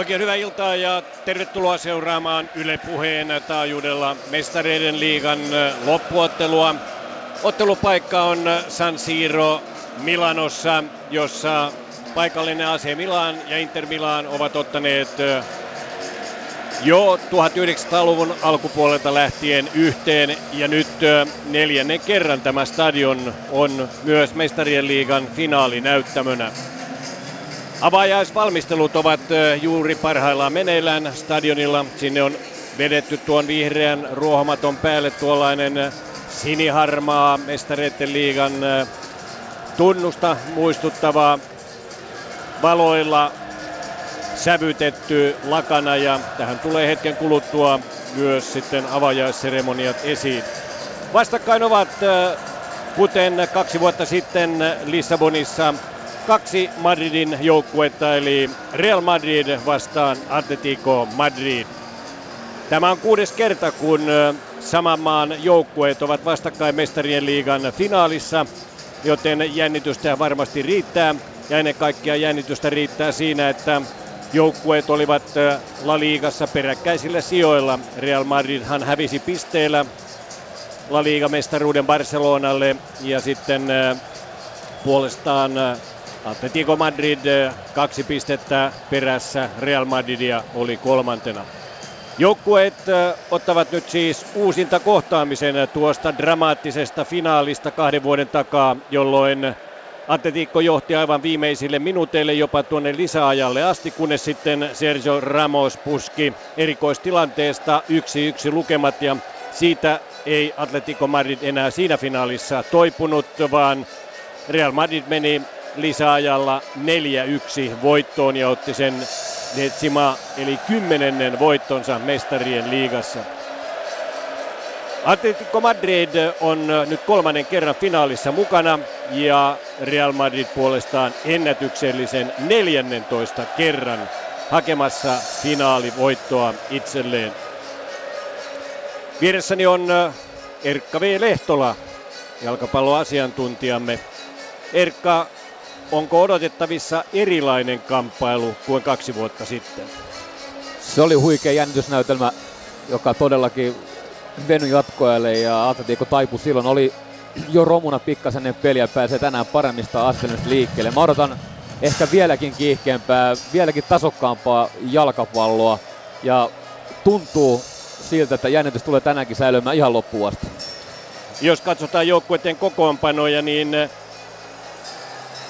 Oikein hyvää iltaa ja tervetuloa seuraamaan Yle Puheen taajuudella Mestareiden liigan loppuottelua. Ottelupaikka on San Siro Milanossa, jossa paikallinen AC Milan ja Inter Milan ovat ottaneet jo 1900-luvun alkupuolelta lähtien yhteen, ja nyt neljännen kerran tämä stadion on myös Mestarien liigan finaalinäyttämönä. Avaajaisvalmistelut ovat juuri parhaillaan meneillään stadionilla. Sinne on vedetty tuon vihreän ruohomaton päälle tuollainen siniharmaa Mestareiden liigan tunnusta muistuttava valoilla sävytetty lakana, ja tähän tulee hetken kuluttua myös sitten avajaisseremoniat esiin. Vastakkain ovat, kuten 2 vuotta sitten Lissabonissa, 2 Madridin joukkuetta, eli Real Madrid vastaan Atletico Madrid. Tämä on 6. kerta, kun saman maan joukkueet ovat vastakkain Mestarien liigan finaalissa, joten jännitystä varmasti riittää, ja ennen kaikkea jännitystä riittää siinä, että joukkueet olivat La Ligassa peräkkäisillä sijoilla. Real Madridhan hävisi pisteellä La Liga-mestaruuden Barcelonalle, ja sitten puolestaan Atletico Madrid 2 pistettä perässä Real Madridia oli 3. Joukkueet ottavat nyt siis uusinta kohtaamisen tuosta dramaattisesta finaalista 2 vuoden takaa, jolloin Atletico johti aivan viimeisille minuuteille jopa tuonne lisäajalle asti, kunnes sitten Sergio Ramos puski erikoistilanteesta 1-1 lukemat, ja siitä ei Atletico Madrid enää siinä finaalissa toipunut, vaan Real Madrid meni lisäajalla 4-1 voittoon ja otti sen decima eli 10. voittonsa Mestarien liigassa. Atletico Madrid on nyt 3. kerran finaalissa mukana ja Real Madrid puolestaan ennätyksellisen 14. kerran hakemassa finaalivoittoa itselleen. Vieressäni on Erkka V. Lehtola, jalkapalloasiantuntijamme. Erkka, onko odotettavissa erilainen kamppailu kuin 2 vuotta sitten? Se oli huikea jännitysnäytelmä, joka todellakin venyi jatkoajalle, ja Atletico taipui silloin. Oli jo romuna pikkasen ennen peliä, pääsee tänään paremmista askelmista liikkeelle. Mä odotan ehkä vieläkin kiihkeämpää, vieläkin tasokkaampaa jalkapalloa, ja tuntuu siltä, että jännitys tulee tänäänkin säilymään ihan loppuun asti. Jos katsotaan joukkueiden kokoonpanoja, niin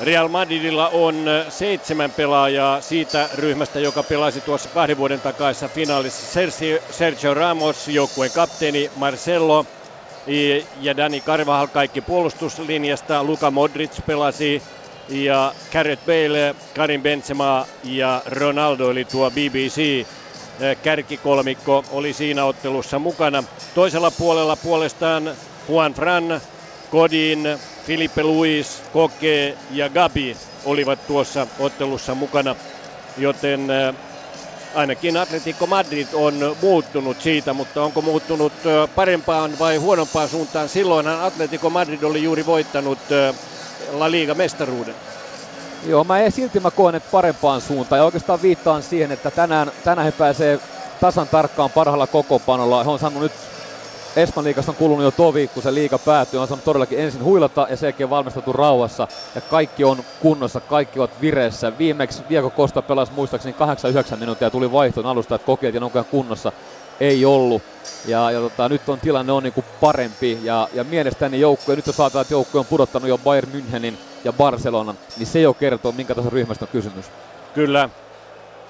Real Madridilla on 7 pelaajaa siitä ryhmästä, joka pelasi tuossa 2 vuoden takaisessa finaalissa. Sergio Ramos, joukkueen kapteeni, Marcelo ja Dani Carvajal kaikki puolustuslinjasta. Luka Modrić pelasi, ja Gareth Bale, Karim Benzema ja Ronaldo, eli tuo BBC kärkikolmikko oli siinä ottelussa mukana. Toisella puolella puolestaan Juanfran, Godín, Filipe Luís, Koke ja Gabi olivat tuossa ottelussa mukana, joten ainakin Atletico Madrid on muuttunut siitä, mutta onko muuttunut parempaan vai huonompaan suuntaan? Silloinhan Atletico Madrid oli juuri voittanut La Liga-mestaruuden. Joo, mä koen, että parempaan suuntaan, ja oikeastaan viittaan siihen, että tänään he pääsee tasan tarkkaan parhaalla kokoonpanolla. He on saanut nyt Espanjan liigasta on kulunut jo tovi, kun se liiga päättyy. On saanut todellakin ensin huilata ja sen jälkeen valmistautu rauhassa. Ja kaikki on kunnossa, kaikki ovat vireessä. Viimeksi Diego Costa pelasi muistaakseni 8-9 minuuttia ja tuli vaihtoon alusta, että kokeiltiin onkohan kunnossa. Ei ollut. Nyt on tilanne on niinku parempi. Ja mielestäni joukkoja, nyt jos saadaan, että joukkoja on pudottanut jo Bayern Münchenin ja Barcelonan, niin se jo kertoo, minkä tason ryhmästä on kysymys. Kyllä.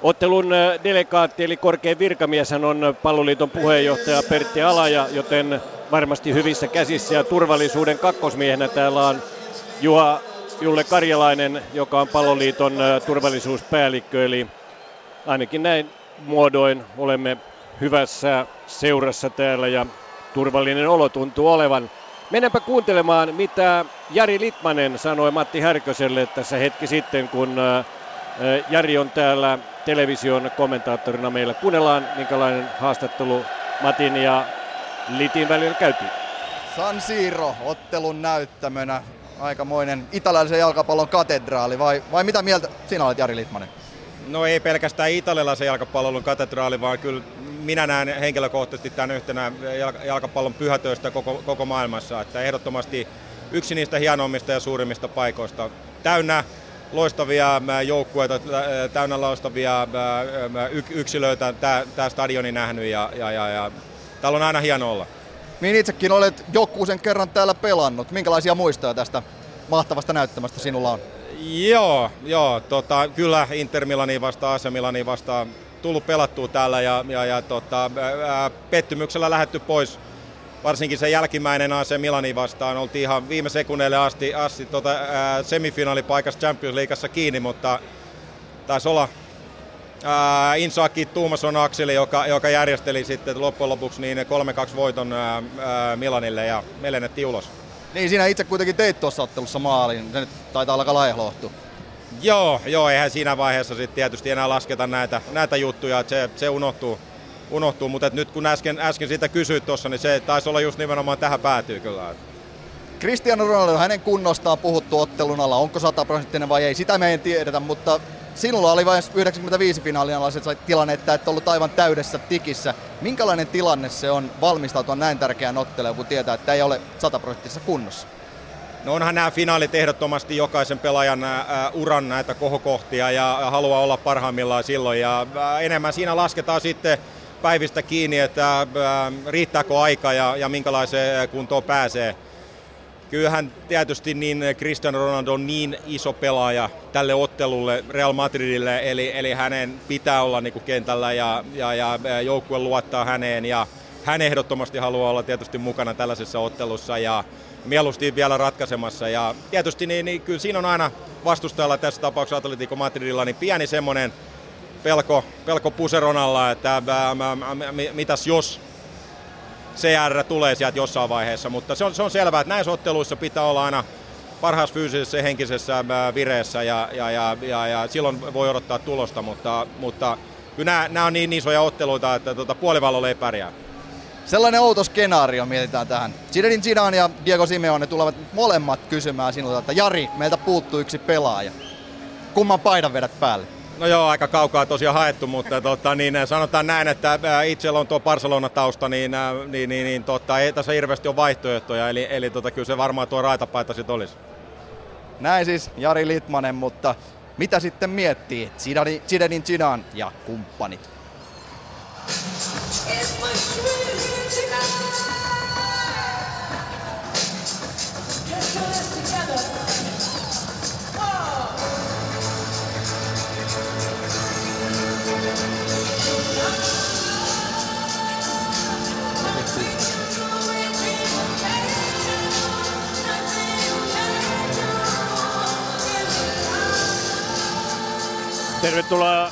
Ottelun delegaatti eli korkein virkamieshän on Palloliiton puheenjohtaja Pertti Alaja, joten varmasti hyvissä käsissä, ja turvallisuuden kakkosmiehenä täällä on Julle Karjalainen, joka on Palloliiton turvallisuuspäällikkö, eli ainakin näin muodoin olemme hyvässä seurassa täällä ja turvallinen olo tuntuu olevan. Mennäänpä kuuntelemaan, mitä Jari Litmanen sanoi Matti Härköselle tässä hetki sitten, kun Jari on täällä television kommentaattorina meillä. Kuunnellaan, minkälainen haastattelu Matin ja Litin välillä käytiin. San Siro ottelun näyttämönä. Aikamoinen italialaisen jalkapallon katedraali. Vai mitä mieltä sinä olet, Jari Litmanen? No ei pelkästään italialaisen jalkapallon katedraali, vaan kyllä minä näen henkilökohtaisesti tämän yhtenä jalkapallon pyhätöistä koko maailmassa. Että ehdottomasti yksi niistä hienoimmista ja suurimmista paikoista. Täynnä loistavia joukkueita, täynnä loistavia yksilöitä tämä stadioni nähnyt ja täällä on aina hieno olla. Niin itsekin olet jokuisen kerran täällä pelannut. Minkälaisia muistoja tästä mahtavasta näyttämästä sinulla on? Joo, kyllä Inter Milaniin vastaan, AC Milaniin vastaan tullut pelattua täällä ja pettymyksellä lähdetty pois. Varsinkin se jälkimmäinen AC Milaniin vastaan oltiin ihan viime sekunneille asti semifinaalipaikassa Champions Leagueassa kiinni, mutta taisi olla Insaaki Tuumason Akseli, joka järjesteli sitten loppujen lopuksi niin 3-2 voiton Milanille ja me lennettiin ulos. Niin, siinä itse kuitenkin teit tuossa ottelussa maalin. Se nyt taitaa alkaa laihlohtua. Joo, eihän siinä vaiheessa sitten tietysti enää lasketa näitä juttuja, että se unohtuu. Mutta nyt kun äsken siitä kysyit tuossa, niin se taisi olla just nimenomaan tähän päätyy kyllä. Cristiano Ronaldo, hänen kunnostaan puhuttu ottelun alla. Onko 100% vai ei, sitä me ei tiedetä, mutta sinulla oli vain 95-finaalin alaiset tilanne, että et ollut aivan täydessä tikissä. Minkälainen tilanne se on valmistautua näin tärkeään otteluun, kun tietää, että ei ole 100% kunnossa? No onhan nämä finaalit ehdottomasti jokaisen pelaajan uran näitä kohokohtia ja haluaa olla parhaimmillaan silloin. Ja enemmän siinä lasketaan sitten päivistä kiinni, että riittääkö aika ja minkälaiseen kuntoon pääsee. Kyllähän tietysti niin Cristiano Ronaldo on niin iso pelaaja tälle ottelulle Real Madridille, eli hänen pitää olla niin kuin kentällä ja joukkue luottaa häneen ja hän ehdottomasti haluaa olla tietysti mukana tällaisessa ottelussa ja mieluusti vielä ratkaisemassa. Ja tietysti niin kyllä siinä on aina vastustajalla, tässä tapauksessa Atletico Madridilla, niin pieni semmoinen pelko puseron alla, että mitäs jos CR tulee sieltä jossain vaiheessa, mutta se on selvää, että näissä otteluissa pitää olla aina parhaassa fyysisessä ja henkisessä vireessä ja silloin voi odottaa tulosta, mutta kyllä nämä on niin isoja otteluita, että puolivallolle ei pärjää. Sellainen outo skenaario mietitään tähän. Zinédine Zidane ja Diego Simeone tulevat molemmat kysymään sinulta, että Jari, meiltä puuttuu yksi pelaaja. Kumman paidan vedät päälle? No joo, aika kaukaa tosiaan haettu, mutta niin sanotaan näin, että itsellä on tuo Barcelona-tausta, niin ei tässä hirveästi ole vaihtoehtoja, eli kyllä se varmaan tuo raitapaita sitten olisi. Näin siis Jari Litmanen, mutta mitä sitten miettii Zinédine Zidane ja kumppanit? Tervetuloa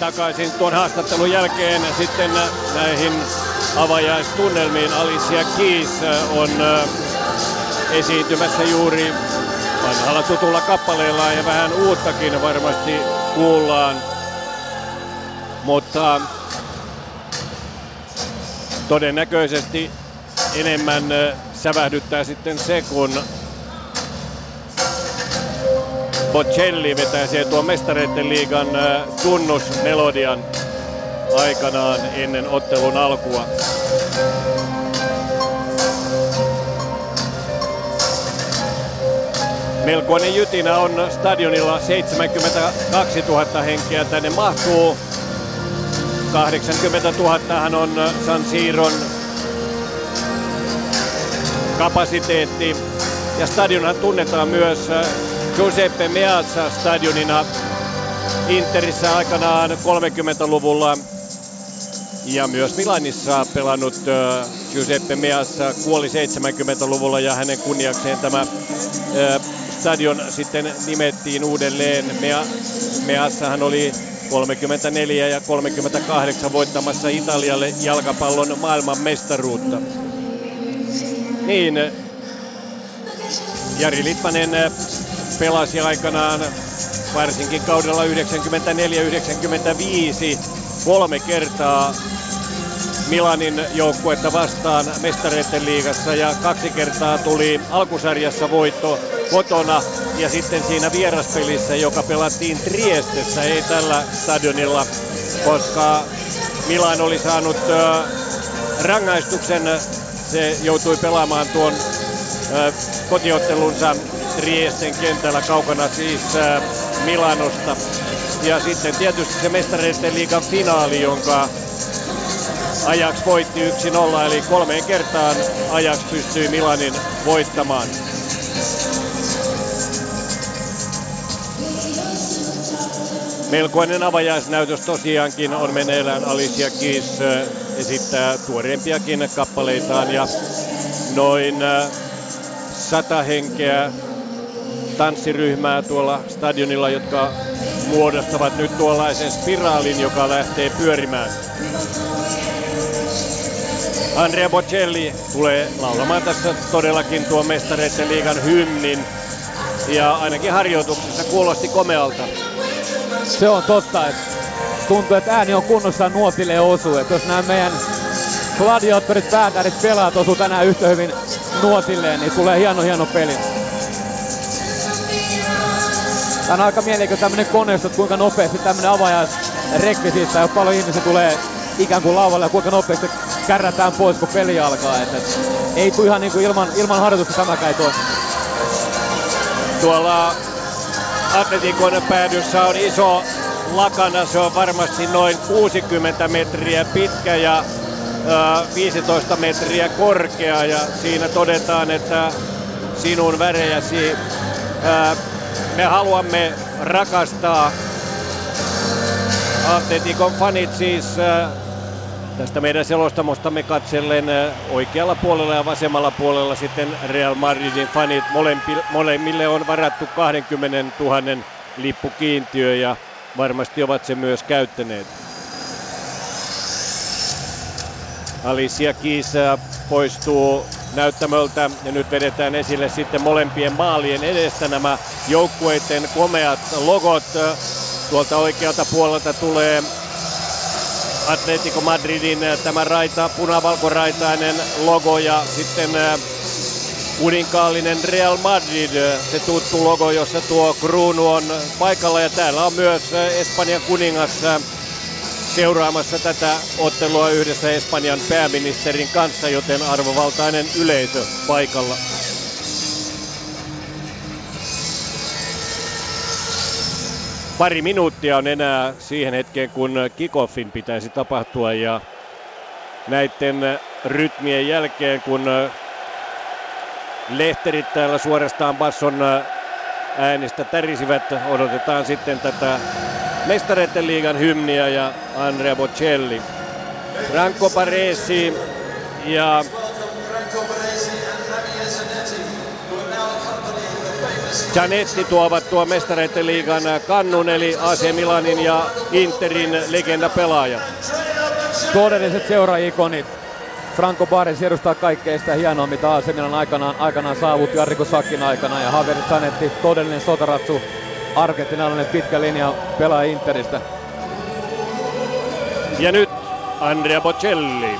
takaisin tuon haastattelun jälkeen sitten näihin avajaistunnelmiin. Alicia Keys on esiintymässä juuri vanhalla tutulla kappaleella ja vähän uuttakin varmasti kuullaan. Mutta todennäköisesti enemmän sävähdyttää sitten se, kun Bocelli vetäisee tuon Mestareiden liigan tunnusmelodian aikanaan ennen ottelun alkua. Melkoinen jytinä on stadionilla, 72 000 henkeä tänne mahtuu. 80 000 hän on San Siron kapasiteetti. Ja stadionhan tunnetaan myös Giuseppe Meazza stadionina Interissä aikanaan 30-luvulla. Ja myös Milanissa pelannut Giuseppe Meazza kuoli 70-luvulla ja hänen kunniakseen tämä stadion sitten nimettiin uudelleen. Meazzahan oli 34 ja 38 voittamassa Italialle jalkapallon maailmanmestaruutta. Niin, Jari Litmanen pelasi aikanaan varsinkin kaudella 94-95 3 kertaa Milanin joukkuetta vastaan Mestareiden liigassa ja 2 kertaa tuli alkusarjassa voitto kotona Ja sitten siinä vieraspelissä, joka pelattiin Triestessä, ei tällä stadionilla, koska Milan oli saanut rangaistuksen. Se joutui pelaamaan tuon kotiottelunsa Triesten kentällä, kaukana siis Milanosta. Ja sitten tietysti se Mestareiden liigan finaali, jonka Ajax voitti 1-0, eli 3 kertaan Ajax pystyi Milanin voittamaan. Melkoinen avajaisnäytös tosiaankin on meneillään. Alicia Keys esittää tuoreempiakin kappaleitaan ja noin 100 henkeä tanssiryhmää tuolla stadionilla, jotka muodostavat nyt tuollaisen spiraalin, joka lähtee pyörimään. Andrea Bocelli tulee laulamaan tässä todellakin tuon Mestareiden liigan hymnin ja ainakin harjoituksessa kuulosti komealta. Se on totta, että tuntuu, että ääni on kunnossa, nuotille osuu. Että jos nämä meidän gladiatorit, päätärit, pelaat osuu tänään yhtä hyvin nuotilleen, niin tulee hieno peli. Tämä on aika mielenkiintoinen tämmöinen koneisto, että kuinka nopeasti tämmöinen avajaisrekvisiitta, ja paljon ihmisiä tulee ikään kuin lauvalle ja kuinka nopeasti kärrätään pois, kun peli alkaa. Että ei tule ihan niin kuin ilman harjoitusta tämäkään toimi. Tuolla Atleticon päädyssä on iso lakana, se on varmasti noin 60 metriä pitkä ja 15 metriä korkea, ja siinä todetaan, että sinun värejäsi me haluamme rakastaa. Atleticon fanit siis tästä meidän selostamostamme katsellen oikealla puolella ja vasemmalla puolella sitten Real Madridin fanit. Molemmille on varattu 20 000 lippukiintiö ja varmasti ovat se myös käyttäneet. Alicia Keys poistuu näyttämöltä ja nyt vedetään esille sitten molempien maalien edestä nämä joukkueiden komeat logot. Tuolta oikealta puolelta tulee Atletico Madridin tämä raita, punavalkoraitainen logo, ja sitten kuninkaallinen Real Madrid, se tuttu logo, jossa tuo kruunu on paikalla, ja täällä on myös Espanjan kuningas seuraamassa tätä ottelua yhdessä Espanjan pääministerin kanssa, joten arvovaltainen yleisö paikalla. Pari minuuttia on enää siihen hetkeen, kun kickoffin pitäisi tapahtua, ja näiden rytmien jälkeen, kun lehterit täällä suorastaan basson äänistä tärisivät, odotetaan sitten tätä Mestareiden liigan hymniä ja Andrea Bocelli. Franco Baresi ja Gianetti tuovat tuo Mestareiden liigan kannun, eli AC Milanin ja Interin legendapelaajat. Todelliset seuraajikonit. Franco Baresi edustaa kaikkea sitä hienoa, mitä AC Milan aikanaan saavutti Arrigo Sackin aikana. Ja Javier Gianetti, todellinen sotaratsu, argentinalainen pitkä linja, pelaa Interistä. Ja nyt Andrea Bocelli.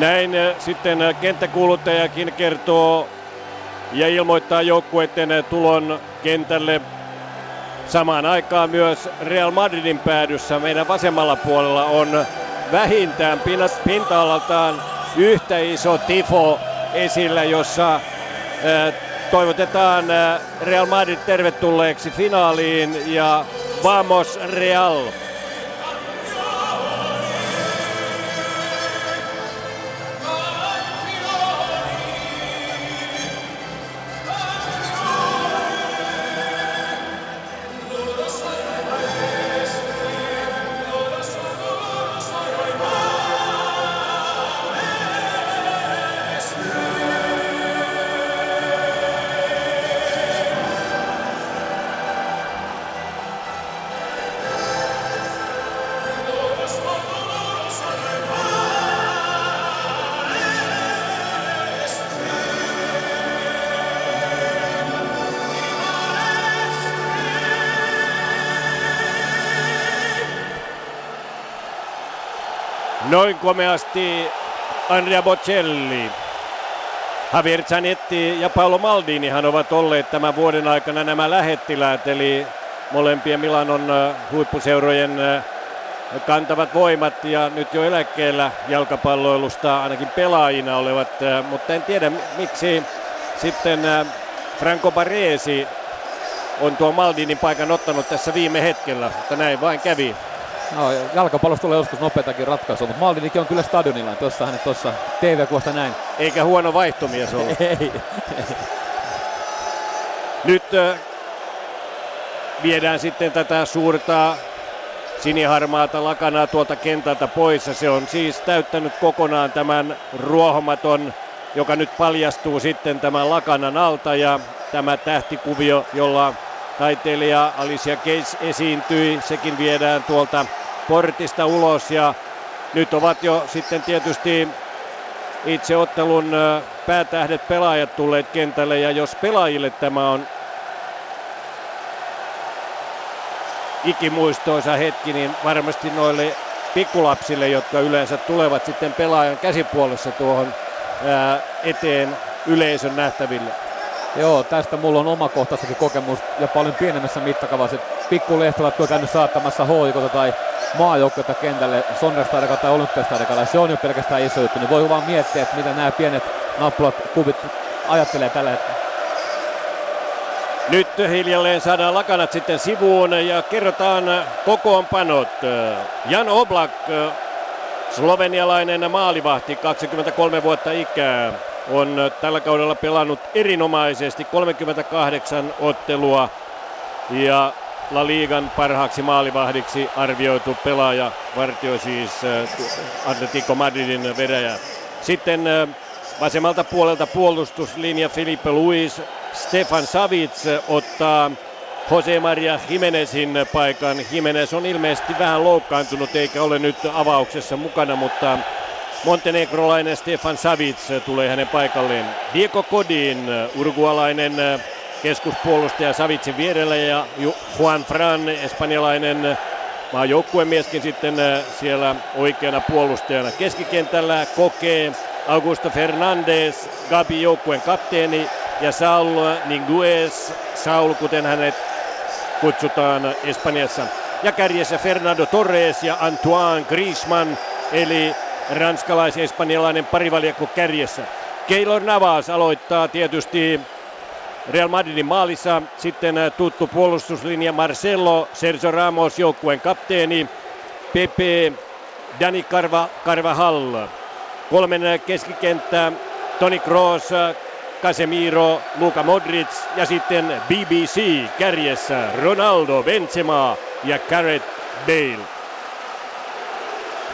Näin sitten kenttäkuuluttajakin kertoo ja ilmoittaa joukkueiden tulon kentälle. Samaan aikaan myös Real Madridin päädyssä meidän vasemmalla puolella on vähintään pinta-alaltaan yhtä iso tifo esillä, jossa toivotetaan Real Madrid tervetulleeksi finaaliin ja vamos Real! Noin komeasti Andrea Bocelli, Javier Zanetti ja Paolo Maldinihan ovat olleet tämän vuoden aikana nämä lähettiläät, eli molempien Milanon huippuseurojen kantavat voimat ja nyt jo eläkkeellä jalkapalloilusta ainakin pelaajina olevat, mutta en tiedä miksi sitten Franco Baresi on tuo Maldinin paikan ottanut tässä viime hetkellä, mutta näin vain kävi. No, jalkapallossa tulee joskus nopeatakin ratkaisua, mutta Maldinikin on kyllä stadionilla. Tuossa hänet tuossa TV-kuvasta näin. Eikä huono vaihtomies ollut. Ei. Nyt viedään sitten tätä suurta siniharmaata lakanaa tuolta kentältä pois. Ja se on siis täyttänyt kokonaan tämän ruohomaton, joka nyt paljastuu sitten tämän lakanan alta. Ja tämä tähtikuvio, jolla taiteilija Alicia Keys esiintyi, sekin viedään tuolta portista ulos ja nyt ovat jo sitten tietysti itse ottelun päätähdet pelaajat tulleet kentälle ja jos pelaajille tämä on ikimuistoisa hetki, niin varmasti noille pikkulapsille, jotka yleensä tulevat sitten pelaajan käsipuolessa tuohon eteen yleisön nähtäville. Joo, tästä mulla on omakohtaistakin kokemus ja paljon pienemmässä mittakaavassa. Pikkulehtelät on käynyt saattamassa HJK:ta tai maajoukkuetta kentälle Sonnerstadikalla tai Olympiastadikalla. Se on jo pelkästään iso juttu, niin voi vaan miettiä, että mitä nämä pienet nappulat kubit ajattelee tällä hetkellä. Nyt hiljalleen saadaan lakanat sitten sivuun ja kerrotaan kokoonpanot. Jan Oblak, slovenialainen maalivahti, 23 vuotta ikää. On tällä kaudella pelannut erinomaisesti 38 ottelua ja La Ligan parhaaksi maalivahdiksi arvioitu pelaaja vartioi siis Atletico Madridin vedäjä. Sitten vasemmalta puolelta puolustuslinja Filipe Luís, Stefan Savić ottaa José María Jiménezin paikan. Jiménez on ilmeisesti vähän loukkaantunut eikä ole nyt avauksessa mukana, mutta montenegrolainen Stefan Savić tulee hänen paikalleen. Diego Godín, urugualainen keskuspuolustaja Savicin vierellä ja Juanfran, espanjalainen maajoukkuemieskin sitten siellä oikeana puolustajana. Keskikentällä Koke, Augusto Fernández, Gabi joukkueen kapteeni ja Saúl Ñíguez, Saul kuten hänet kutsutaan Espanjassa. Ja kärjessä Fernando Torres ja Antoine Griezmann eli ranskalais-espanjalainen parivaljakko kärjessä. Keylor Navas aloittaa tietysti Real Madridin maalissa. Sitten tuttu puolustuslinja Marcelo, Sergio Ramos, joukkueen kapteeni, Pepe, Dani Carvajal. Kolmen keskikenttä, Toni Kroos, Casemiro, Luka Modrić ja sitten BBC kärjessä, Ronaldo, Benzema ja Gareth Bale.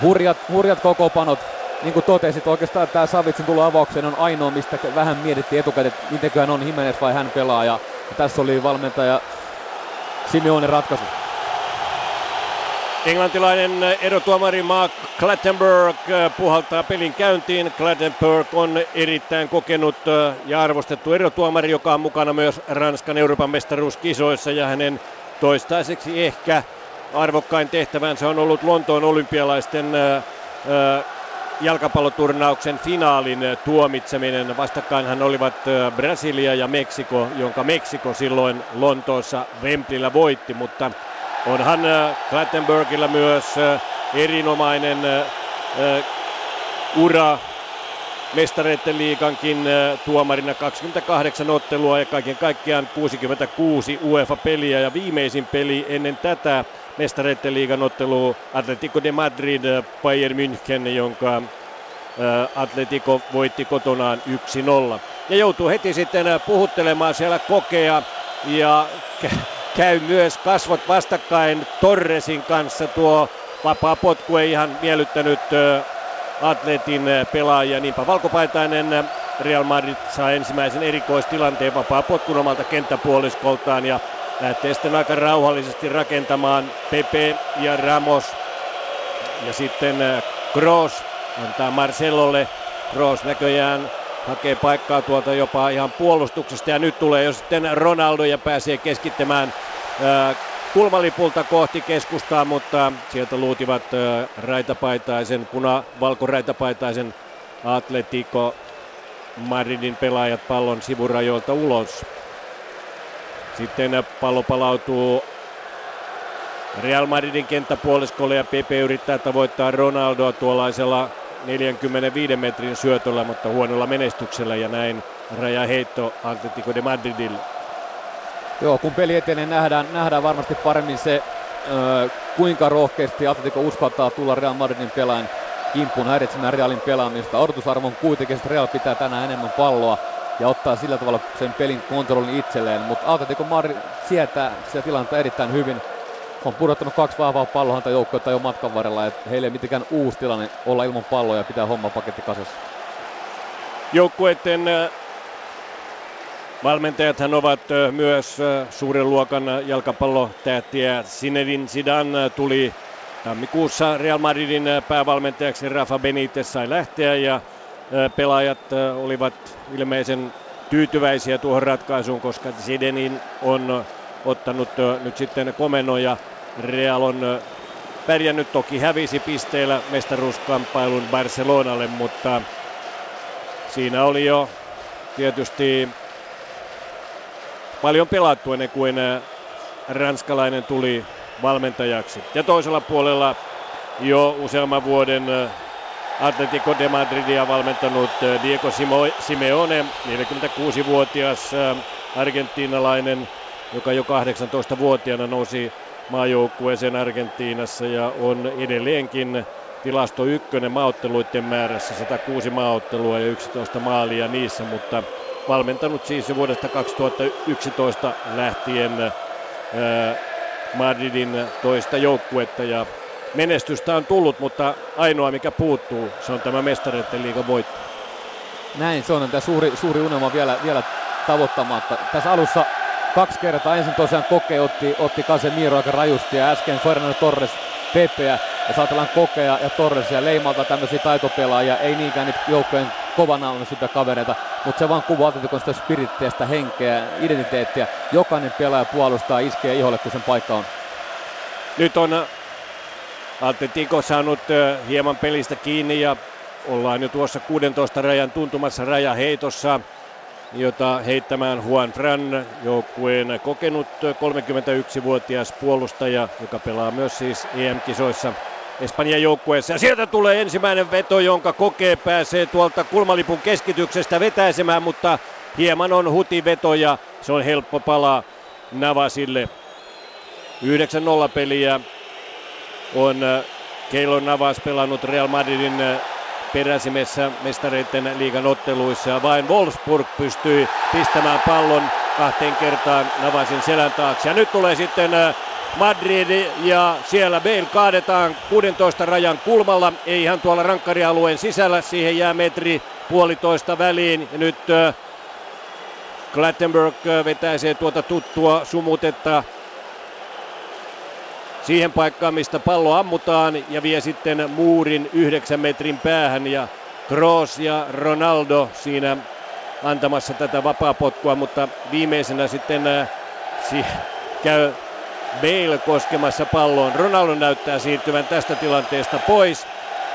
Hurjat kokoonpanot. Niin kuin totesit, oikeastaan tämä Savicin tulo avaukseen on ainoa, mistä vähän mietittiin etukäteen, että mitenköhän on Jiménez vai hän pelaa. Ja tässä oli valmentaja Simeone ratkaisu. Englantilainen erotuomari Mark Clattenburg puhaltaa pelin käyntiin. Clattenburg on erittäin kokenut ja arvostettu erotuomari, joka on mukana myös Ranskan Euroopan mestaruuskisoissa ja hänen toistaiseksi ehkä arvokkain tehtävänsä on ollut Lontoon olympialaisten jalkapalloturnauksen finaalin tuomitseminen. Vastakkainhan olivat Brasilia ja Meksiko, jonka Meksiko silloin Lontoossa Wembleyllä voitti, mutta onhan Clattenburgilla myös erinomainen ura Mestareiden liigankin tuomarina, 28 ottelua ja kaiken kaikkiaan 66 UEFA-peliä, ja viimeisin peli ennen tätä Mestareiden liigan ottelu Atletico de Madrid Bayern München, jonka Atletico voitti kotonaan 1-0. Ja joutuu heti sitten puhuttelemaan siellä Kokea ja käy myös kasvot vastakkain Torresin kanssa. Tuo vapaa potku ei ihan miellyttänyt Atletin pelaajia, niinpä valkopaitainen Real Madrid saa ensimmäisen erikoistilanteen vapaa potkun omalta kenttäpuoliskoltaan ja lähtee sitten aika rauhallisesti rakentamaan. Pepe ja Ramos ja sitten Kroos antaa Marcelolle. Kroos näköjään hakee paikkaa tuolta jopa ihan puolustuksesta ja nyt tulee jo sitten Ronaldo ja pääsee keskittämään kulmalipulta kohti keskustaa, mutta sieltä luutivat raitapaitaisen, puna-valkoraitapaitaisen Atletico Madridin pelaajat pallon sivurajoilta ulos. Sitten pallo palautuu Real Madridin kenttäpuoliskolle ja Pepe yrittää tavoittaa Ronaldoa tuollaisella 45 metrin syötöllä, mutta huonolla menestyksellä, ja näin rajaheitto Atletico de Madridille. Joo, kun peli etenee, nähdään varmasti paremmin se, kuinka rohkeasti Atletico uskaltaa tulla Real Madridin pelaajan kimppuun häiritsemään Realin pelaamista. Odotusarvon kuitenkin, että Real pitää tänään enemmän palloa ja ottaa sillä tavalla sen pelin kontrollin itselleen. Mutta Atletico Madrid sietää sitä tilannetta erittäin hyvin. On pudottanut kaksi vahvaa pallohanta joukkuetta jo matkan varrella. Heille ei mitenkään uusi tilanne olla ilman palloa ja pitää homma paketti kasassa. Joukkueiden valmentajathan ovat myös suuren luokan jalkapallotähtiä. Zinédine Zidane tuli tammikuussa Real Madridin päävalmentajaksi. Rafa Benitez sai lähteä ja pelaajat olivat ilmeisen tyytyväisiä tuohon ratkaisuun, koska Zinédine on ottanut nyt sitten komennoja. Real on pärjännyt, toki hävisi pisteillä mestaruuskamppailun Barcelonalle, mutta siinä oli jo tietysti paljon pelattu ennen kuin ranskalainen tuli valmentajaksi. Ja toisella puolella jo useamman vuoden Atletico de Madridia valmentanut Diego Simeone, 46-vuotias argentiinalainen, joka jo 18-vuotiaana nousi maajoukkueeseen Argentiinassa ja on edelleenkin tilasto ykkönen maaotteluiden määrässä, 106 maaottelua ja 11 maalia niissä, mutta valmentanut siis vuodesta 2011 lähtien Madridin toista joukkuetta ja menestystä on tullut, mutta ainoa mikä puuttuu, se on tämä Mestareiden liigan voitto. Näin, se on tämä suuri unelma vielä tavoittamatta. Tässä alussa kaksi kertaa, ensin tosiaan Koke otti Casemiro aika rajusti ja äsken Fernando Torres Pepeä, ja saatellaan Kokea ja Torresia leimalta tämmöisiä taitopelaajia, ei niinkään nyt joukkojen kovana on sitä kavereita, mutta se vaan kuvaa Atleticon sitä spirittiä, henkeä, identiteettiä. Jokainen pelaaja puolustaa, iskee iholle, kun sen paikka on. Nyt on Atletico saanut hieman pelistä kiinni ja ollaan jo tuossa 16 rajan tuntumassa rajaheitossa, jota heittämään Juanfran, joukkueen kokenut 31-vuotias puolustaja, joka pelaa myös siis EM-kisoissa Espanjan joukkueessa. Ja sieltä tulee ensimmäinen veto, jonka Koke pääsee tuolta kulmalipun keskityksestä vetäisemään, mutta hieman on hutiveto ja se on helppo pala Navasille. 9-0 peliä on Keylor Navas pelannut Real Madridin peräsimessä Mestareiden liigan otteluissa. Vain Wolfsburg pystyi pistämään pallon kahteen kertaan Navasin selän taakse. Ja nyt tulee sitten Madrid ja siellä Bale kaadetaan 16 rajan kulmalla. Ei ihan tuolla rankkarialueen sisällä. Siihen jää metri puolitoista väliin. Ja nyt Clattenburg vetäisee tuota tuttua sumutetta siihen paikkaan, mistä pallo ammutaan, ja vie sitten muurin 9 metrin päähän, ja Kroos ja Ronaldo siinä antamassa tätä vapaapotkua, mutta viimeisenä sitten käy Bale koskemassa palloon. Ronaldo näyttää siirtyvän tästä tilanteesta pois,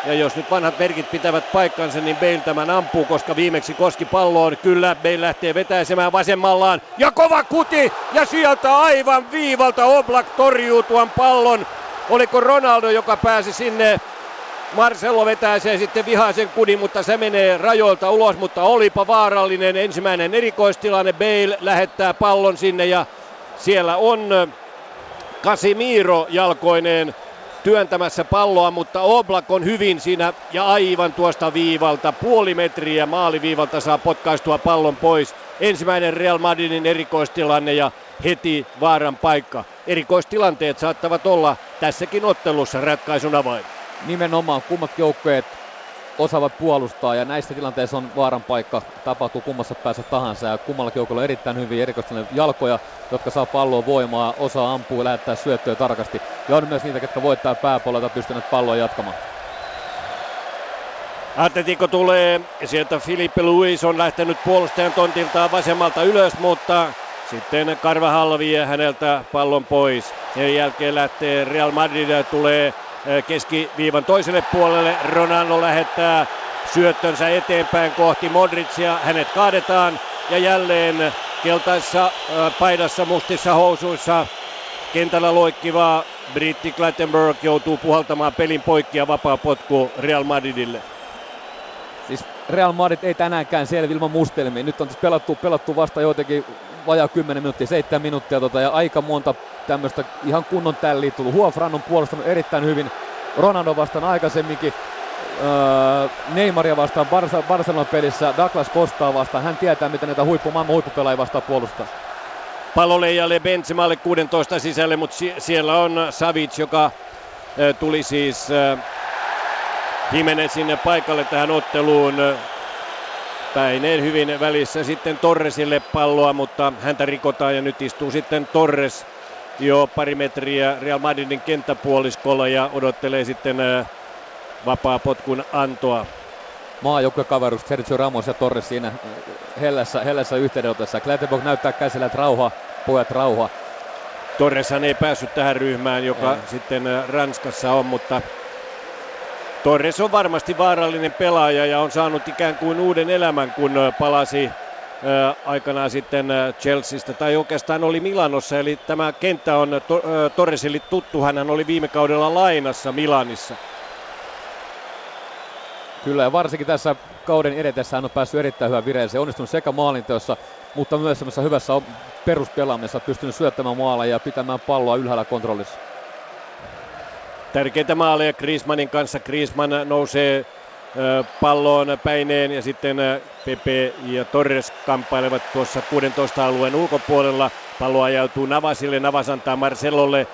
Ja jos nyt vanhat merkit pitävät paikkansa, niin Bale tämän ampuu, koska viimeksi koski palloon. Kyllä, Bale lähtee vetäisemään vasemmallaan. Ja kova kuti! Ja sieltä aivan viivalta Oblak torjuu tuon pallon. Oliko Ronaldo, joka pääsi sinne? Marcelo vetäisee sitten vihaisen kudin, mutta se menee rajoilta ulos, mutta olipa vaarallinen ensimmäinen erikoistilanne. Bale lähettää pallon sinne ja siellä on Casemiro jalkoineen työntämässä palloa, mutta Oblak on hyvin siinä ja aivan tuosta viivalta, puoli metriä maaliviivalta saa potkaistua pallon pois. Ensimmäinen Real Madridin erikoistilanne ja heti vaaran paikka. Erikoistilanteet saattavat olla tässäkin ottelussa ratkaisun avain. Nimenomaan kummat joukkueet osaavat puolustaa ja näissä tilanteissa on vaaran paikka, tapahtuu kummassa päässä tahansa ja kummallakin joukkueella on erittäin hyviä erikoistilanne jalkoja, jotka saa palloa voimaa, osaa ampua ja lähettää syöttöä tarkasti. Ja on myös niitä, jotka voittaa pääpuolelta pystyneet palloa jatkamaan. Atletico tulee ja sieltä Filipe Luís on lähtenyt puolustajan tontiltaan vasemmalta ylös, mutta sitten Carvajal vie häneltä pallon pois. Sen jälkeen lähtee Real Madrid ja tulee keskiviivan toiselle puolelle. Ronaldo lähettää syöttönsä eteenpäin kohti Modricia. Hänet kaadetaan ja jälleen keltaisessa paidassa, mustissa housuissa kentällä loikkivaa britti Clattenburg joutuu puhaltamaan pelin poikki ja vapaa potku Real Madridille. Siis Real Madrid ei tänäänkään selvi ilman mustelmia. Nyt on siis pelattu vasta jotenkin vajaa 10 minuuttia, 7 minuuttia ja aika monta tämmöistä ihan kunnon tälliä tullut. Juanfran on puolustanut erittäin hyvin Ronaldo vastaan aikaisemminkin, Neymaria vastaan Barcelonan pelissä, Douglas Costaa vastaan. Hän tietää, miten näitä maailman huippupelaajia vastaan puolustaa. Pallo leijalle Benzemalle 16 sisälle, mutta siellä on Savić, joka tuli siis Jimenezin sinne paikalle tähän otteluun. Päineen hyvin välissä sitten Torresille palloa, mutta häntä rikotaan ja nyt istuu sitten Torres jo pari metriä Real Madridin kenttäpuoliskolla ja odottelee sitten vapaa potkun antoa. Maajoukkuekaverus Sergio Ramos ja Torres siinä hellässä yhteydenotossa. Clattenburg näyttää käsillä, että rauha, pojat rauha. Torreshan ei päässyt tähän ryhmään, joka sitten Ranskassa on, mutta Torres on varmasti vaarallinen pelaaja ja on saanut ikään kuin uuden elämän, kun palasi aikanaan sitten Chelseasta tai oikeastaan oli Milanossa. Eli tämä kenttä on Torresille tuttu, hän oli viime kaudella lainassa Milanissa. Kyllä ja varsinkin tässä kauden edetessä hän on päässyt erittäin hyvään vireeseen, onnistunut sekä maalinteossa, mutta myös semmoisessa hyvässä peruspelaamisessa, pystynyt syöttämään maaleja ja pitämään palloa ylhäällä kontrollissa. Tärkeitä maaleja Griezmannin kanssa. Griezmann nousee palloon päineen ja sitten Pepe ja Torres kamppailevat tuossa 16 alueen ulkopuolella. Pallo ajautuu Navasille. Navas antaa Marcelolle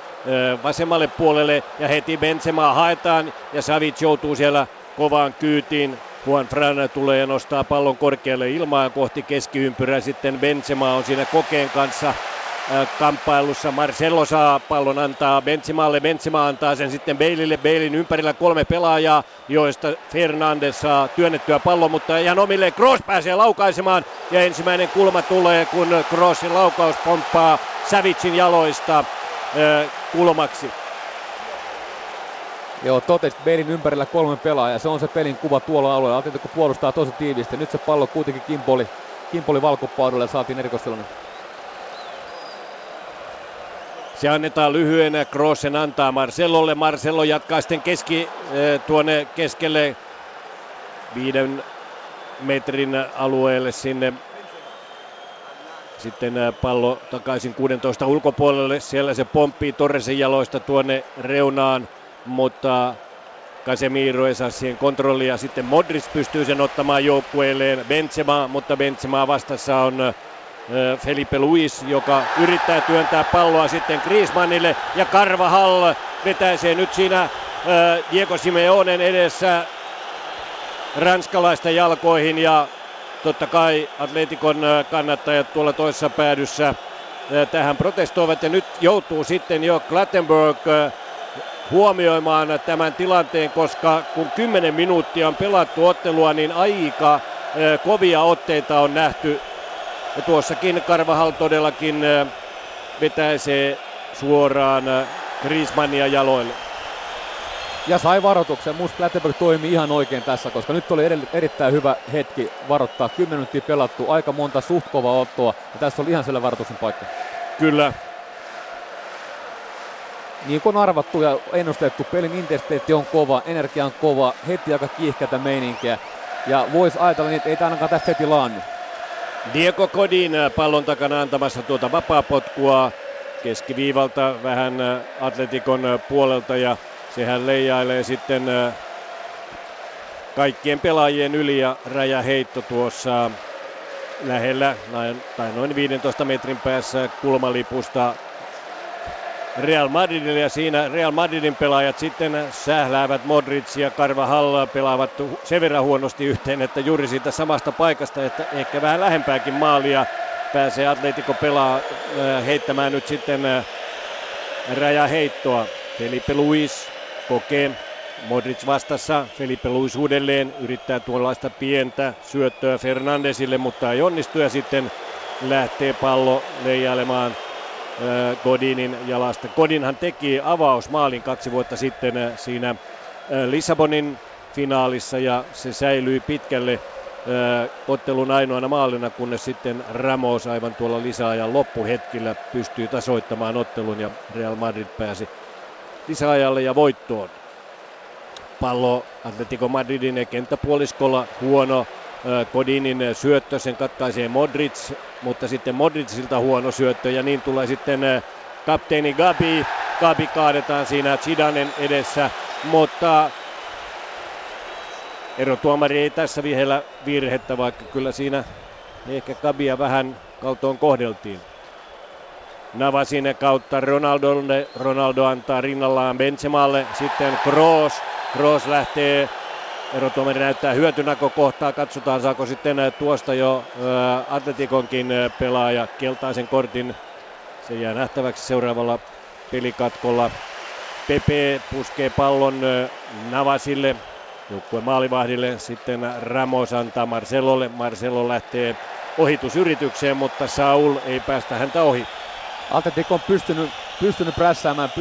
vasemmalle puolelle ja heti Benzemaa haetaan ja Savić joutuu siellä kovaan kyytiin. Juanfran tulee ja nostaa pallon korkealle ilmaan kohti keskiympyrää. Sitten Benzema on siinä Kokeen kanssa kamppailussa. Marcelo saa pallon, antaa Benzemalle. Benzema antaa sen sitten Baleille. Balein ympärillä kolme pelaajaa, joista Fernandes saa työnnettyä pallon, mutta ihan omilleen. Kroos pääsee laukaisemaan ja ensimmäinen kulma tulee, kun Kroosin laukaus pomppaa Savicin jaloista kulmaksi. Joo, totesit Balein ympärillä kolme pelaajaa. Se on se pelin kuva tuolla alueella. Atletico puolustaa tosi tiiviisti. Nyt se pallo kuitenkin kimpoli valkopaudulle ja saatiin erikoistilanne. Se annetaan lyhyenä, Kroosen antaa Marcelolle. Marcelo jatkaa sitten tuonne keskelle 5 metrin alueelle sinne. Sitten pallo takaisin 16 ulkopuolelle. Siellä se pomppii Torresin jaloista tuonne reunaan, mutta Casemiro ei saa siihen kontrollia. Sitten Modrić pystyy sen ottamaan joukkueelleen Benzema, mutta Benzema vastassa on Filipe Luís, joka yrittää työntää palloa sitten Griezmannille ja Carvajal vetäisee nyt siinä Diego Simeonen edessä ranskalaista jalkoihin ja totta kai Atleticon kannattajat tuolla toisessa päädyssä tähän protestoivat ja nyt joutuu sitten jo Clattenburg huomioimaan tämän tilanteen, koska kun 10 minuuttia on pelattu ottelua, niin aika kovia otteita on nähty. Ja tuossakin Carvajal todellakin vetäisee suoraan Griezmannia jaloille. ja sai varoituksen. Muus Clattenburg toimii ihan oikein tässä, koska nyt oli erittäin hyvä hetki varoittaa. 10 minuuttia pelattu, aika monta suht kovaa ottoa, ja tässä oli ihan selvä varoituksen paikka. Kyllä. Niin kuin arvattu ja ennustettu, pelin intensiteetti on kova, energia on kova, heti aika kiihkätä meininkiä. Ja voisi ajatella, että ei tämä ainakaan tässä heti laannu. Diego Godín pallon takana antamassa tuota vapaapotkua keskiviivalta vähän Atletikon puolelta, ja sehän leijailee sitten kaikkien pelaajien yli, ja räjäheitto tuossa lähellä tai noin 15 metrin päässä kulmalipusta Real Madridille, ja siinä Real Madridin pelaajat sitten sähläävät. Modrić ja Carvajal pelaavat sen verran huonosti yhteen, että juuri siitä samasta paikasta, että ehkä vähän lähempääkin maalia pääsee Atletico pelaa heittämään nyt sitten räjäheittoa. Filipe Luís, Koke, Modrić vastassa. Filipe Luís uudelleen yrittää tuollaista pientä syöttöä Fernandesille, mutta ei onnistu, ja sitten lähtee pallo leijailemaan Godinin jalasta. Godinhan teki avausmaalin 2 vuotta sitten siinä Lissabonin finaalissa, ja se säilyi pitkälle ottelun ainoana maalina, kunnes sitten Ramos aivan tuolla lisäajan loppuhetkillä pystyy tasoittamaan ottelun, ja Real Madrid pääsi lisäajalle ja voittoon. Pallo Atletico Madridin kenttäpuoliskolla, huono Godinin syöttö, sen katkaisee Modrić, mutta sitten Modricilta huono syöttö, ja niin tulee sitten kapteeni Gabi. Gabi kaadetaan siinä Zidanen edessä, mutta erotuomari ei tässä vihellä virhettä, vaikka kyllä siinä ehkä Gabia vähän kaltoon kohdeltiin. Navasin kautta Ronaldolle, Ronaldo antaa rinnallaan Benzemalle, sitten Kroos lähtee. Erotuomari näyttää hyötynäkökohtaa, katsotaan saako sitten tuosta jo Atletikonkin pelaaja keltaisen kortin. Se jää nähtäväksi seuraavalla pelikatkolla. Pepe puskee pallon Navasille, joukkueen maalivahdille, sitten Ramos antaa Marcelolle. Marcelo lähtee ohitusyritykseen, mutta Saúl ei päästä häntä ohi. Atletico on pystynyt prässäämään,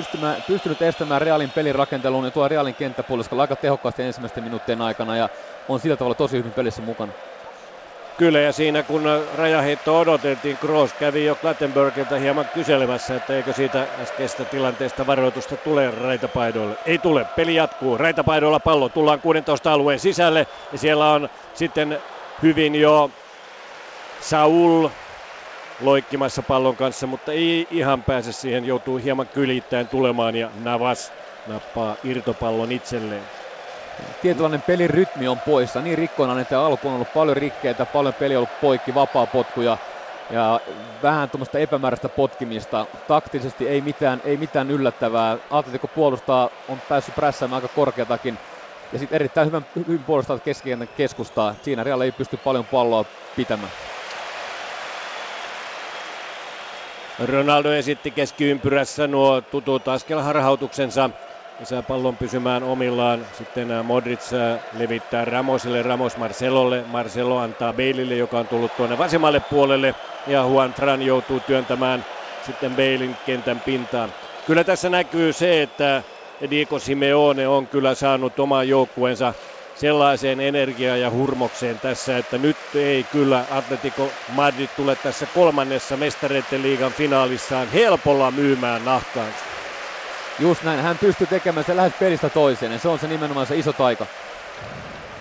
pystynyt estämään Realin pelirakenteluun, ja tuo Realin kenttäpuoliskolla aika tehokkaasti ensimmäisten minuuttien aikana, ja on sillä tavalla tosi hyvin pelissä mukana. Kyllä, ja siinä kun rajaheitto odoteltiin, Kroos kävi jo Clattenburgilta hieman kyselemässä, että eikö siitä äskeisestä tilanteesta varoitusta tule raitapaidoille. Ei tule, peli jatkuu, raitapaidoilla pallo, tullaan 16 alueen sisälle, ja siellä on sitten hyvin jo Saúl loikkimassa pallon kanssa, mutta ei ihan pääse siihen, joutuu hieman kylittäen tulemaan, ja Navas nappaa irtopallon itselleen. Tietynlainen pelin rytmi on poissa, niin rikkonainen, että alkuun on ollut paljon rikkeitä, paljon peli on ollut poikki, vapaa potkuja ja vähän tuommoista epämääräistä potkimista. Taktisesti ei mitään yllättävää. Atletico puolustaa, on päässyt prässäämään aika korkeatakin, ja sitten erittäin hyvin puolustaa keskikentän keskustaa. Siinä Real ei pysty paljon palloa pitämään. Ronaldo esitti keskiympyrässä nuo tutut askelharhautuksensa, lisää pallon pysymään omillaan. Sitten Modrić levittää Ramosille, Ramos Marcelolle. Marcelo antaa Baleille, joka on tullut tuonne vasemmalle puolelle, ja Juanfran joutuu työntämään sitten Balein kentän pintaan. Kyllä tässä näkyy se, että Diego Simeone on kyllä saanut oman joukkueensa sellaiseen energiaan ja hurmokseen tässä, että nyt ei kyllä Atletico Madrid tule tässä 3. Mestareiden liigan finaalissaan helpolla myymään nahkaansa. Just näin, hän pystyy tekemään sen lähes pelistä toiseen, ja se on se nimenomaan se iso taika.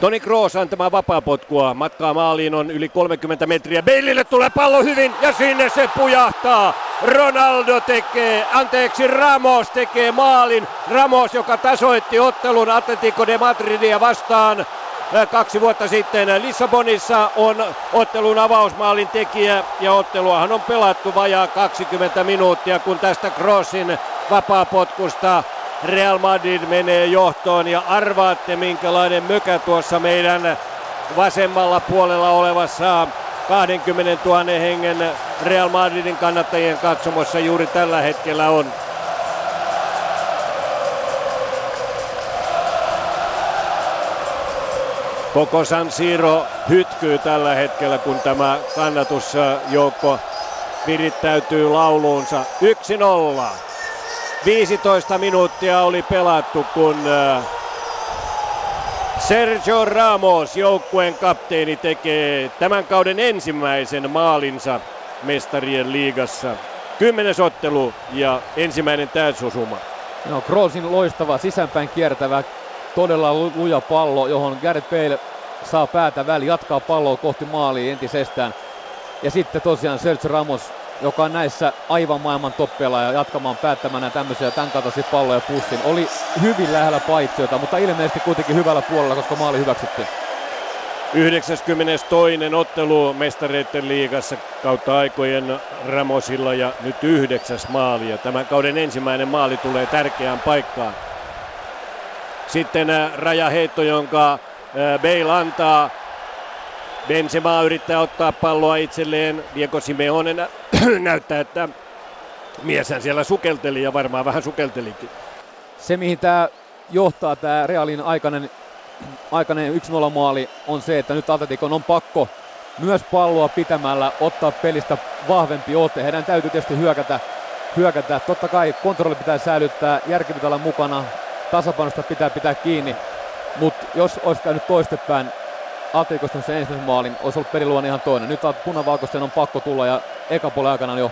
Toni Kroos antamaan vapaapotkua, matkaa maaliin on yli 30 metriä, Baleille tulee pallo hyvin, ja sinne se pujahtaa. Ronaldo Ramos tekee maalin. Ramos, joka tasoitti ottelun Atletico de Madridia vastaan 2 vuotta sitten Lissabonissa, on ottelun avausmaalin tekijä, ja otteluahan on pelattu vajaa 20 minuuttia, kun tästä Crossin vapaapotkusta Real Madrid menee johtoon, ja arvaatte minkälainen mökä tuossa meidän vasemmalla puolella olevassa 20 000 hengen Real Madridin kannattajien katsomossa juuri tällä hetkellä on. Koko San Siro hytkyy tällä hetkellä, kun tämä kannatusjoukko virittäytyy lauluunsa. 1-0. 15 minuuttia oli pelattu, kun Sergio Ramos, joukkueen kapteeni, tekee tämän kauden ensimmäisen maalinsa Mestarien liigassa. 10. ottelu ja ensimmäinen täysosuma. No, Kroosin loistava sisäänpäin kiertävä, todella luja pallo, johon Gareth Bale saa päätä väliin, jatkaa palloa kohti maalia entisestään. Ja sitten tosiaan Sergio Ramos, joka on näissä aivan maailman toppelaaja, jatkamaan päättämänä tämmöisiä tämän kaltaisia palloja pussin. Oli hyvin lähellä paitsiota, mutta ilmeisesti kuitenkin hyvällä puolella, koska maali hyväksyttiin. 92. ottelu Mestareiden liigassa kautta aikojen Ramosilla ja nyt 9. maali. Ja tämän kauden ensimmäinen maali tulee tärkeään paikkaan. Sitten rajaheitto, jonka Bale antaa. Benzema yrittää ottaa palloa itselleen. Diego Simeone näyttää, että mieshän siellä sukelteli ja varmaan vähän sukeltelikin. Se, mihin tämä johtaa, tämä Realin aikainen 1-0 maali, on se, että nyt Atleticon on pakko myös palloa pitämällä ottaa pelistä vahvempi ote. Heidän täytyy tietysti hyökätä. Totta kai kontrolli pitää säilyttää, järki pitää olla mukana, tasapainosta pitää pitää kiinni. Mutta jos olisi käynyt toistepäin, Atleticosta sen ensimmäisen maalin, olisi ollut peliluonne ihan toinen. Nyt punavalkoisten on pakko tulla ja eka puolen aikana jo.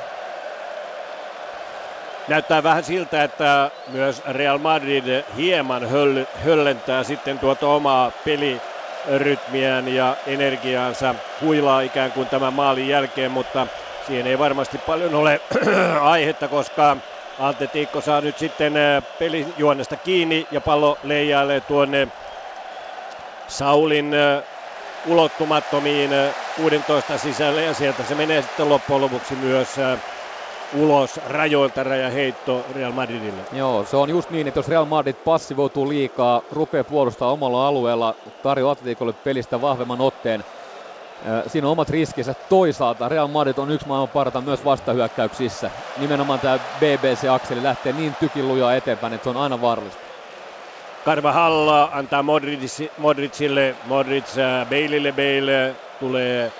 Näyttää vähän siltä, että myös Real Madrid hieman höllentää sitten tuota omaa pelirytmiään ja energiaansa, huilaa ikään kuin tämän maalin jälkeen, mutta siihen ei varmasti paljon ole aihetta, koska Atletico saa nyt sitten pelijuonnesta kiinni ja pallo leijailee tuonne Saulin ulottumattomiin 16 sisällä, ja sieltä se menee sitten loppujen lopuksi myös ulos rajoilta, rajaheitto Real Madridille. Joo, se on just niin, että jos Real Madrid passivoituu liikaa, rupeaa puolustamaan omalla alueella, tarjoaa Atleticolle pelistä vahvemman otteen. Siinä on omat riskinsä. Toisaalta Real Madrid on yksi maailman parta myös vastahyökkäyksissä. Nimenomaan tämä BBC-akseli lähtee niin tykinlujaa eteenpäin, että se on aina vaarallista. Carvajal antaa Modricille, Modric Baleille, Bale tulee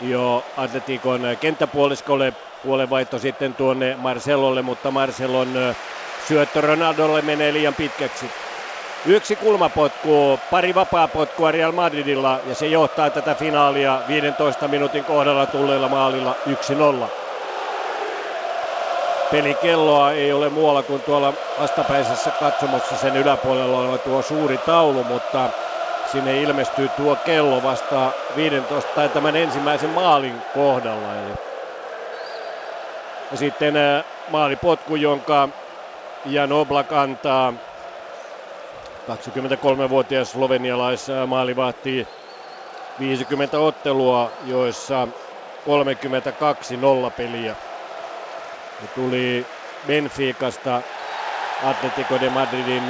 jo Atleticon kenttäpuoliskolle, puolenvaihto sitten tuonne Marcelolle, mutta Marcelon syöttö Ronaldolle menee liian pitkäksi. Yksi kulmapotku, pari vapaapotkua Real Madridilla, ja se johtaa tätä finaalia 15 minuutin kohdalla tulleella maalilla 1-0. Pelikelloa ei ole muualla kuin tuolla vastapäisessä katsomossa, sen yläpuolella on tuo suuri taulu, mutta sinne ilmestyy tuo kello vasta 15 tai tämän ensimmäisen maalin kohdalla. Ja sitten maalipotku, jonka Jan Oblak antaa, 23-vuotias slovenialais maalivahti, 50 ottelua, joissa 32 nollapeliä. Ja tuli Benficasta Atletico de Madridin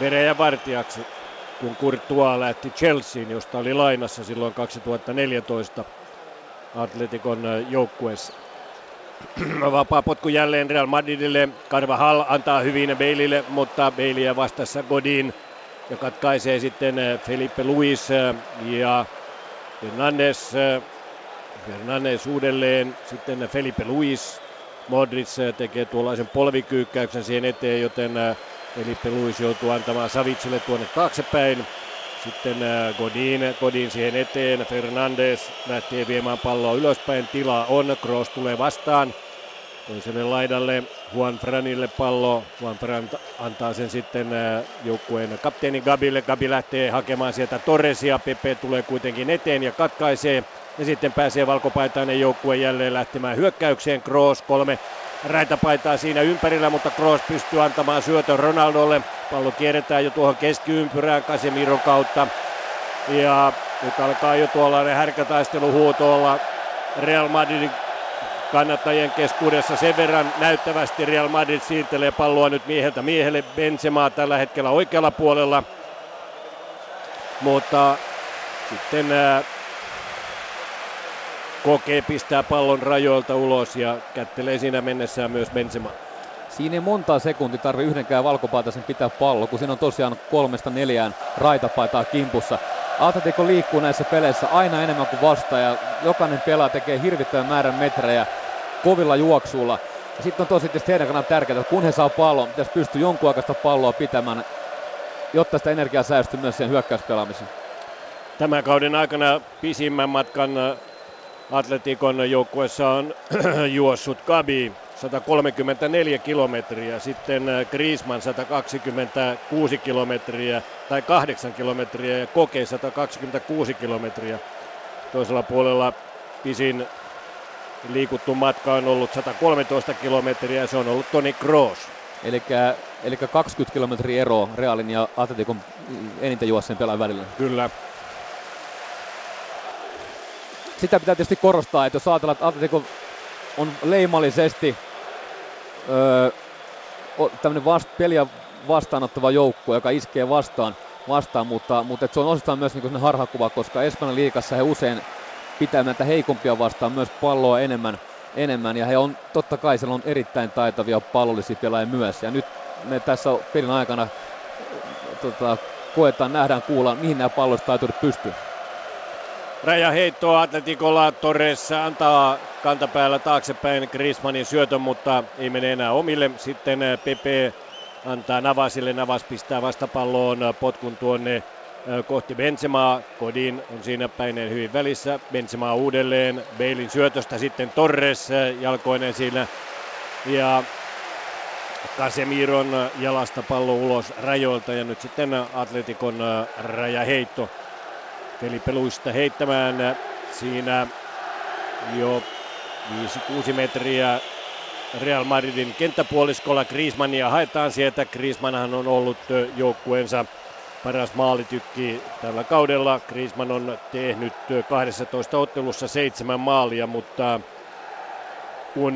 veräjävartijaksi, kun Courtois lähti Chelseain, josta oli lainassa silloin 2014 Atleticon joukkueessa. Vapaapotku jälleen Real Madridille. Carvajal antaa hyvin Baleille, mutta Baleä vastassa Godin, ja katkaisee sitten Filipe Luís ja Fernandes uudelleen, sitten Filipe Luís. Modric tekee tuollaisen polvikyykkäyksen siihen eteen, joten Filipe Luís joutuu antamaan Savicille tuonne taaksepäin. Sitten Godin siihen eteen, Fernandes lähtee viemään palloa ylöspäin, tilaa on, Kroos tulee vastaan. Toiselle laidalle Juanfranille pallo, Juanfran antaa sen sitten joukkueen kapteeni Gabille. Gabi lähtee hakemaan sieltä Torresia, Pepe tulee kuitenkin eteen ja katkaisee. Ja sitten pääsee valkopaitainen joukkue jälleen lähtemään hyökkäykseen. Kroos, 3 raitapaitaa siinä ympärillä, mutta Kroos pystyy antamaan syötön Ronaldolle. Pallo kierretään jo tuohon keskiympyrään Casemiron kautta. Ja nyt alkaa jo tuollainen härkätaistelu huutoilla Real Madridin kannattajien keskuudessa sen verran näyttävästi. Real Madrid siirtelee palloa nyt mieheltä miehelle. Benzema tällä hetkellä oikealla puolella. Mutta sitten Koke pistää pallon rajoilta ulos ja kättelee siinä mennessään myös Benzema. Siinä ei montaa sekuntia tarvi yhdenkään valkopaitaisen pitää pallo, kun siinä on tosiaan 3-4 raitapaitaa kimpussa. Atletico liikkuu näissä peleissä aina enemmän kuin vastaaja. Jokainen pelaa tekee hirvittävän määrän metrejä. kovilla juoksuilla. Sitten on tosi tietysti heidän kannalta tärkeää, että kun he saa pallon, pitäisi pystyä jonkun aikaista palloa pitämään, jotta sitä energiaa säästyy myös siihen hyökkäyspelaamiseen. Tämän kauden aikana pisimmän matkan Atleticon joukkueessa on juossut Gabi 134 kilometriä, sitten Griezmann 126 kilometriä tai 8 kilometriä ja Koke 126 kilometriä. Toisella puolella pisin liikuttu matka on ollut 113 kilometriä ja se on ollut Toni Kroos. Eli 20 kilometriä eroa Realin ja Atleticon eniten juosseen pelan välillä. Kyllä. Sitä pitää tietysti korostaa, että jos ajatellaan, että Atletico on leimallisesti tämmöinen peliä vastaanottava joukko, joka iskee vastaan mutta se on osittain myös niin harhakuva, koska Espanjan liigassa he usein pitää näitä heikompia vastaan myös palloa enemmän ja he on totta kai siellä on erittäin taitavia pallollisia pelaajia myös. Ja nyt me tässä pelin aikana koetaan, nähdään, kuullaan, mihin nämä palloistaiturit pystyy. Räjäheittoa Atleticolla Torres antaa kantapäällä taaksepäin Griezmannin syötön, mutta ei mene enää omille. Sitten Pepe antaa Navasille. Navas pistää vastapalloon potkun tuonne kohti Benzemaa. Godin on siinä päineen hyvin välissä. Benzemaa uudelleen. Balein syötöstä sitten Torres jalkoinen siinä. Ja Casemiron jalasta pallo ulos rajoilta ja nyt sitten Atleticon räjäheitto. Filipe Luista heittämään siinä jo 5-6 metriä Real Madridin kenttäpuoliskolla. Griezmannia haetaan sieltä. Griezmannhan on ollut joukkueensa paras maalitykki tällä kaudella. Griezmann on tehnyt 12 ottelussa 7 maalia, mutta kun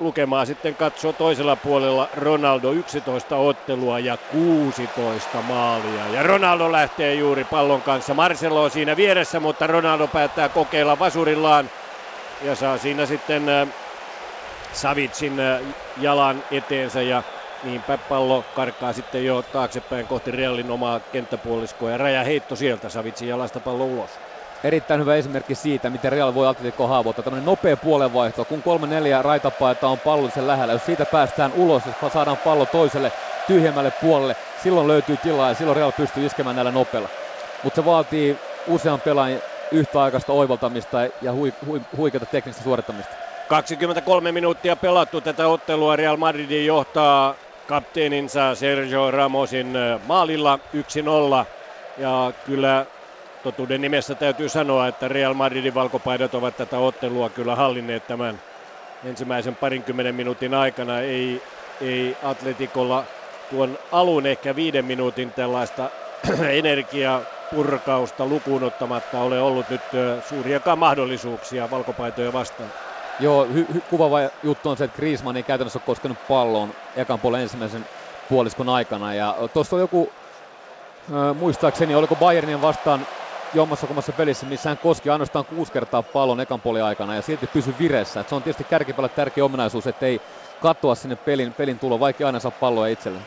lukemaa sitten katsoo toisella puolella Ronaldo 11 ottelua ja 16 maalia. Ja Ronaldo lähtee juuri pallon kanssa. Marcelo on siinä vieressä, mutta Ronaldo päättää kokeilla vasurillaan. Ja saa siinä sitten Savicin jalan eteensä ja niinpä pallo karkaa sitten jo taaksepäin kohti Realin omaa kenttäpuoliskoa. Ja räjäheitto sieltä Savicin jalasta pallo ulos. Erittäin hyvä esimerkki siitä, miten Real voi Atleticoa haavoittaa. Tämmöinen nopea puolenvaihto, kun 3-4 raitapaita on pallollisen lähellä. Jos siitä päästään ulos, jos saadaan pallo toiselle tyhjemmälle puolelle, silloin löytyy tilaa ja silloin Real pystyy iskemään näillä nopeilla. Mutta se vaatii usean pelaajan yhtäaikaista oivaltamista ja huikeata teknistä suorittamista. 23 minuuttia pelattu tätä ottelua. Real Madrid johtaa kapteeninsa Sergio Ramosin maalilla 1-0 ja kyllä... Totuuden nimessä täytyy sanoa, että Real Madridin valkopaidat ovat tätä ottelua kyllä hallinneet tämän ensimmäisen 20 minuutin aikana. Ei Atleticolla tuon alun ehkä 5 minuutin tällaista energiapurkausta lukuun ottamatta ole ollut nyt suuriakaan mahdollisuuksia valkopaitoja vastaan. Joo, kuvaava juttu on se, että Griezmann ei käytännössä ole koskenut palloon ekan puolen ensimmäisen puoliskon aikana. Ja tuossa on joku, muistaakseni, oliko Bayernin vastaan jommassa kummassa pelissä, missä hän koski ainoastaan 6 kertaa pallon ekan puolen aikana ja silti pysyi vireessä. Et se on tietysti kärkipelalle tärkeä ominaisuus, ettei katoa sinne pelin tulo, vaikka aina saa palloa itselleen.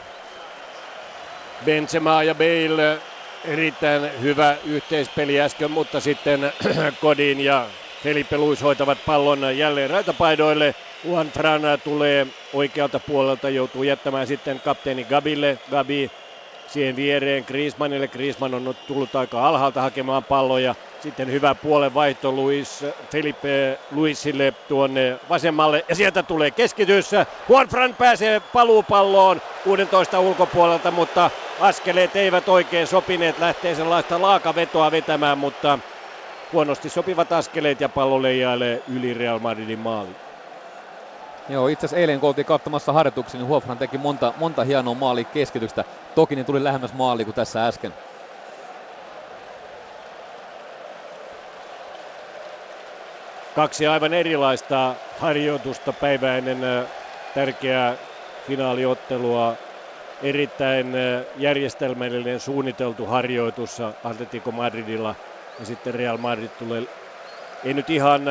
Benzema ja Bale, erittäin hyvä yhteispeli äsken, mutta sitten Godin ja Filipe Luís hoitavat pallon jälleen raitapaidoille. Juanfran tulee oikealta puolelta, joutuu jättämään sitten kapteeni Gabille. Gabi siihen viereen Griezmannille. Griezmann on tullut aika alhaalta hakemaan palloja. Sitten hyvä puolenvaihto Filipe Luisille tuonne vasemmalle. Ja sieltä tulee keskitys. Juanfran pääsee paluupalloon 16 ulkopuolelta, mutta askeleet eivät oikein sopineet. Lähtee sellaista laakavetoa vetämään, mutta huonosti sopivat askeleet ja pallo leijailee yli Real Madridin maalin. Joo, itse asiassa eilen kun oltiin katsomassa harjoituksia, niin Juanfran teki monta hienoa maalia keskitystä. Toki niin tuli lähemmäs maaliin kuin tässä äsken. Kaksi aivan erilaista harjoitusta päivää ennen tärkeää finaaliottelua. Erittäin järjestelmällinen suunniteltu harjoitus Atletico Madridilla ja sitten Real Madrid tulee ei nyt ihan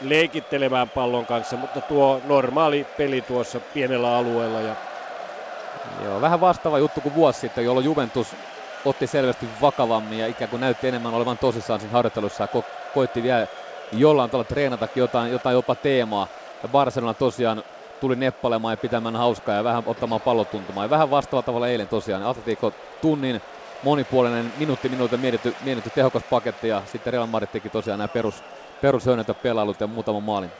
leikittelemään pallon kanssa, mutta tuo normaali peli tuossa pienellä alueella. Ja... Joo, vähän vastaava juttu kuin vuosi sitten, jolloin Juventus otti selvästi vakavammin ja ikään kuin näytti enemmän olevan tosissaan siinä harjoittelussa ja koitti vielä jollain tavalla treenatakin jotain jopa teemaa. Ja Barcelona tosiaan tuli neppalemaan ja pitämään hauskaa ja vähän ottamaan pallotuntumaa. Ja vähän vastaavalla tavalla eilen tosiaan. Atletico tunnin monipuolinen minuutti minuutin mietitty tehokas paketti. Ja sitten Real Madrid teki tosiaan nämä perushöynätä pelailut ja muutama maalin.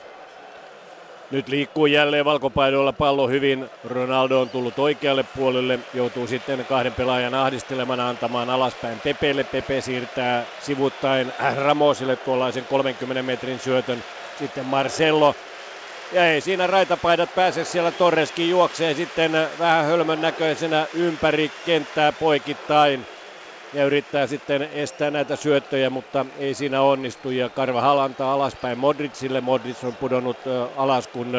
Nyt liikkuu jälleen valkopaidoilla pallo hyvin. Ronaldo on tullut oikealle puolelle. Joutuu sitten kahden pelaajan ahdistelemana antamaan alaspäin Pepelle. Pepe siirtää sivuttain Ramosille tuollaisen 30 metrin syötön. Sitten Marcelo. Ja ei siinä raitapaidat pääse, siellä Torreskin juoksee sitten vähän hölmön näköisenä ympäri kenttää poikittain. Ja yrittää sitten estää näitä syöttöjä, mutta ei siinä onnistu. Ja Carvajal antaa alaspäin Modricille. Modric on pudonnut alas, kun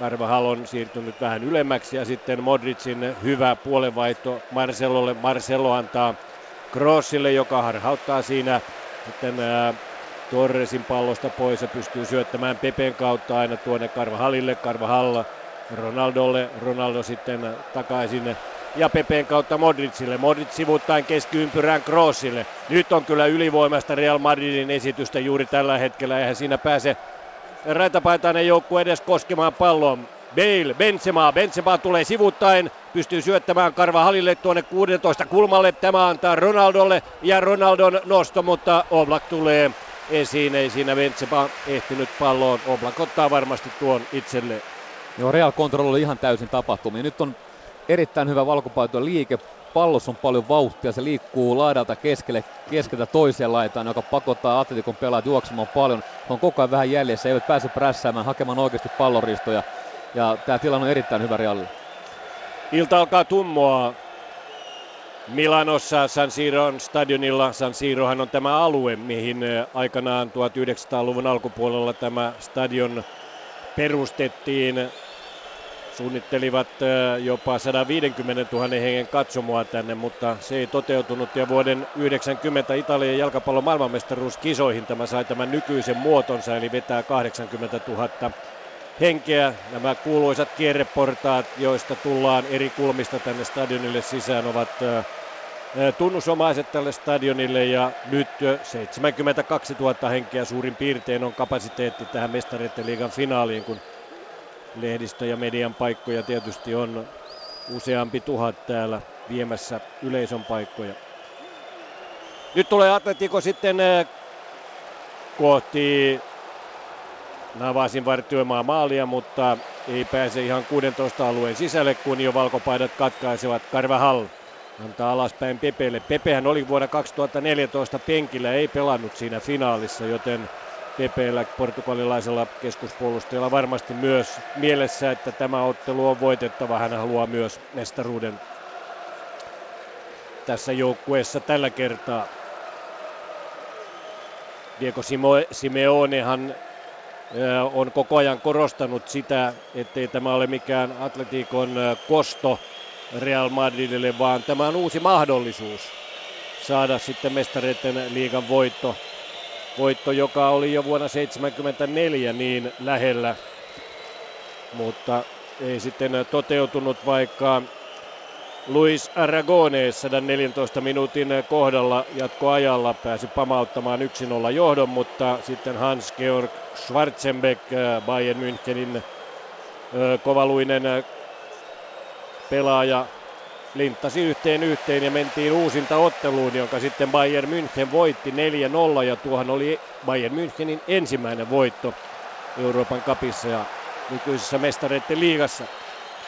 Carvajal on siirtynyt vähän ylemmäksi. Ja sitten Modricin hyvä puolenvaihto Marcelolle. Marcelo antaa Kroosille, joka harhauttaa siinä sitten Torresin pallosta pois ja pystyy syöttämään Pepen kautta aina tuonne Carvajalille. Carvajal Ronaldolle. Ronaldo sitten takaisin. Ja Pepen kautta Modricille. Modric sivuuttain keskiympyrään Kroosille. Nyt on kyllä ylivoimasta Real Madridin esitystä juuri tällä hetkellä. Eihän siinä pääse raitapaitainen joukkue edes koskemaan palloon. Bale, Benzema tulee sivuuttain. Pystyy syöttämään Carvajalille tuonne 16 kulmalle. Tämä antaa Ronaldolle ja Ronaldon nosto, mutta Oblak tulee esiin. Ei siinä Benzema ehtinyt palloon. Oblak ottaa varmasti tuon itselleen. Joo, Real kontrolloi ihan täysin tapahtumia. Nyt on erittäin hyvä valkopaitojen liike. Pallossa on paljon vauhtia. Se liikkuu laidalta keskeltä toiseen laitaan, joka pakottaa Atleticon pelaajat juoksemaan paljon. He on koko ajan vähän jäljessä. Eivät pääse prässäämään, hakemaan oikeasti pallonristoja. Ja tämä tilanne on erittäin hyvä Realille. Ilta alkaa tummoa Milanossa San Siron stadionilla. San Sirohan on tämä alue, mihin aikanaan 1900-luvun alkupuolella tämä stadion perustettiin. Suunnittelivat jopa 150 000 hengen katsomoa tänne, mutta se ei toteutunut. Ja vuoden 1990 Italian jalkapallon maailmanmestaruuskisoihin tämä sai tämän nykyisen muotonsa, eli vetää 80 000 henkeä. Nämä kuuluisat kierreportaat, joista tullaan eri kulmista tänne stadionille sisään, ovat tunnusomaiset tälle stadionille. Ja nyt 72 000 henkeä suurin piirtein on kapasiteetti tähän Mestareiden liigan finaaliin, kun lehdistö- ja median paikkoja tietysti on useampi tuhat täällä viemässä yleisön paikkoja. Nyt tulee Atletico sitten kohti Navasin vartioimaa maalia, mutta ei pääse ihan 16 alueen sisälle, kun jo valkopaidat katkaisevat. Carvajal antaa alaspäin Pepelle. Pepehän oli vuonna 2014 penkillä, ei pelannut siinä finaalissa, joten Pepeillä portugalilaisella keskuspuolustajalla varmasti myös mielessä, että tämä ottelu on voitettava. Hän haluaa myös mestaruuden tässä joukkueessa tällä kertaa. Diego Simeonehan on koko ajan korostanut sitä, ettei tämä ole mikään Atleticon kosto Real Madridille, vaan tämä on uusi mahdollisuus saada sitten Mestareiden liigan voitto. Voitto, joka oli jo vuonna 1974 niin lähellä, mutta ei sitten toteutunut, vaikka Luis Aragones 114 minuutin kohdalla jatkoajalla pääsi pamauttamaan 1-0 johdon, mutta sitten Hans-Georg Schwarzenbeck, Bayern Münchenin kovaluinen pelaaja, linttasi yhteen ja mentiin uusinta otteluun, jonka sitten Bayern München voitti 4-0, ja tuohan oli Bayern Münchenin ensimmäinen voitto Euroopan cupissa ja nykyisessä Mestareiden liigassa.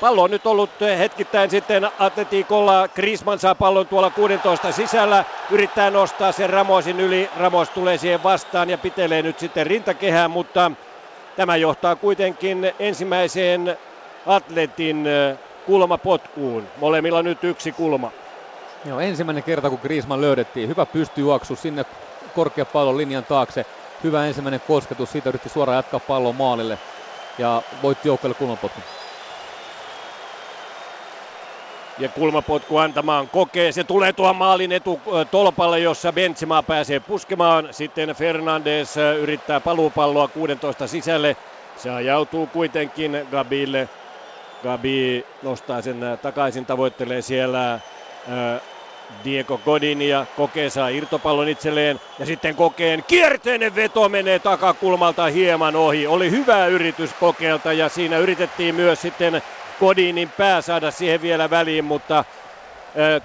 Pallo on nyt ollut hetkittäin sitten Atleticolla. Griezmann saa pallon tuolla 16 sisällä, yrittää nostaa sen Ramosin yli. Ramos tulee siihen vastaan ja pitelee nyt sitten rintakehää, mutta tämä johtaa kuitenkin ensimmäiseen Atletin kulmapotkuun. Molemmilla nyt yksi kulma. Joo, ensimmäinen kerta kun Griezmann löydettiin. Hyvä pystyjuoksu sinne korkean pallon linjan taakse. Hyvä ensimmäinen kosketus. Siitä yritti suoraan jatkaa pallon maalille. Ja voitti joukkueelle kulmapotkun. Ja kulmapotku antamaan Koke. Se tulee tuohon maalin etutolpalle, jossa Benzema pääsee puskemaan. Sitten Fernandes yrittää paluupalloa 16 sisälle. Se ajautuu kuitenkin Gabille. Gabi nostaa sen takaisin, tavoittelee siellä Diego Godin ja Koke saa irtopallon itselleen ja sitten Kokeen kierteinen veto menee takakulmalta hieman ohi. Oli hyvä yritys Kokeelta ja siinä yritettiin myös sitten Godinin pää saada siihen vielä väliin, mutta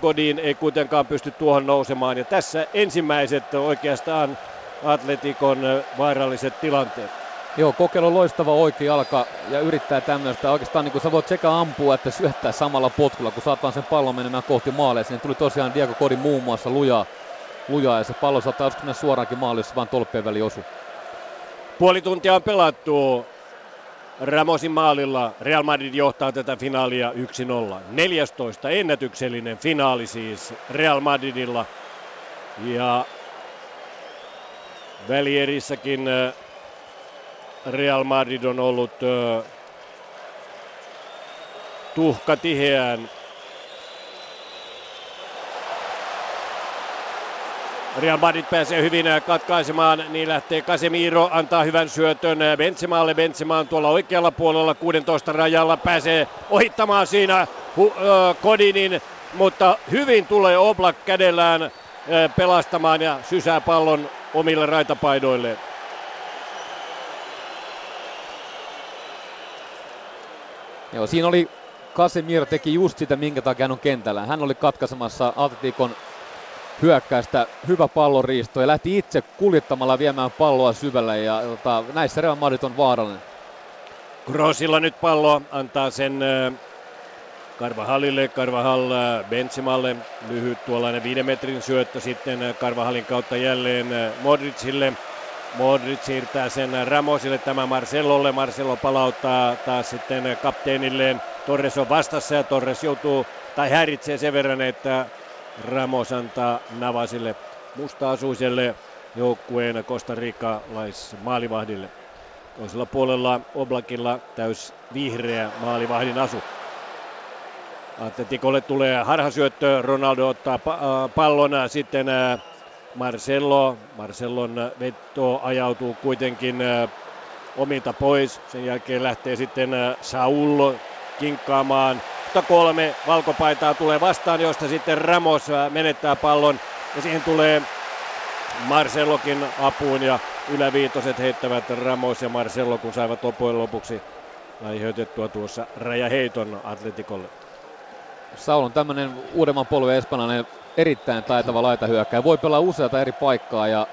Godin ei kuitenkaan pysty tuohon nousemaan. Ja tässä ensimmäiset oikeastaan Atleticon vaaralliset tilanteet. Joo, Kokeilla on loistava oikea jalka ja yrittää tämmöistä. Oikeastaan niin kuin sä voit sekä ampua että syöttää samalla potkulla, kun saat vaan sen pallon menemään kohti maalia. Sinne tuli tosiaan Diego Godin muun muassa lujaa ja se pallo saattaa joskus mennä suoraankin maaliin, jos se vaan tolppien väliin osuu. Puoli tuntia on pelattu Ramosin maalilla. Real Madrid johtaa tätä finaalia 1-0. 14. ennätyksellinen finaali siis Real Madridilla. Ja välierissäkin Real Madrid on ollut tuhka tiheään. Real Madrid pääsee hyvin katkaisemaan, niin lähtee Casemiro, antaa hyvän syötön Benzemalle. Benzema on tuolla oikealla puolella 16 rajalla, pääsee ohittamaan siinä Godinin, mutta hyvin tulee Oblak kädellään pelastamaan ja sysää pallon omille raitapaidoilleen. Joo, siinä oli Casemiro teki just sitä, minkä takia on kentällä. Hän oli katkaisemassa Atleticon hyökkäystä, hyvä pallonriisto ja lähti itse kuljettamalla viemään palloa syvälle ja näissä Real Madrid on vaarallinen. Kroosilla nyt pallo, antaa sen Carvajalille, Carvajal Benzemalle, lyhyt tuollainen 5 metrin syöttö sitten Carvajalin kautta jälleen Modricille. Modrić siirtää sen Ramosille, tämä Marcelolle. Marcelo palauttaa taas sitten kapteenilleen. Torres on vastassa ja Torres joutuu tai häiritsee sen verran, että Ramos antaa Navasille, musta-asuiselle joukkueen kostariikalaismaalivahdille. Toisella puolella Oblakilla täys vihreä maalivahdin asu. Atleticolle tulee harhasyöttö, Ronaldo ottaa pallona sitten Marcellon veto ajautuu kuitenkin omilta pois. Sen jälkeen lähtee sitten Saúl kinkkaamaan. Mutta 3 valkopaitaa tulee vastaan, josta sitten Ramos menettää pallon. Ja siihen tulee Marcellokin apuun ja yläviitoset heittävät Ramos ja Marcello, kun saivat loppujen lopuksi aiheutettua tuossa rajaheiton Atleticolle. Saúl on tämmöinen uudemman polven espanjalainen erittäin taitava laitahyökkääjä. Voi pelaa useata eri paikkaa ja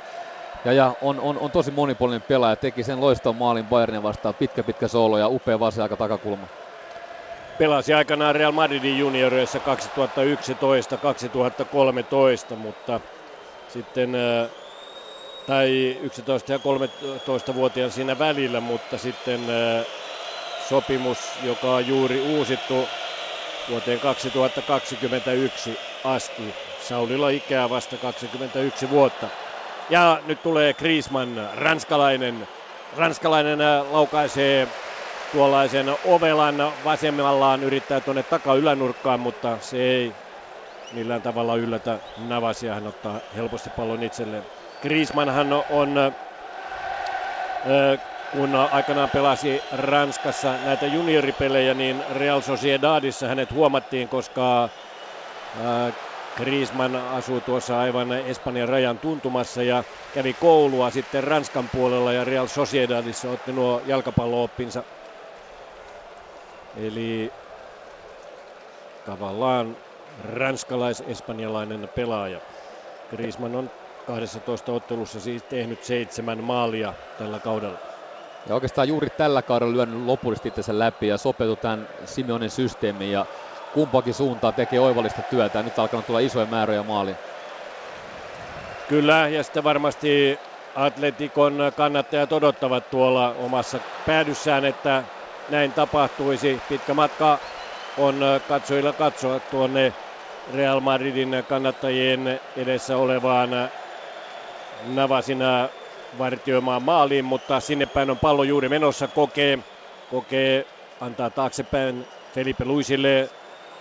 on tosi monipuolinen pelaaja. Teki sen loistavan maalin Bayernia vastaan. Pitkä soolo ja upea vasen-jalka takakulma. Pelasi aikanaan Real Madridin junioreissa 2011-2013, mutta sitten tai 11- ja 13-vuotiaan siinä välillä, mutta sitten sopimus, joka on juuri uusittu vuoteen 2021 asti. Saulilla ikää vasta 21 vuotta. Ja nyt tulee Griezmann, ranskalainen. Ranskalainen laukaisee tuollaisen ovelan vasemmallaan, yrittää tuonne takaylänurkkaan, mutta se ei millään tavalla yllätä Navasia. Hän ottaa helposti pallon itselleen. Griezmannhan on, kun aikanaan pelasi Ranskassa näitä junioripelejä, niin Real Sociedadissa hänet huomattiin, koska Griezmann asuu tuossa aivan Espanjan rajan tuntumassa ja kävi koulua sitten Ranskan puolella ja Real Sociedadissa otti nuo jalkapallo-oppinsa. Eli tavallaan ranskalais-espanjalainen pelaaja. Griezmann on 12 ottelussa siis tehnyt 7 maalia tällä kaudella. Ja oikeastaan juuri tällä kaudella lyönyt lopullisesti itsensä läpi ja sopeutui tämän Simeonen systeemiin ja kumpakin suuntaan tekee oivallista työtä. Nyt alkaa tulla isoja määriä maaliin. Kyllä, ja sitten varmasti Atleticon kannattajat odottavat tuolla omassa päädyssään, että näin tapahtuisi. Pitkä matka on katsojilla katsoa tuonne Real Madridin kannattajien edessä olevaan Navasina vartioimaan maaliin, mutta sinne päin on pallo juuri menossa. Koke antaa taaksepäin Filipe Luisille.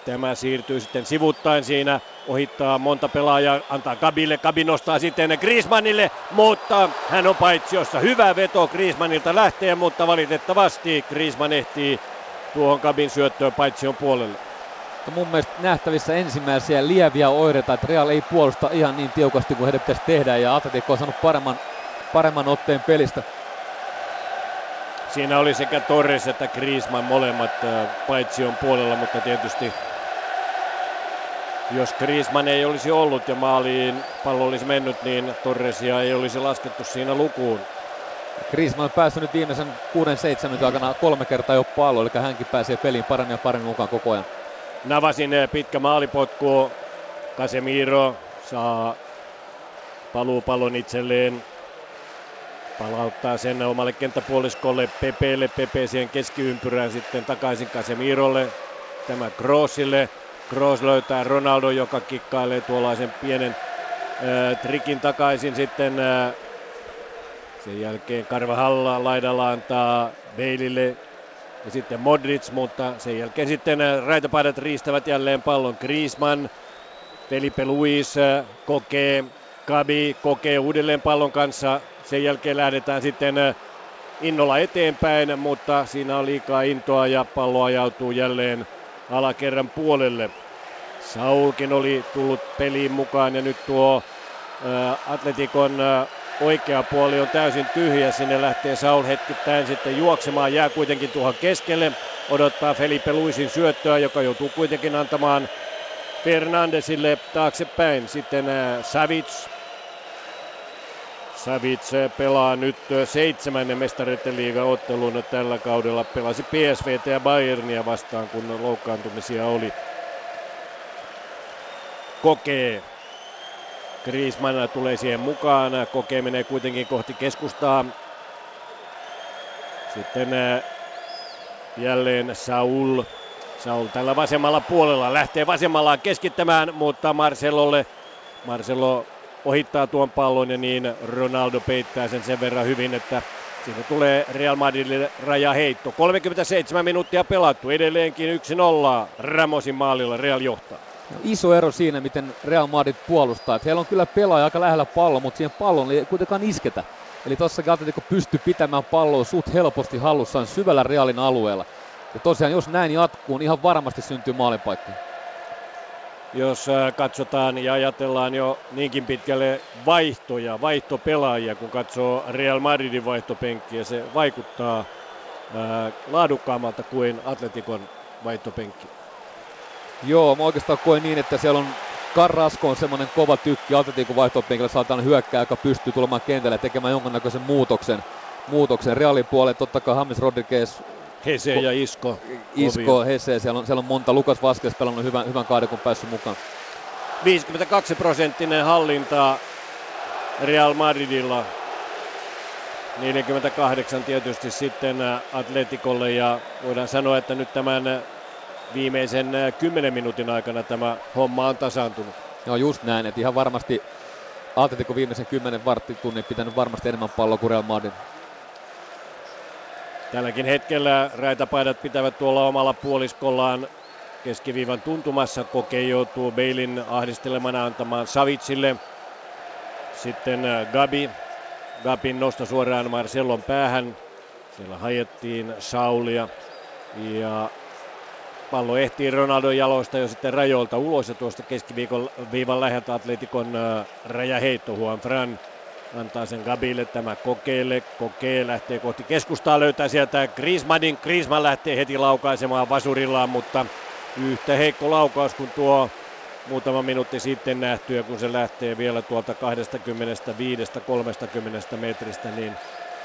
Tämä siirtyy sitten sivuttaen siinä, ohittaa monta pelaajaa, antaa Gabille. Gabi nostaa sitten Griezmannille, mutta hän on paitsiossa. Hyvä veto Griezmannilta lähtee, mutta valitettavasti Griezmann ehtii tuohon Gabin syöttöön paitsion puolelle. mun mielestä nähtävissä ensimmäisiä lieviä oireita, että Real ei puolusta ihan niin tiukasti kuin heidän pitäisi tehdä, ja Atletico on saanut paremman otteen pelistä. Siinä oli sekä Torres että Griezmann molemmat paitsion puolella, mutta tietysti jos Griezmann ei olisi ollut ja maaliin pallo olisi mennyt, niin Torresia ei olisi laskettu siinä lukuun. Griezmann on päässyt viimeisen 6-7 aikana 3 kertaa jo pallo, eli hänkin pääsee peliin paremmin ja paremmin mukaan koko ajan. Navasin pitkä maalipotku, Casemiro saa paluupallon itselleen, palauttaa sen omalle kenttäpuoliskolle Pepelle, Pepe siihen keskiympyrään sitten takaisin Casemirolle, tämä Kroosille. Kroos löytää Ronaldo, joka kikkailee tuollaisen pienen trikin takaisin sitten. Sen jälkeen Carvajal laidalla antaa Baleille ja sitten Modrić, mutta sen jälkeen sitten raitapaidat riistävät jälleen pallon. Griezmann, Filipe Luís, Koke, Gabi, Koke uudelleen pallon kanssa. Sen jälkeen lähdetään sitten innolla eteenpäin, mutta siinä on liikaa intoa ja pallo ajautuu jälleen alakerran puolelle. Saulkin oli tullut peliin mukaan ja nyt tuo Atleticon oikea puoli on täysin tyhjä. Sinne lähtee Saul hetkittäin sitten juoksemaan. Jää kuitenkin tuohon keskelle. Odottaa Felipe Luisin syöttöä, joka joutuu kuitenkin antamaan Fernandesille taaksepäin. Sitten Savić. Savić pelaa nyt 7. Mestareiden liigan ottelun tällä kaudella. Pelasi PSV:tä ja Bayernia vastaan, kun loukkaantumisia oli. Koke. Griezmann tulee siihen mukaan. Koke menee kuitenkin kohti keskustaa. Sitten jälleen Saúl. Saúl tällä vasemmalla puolella. Lähtee vasemmallaan keskittämään, mutta Marcelolle. Marcelo ohittaa tuon pallon ja niin Ronaldo peittää sen verran hyvin, että siinä tulee Real Madridille rajaheitto. 37 minuuttia pelattu, edelleenkin 1-0. Ramosin maalilla Real johtaa. Iso ero siinä, miten Real Madrid puolustaa. Heillä on kyllä pelaaja aika lähellä pallo, mutta siihen pallon ei kuitenkaan isketä. Eli tuossa Atletico pystyy pitämään palloa suht helposti hallussaan syvällä Realin alueella. Ja tosiaan jos näin jatkuu, niin ihan varmasti syntyy maalinpaikka. Jos katsotaan ja ajatellaan jo niinkin pitkälle vaihtoja, vaihtopelaajia, kun katsoo Real Madridin vaihtopenkkiä, se vaikuttaa laadukkaammalta kuin Atleticon vaihtopenkki. Joo, mä oikeastaan koen niin, että siellä on Carrasco on semmoinen kova tykki, Atleticon vaihtopenkillä saadaan hyökkää, joka pystyy tulemaan kentälle tekemään jonkinnäköisen muutoksen. Realin puolelle totta kai James Rodriguez. Hese ja Isco. Isco, Hese. Siellä on monta. Lucas Vázquez pelannut hyvän kauden, kun päässyt mukaan. 52% hallintaa Real Madridilla. 48 tietysti sitten Atleticolle. Ja voidaan sanoa, että nyt tämän viimeisen 10 minuutin aikana tämä homma on tasaantunut. Joo, just näin. Että ihan varmasti Atletico viimeisen 10 varttitunnin pitänyt varmasti enemmän palloa kuin Real Madrid. Tälläkin hetkellä raitapaidat pitävät tuolla omalla puoliskollaan keskiviivan tuntumassa. Koke joutuu Balein ahdistelemana antamaan Savicille. Sitten Gabi. Gabin nosto suoraan Marcellon päähän. Siellä hajettiin Saulia. Ja pallo ehtii Ronaldon jaloista jo sitten rajoilta ulos. Ja tuosta keskiviivan läheltä Atleticon rajaheitto Juanfran. Antaa sen Gabille, tämä Kokeelle. Koke lähtee kohti keskustaa, löytää sieltä Griezmannin. Griezmann lähtee heti laukaisemaan vasurillaan, mutta yhtä heikko laukaus kuin tuo muutama minuutti sitten nähty. Ja kun se lähtee vielä tuolta 25-30 metristä, niin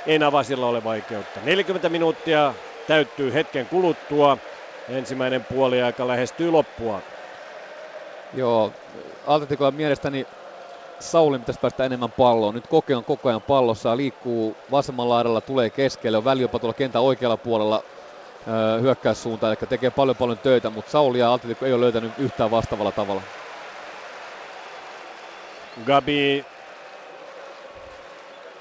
ei Navasilla ole vaikeutta. 40 minuuttia täyttyy hetken kuluttua. Ensimmäinen puoliaika lähestyy loppua. Joo, Atleticolla mielestäni Saulin pitäisi päästä enemmän palloon. Nyt Koke on koko ajan pallossa, liikkuu vasemmalla laidalla, tulee keskelle, on väli jopa tuolla kentän oikealla puolella hyökkäyssuuntaan, eli tekee paljon töitä, mutta Sauli ja Atletico ei ole löytänyt yhtään vastaavalla tavalla. Gabi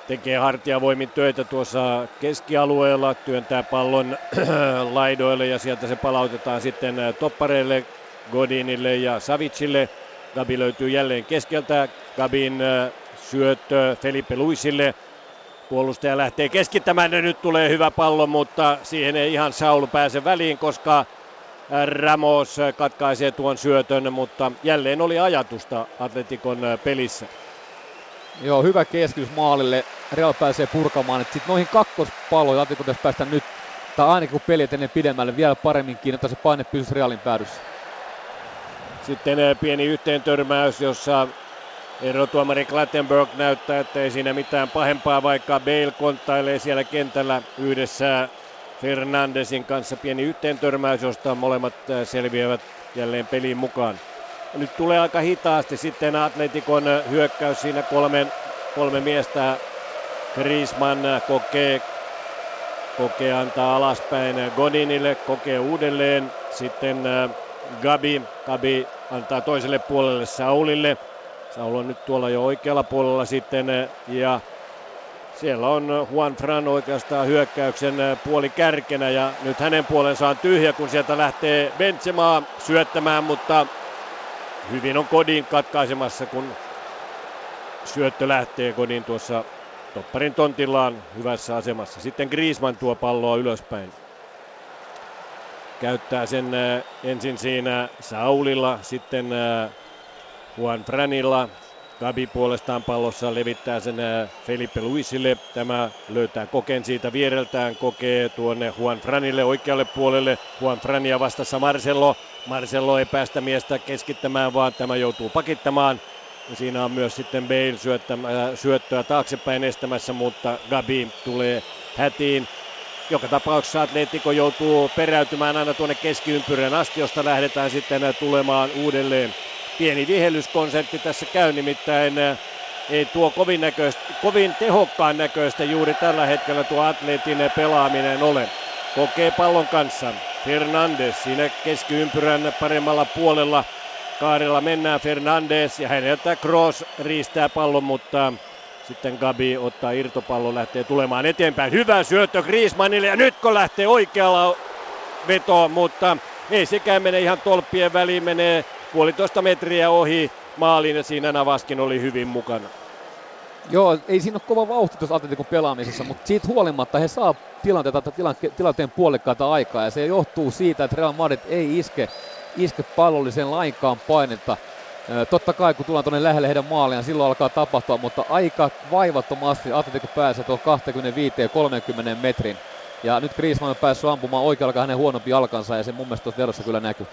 tekee hartiavoimin töitä tuossa keskialueella, työntää pallon laidoille ja sieltä se palautetaan sitten toppareille, Godinille ja Savicille. Gabi löytyy jälleen keskeltä. Gabin syöttö Felipe Luisille. Puolustaja lähtee keskittämään ja nyt tulee hyvä pallo, mutta siihen ei ihan Saul pääse väliin, koska Ramos katkaisee tuon syötön, mutta jälleen oli ajatusta Atleticon pelissä. Joo, hyvä keskitys maalille. Real pääsee purkamaan. Sitten noihin kakkospalloihin Atletico pitäisi päästä nyt, tai ainakin kun peli etenee pidemmälle, vielä paremmin kiinni, että se paine pysyisi Realin päädyssä. Sitten pieni yhteentörmäys, jossa erotuomari Clattenburg näyttää, että ei siinä mitään pahempaa, vaikka Bale konttailee siellä kentällä yhdessä Fernandesin kanssa. Pieni yhteentörmäys, josta molemmat selviävät jälleen peliin mukaan. Nyt tulee aika hitaasti sitten Atleticon hyökkäys, siinä kolme miestä. Griezmann, Koke antaa alaspäin Godinille, Koke uudelleen. Sitten Gabi antaa toiselle puolelle Saulille. Saul on nyt tuolla jo oikealla puolella sitten, ja siellä on Juanfran oikeastaan hyökkäyksen puoli kärkenä, ja nyt hänen puolensa on tyhjä, kun sieltä lähtee Benzema syöttämään, mutta hyvin on Godin katkaisemassa, kun syöttö lähtee. Godin tuossa topparin tontillaan hyvässä asemassa. Sitten Griezmann tuo palloa ylöspäin. Käyttää sen ensin siinä Saulilla, sitten Juanfranilla. Gabi puolestaan pallossa levittää sen Filipe Luisille. Tämä löytää Koken siitä viereltään. Koke tuonne Juanfranille oikealle puolelle. Juanfrania vastassa Marcelo. Marcelo ei päästä miestä keskittämään, vaan tämä joutuu pakittamaan. Ja siinä on myös sitten Bale syöttöä taaksepäin estämässä, mutta Gabi tulee hätiin. Joka tapauksessa Atletico joutuu peräytymään aina tuonne keskiympyrän asti, josta lähdetään sitten tulemaan uudelleen. Pieni vihellyskonsepti tässä käy, nimittäin ei tuo kovin tehokkaan näköistä juuri tällä hetkellä tuo Atletin pelaaminen ole. Kokee pallon kanssa Fernandes siinä keskiympyrän paremmalla puolella. Kaarella mennään Fernandes ja häneltä Kroos riistää pallon, mutta sitten Gabi ottaa irtopallon, lähtee tulemaan eteenpäin. Hyvä syöttö Griezmannille, ja nyt kun lähtee oikealla vetoon, mutta ei sekään mene ihan tolppien väliin, menee puolitoista metriä ohi maalin, ja siinä Navaskin oli hyvin mukana. Joo, ei siinä ole kova vauhti tuossa Atleticon pelaamisessa, mutta siitä huolimatta he saa tilanteen puolikkaita aikaa, ja se johtuu siitä, että Real Madrid ei iske pallolliseen lainkaan painetta. Totta kai kun tullaan tuonne lähelle heidän maaliaan, silloin alkaa tapahtua, mutta aika vaivattomasti Atletico pääsee tuon 25-30 metrin. Ja nyt Griezmann on päässyt ampumaan oikealla hänen huonompi alkansa, ja se mun mielestä tuossa vedossa kyllä näkyy.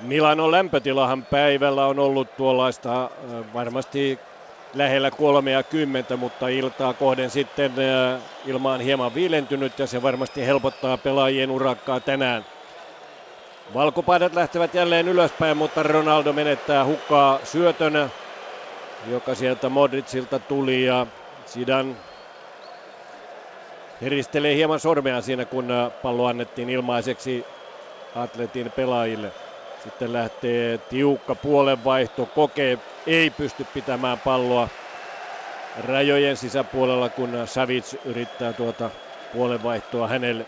Milanon lämpötilahan päivällä on ollut tuollaista varmasti lähellä 30, mutta iltaa kohden sitten ilma on hieman viilentynyt, ja se varmasti helpottaa pelaajien urakkaa tänään. Valkopaidat lähtevät jälleen ylöspäin, mutta Ronaldo menettää hukkaa syötön, joka sieltä Modricilta tuli, ja Zidane heristelee hieman sormea siinä, kun pallo annettiin ilmaiseksi Atletin pelaajille. Sitten lähtee tiukka puolenvaihto. Koke ei pysty pitämään palloa rajojen sisäpuolella, kun Savić yrittää tuota puolenvaihtoa hänelle.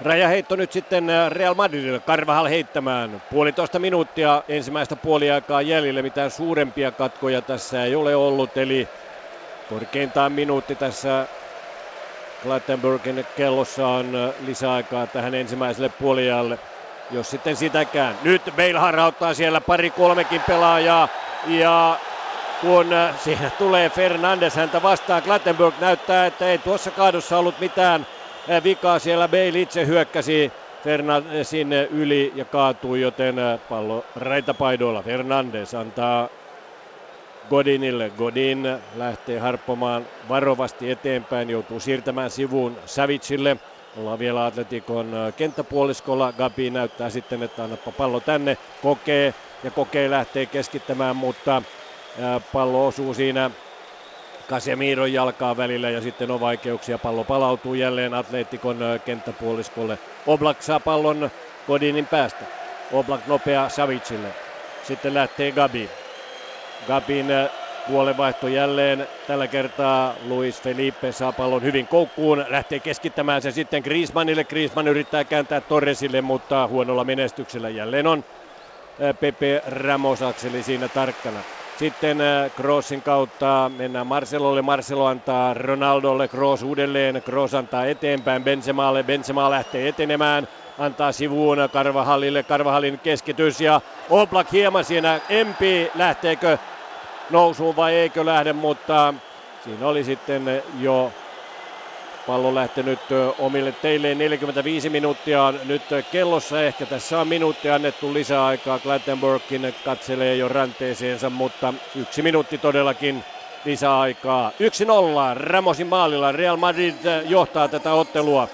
Rajaheitto nyt sitten Real Madridille. Carvajal heittämään. Puolitoista minuuttia ensimmäistä puoliaikaa jäljellä. Mitään suurempia katkoja tässä ei ole ollut. Eli korkeintaan minuutti tässä Clattenburgin kellossa on lisäaikaa tähän ensimmäiselle puoliajalle. Jos sitten sitäkään. Nyt Bale harhauttaa siellä pari kolmekin pelaajaa. Ja kun siinä tulee Fernandes häntä vastaan, Clattenburg näyttää, että ei tuossa kaadossa ollut mitään vikaa. Siellä Bale itse hyökkäsi Fernandesin yli ja kaatui, joten pallo raitapaidoilla. Fernandes antaa Godinille. Godin lähtee harppomaan varovasti eteenpäin, joutuu siirtämään sivuun Savicille. Ollaan vielä Atleticon kenttäpuoliskolla. Gabi näyttää sitten, että annappa pallo tänne. Koke, ja Koke lähtee keskittämään, mutta pallo osuu siinä Casemiron jalkaa välillä, ja sitten on vaikeuksia. Pallo palautuu jälleen Atleticon kenttäpuoliskolle. Oblak saa pallon Godinin päästä. Oblak nopea Savicille. Sitten lähtee Gabi. Gabin puolenvaihto jälleen. Tällä kertaa Luis Felipe saa pallon hyvin koukkuun. Lähtee keskittämään se sitten Griezmannille. Griezmann yrittää kääntää Torresille, mutta huonolla menestyksellä jälleen on Pepe Ramos-akseli siinä tarkkana. Sitten Kroosin kautta mennään Marcelolle. Marcelo antaa Ronaldolle, Kroos uudelleen. Kroos antaa eteenpäin Benzemalle. Benzema lähtee etenemään. Antaa sivuun Carvajalille. Carvajalin keskitys ja Oblak hieman siinä empii. Lähteekö nousuun vai eikö lähde, mutta siinä oli sitten jo pallo lähtenyt omille teilleen. 45 minuuttia on nyt kellossa. Ehkä tässä on minuutti annettu lisäaikaa. Clattenburgkin katselee jo ranteeseensa, mutta 1 minuutti todellakin lisäaikaa. 1-0 Ramosin maalilla. Real Madrid johtaa tätä ottelua.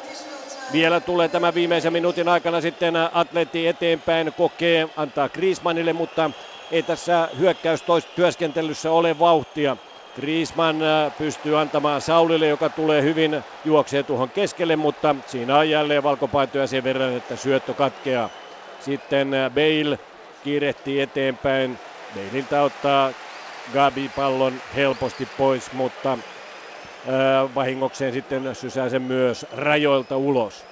Vielä tulee tämä viimeisen minuutin aikana sitten Atleti eteenpäin. Koke antaa Griezmannille, mutta ei tässä hyökkäystyöskentelyssä ole vauhtia. Griezmann pystyy antamaan Saulille, joka tulee hyvin, juoksee tuohon keskelle, mutta siinä on jälleen valkopaitoja sen verran, että syöttö katkeaa. Sitten Bale kiirehtii eteenpäin. Baleilta ottaa Gabi pallon helposti pois, mutta vahingokseen sitten sysää sen myös rajoilta ulos.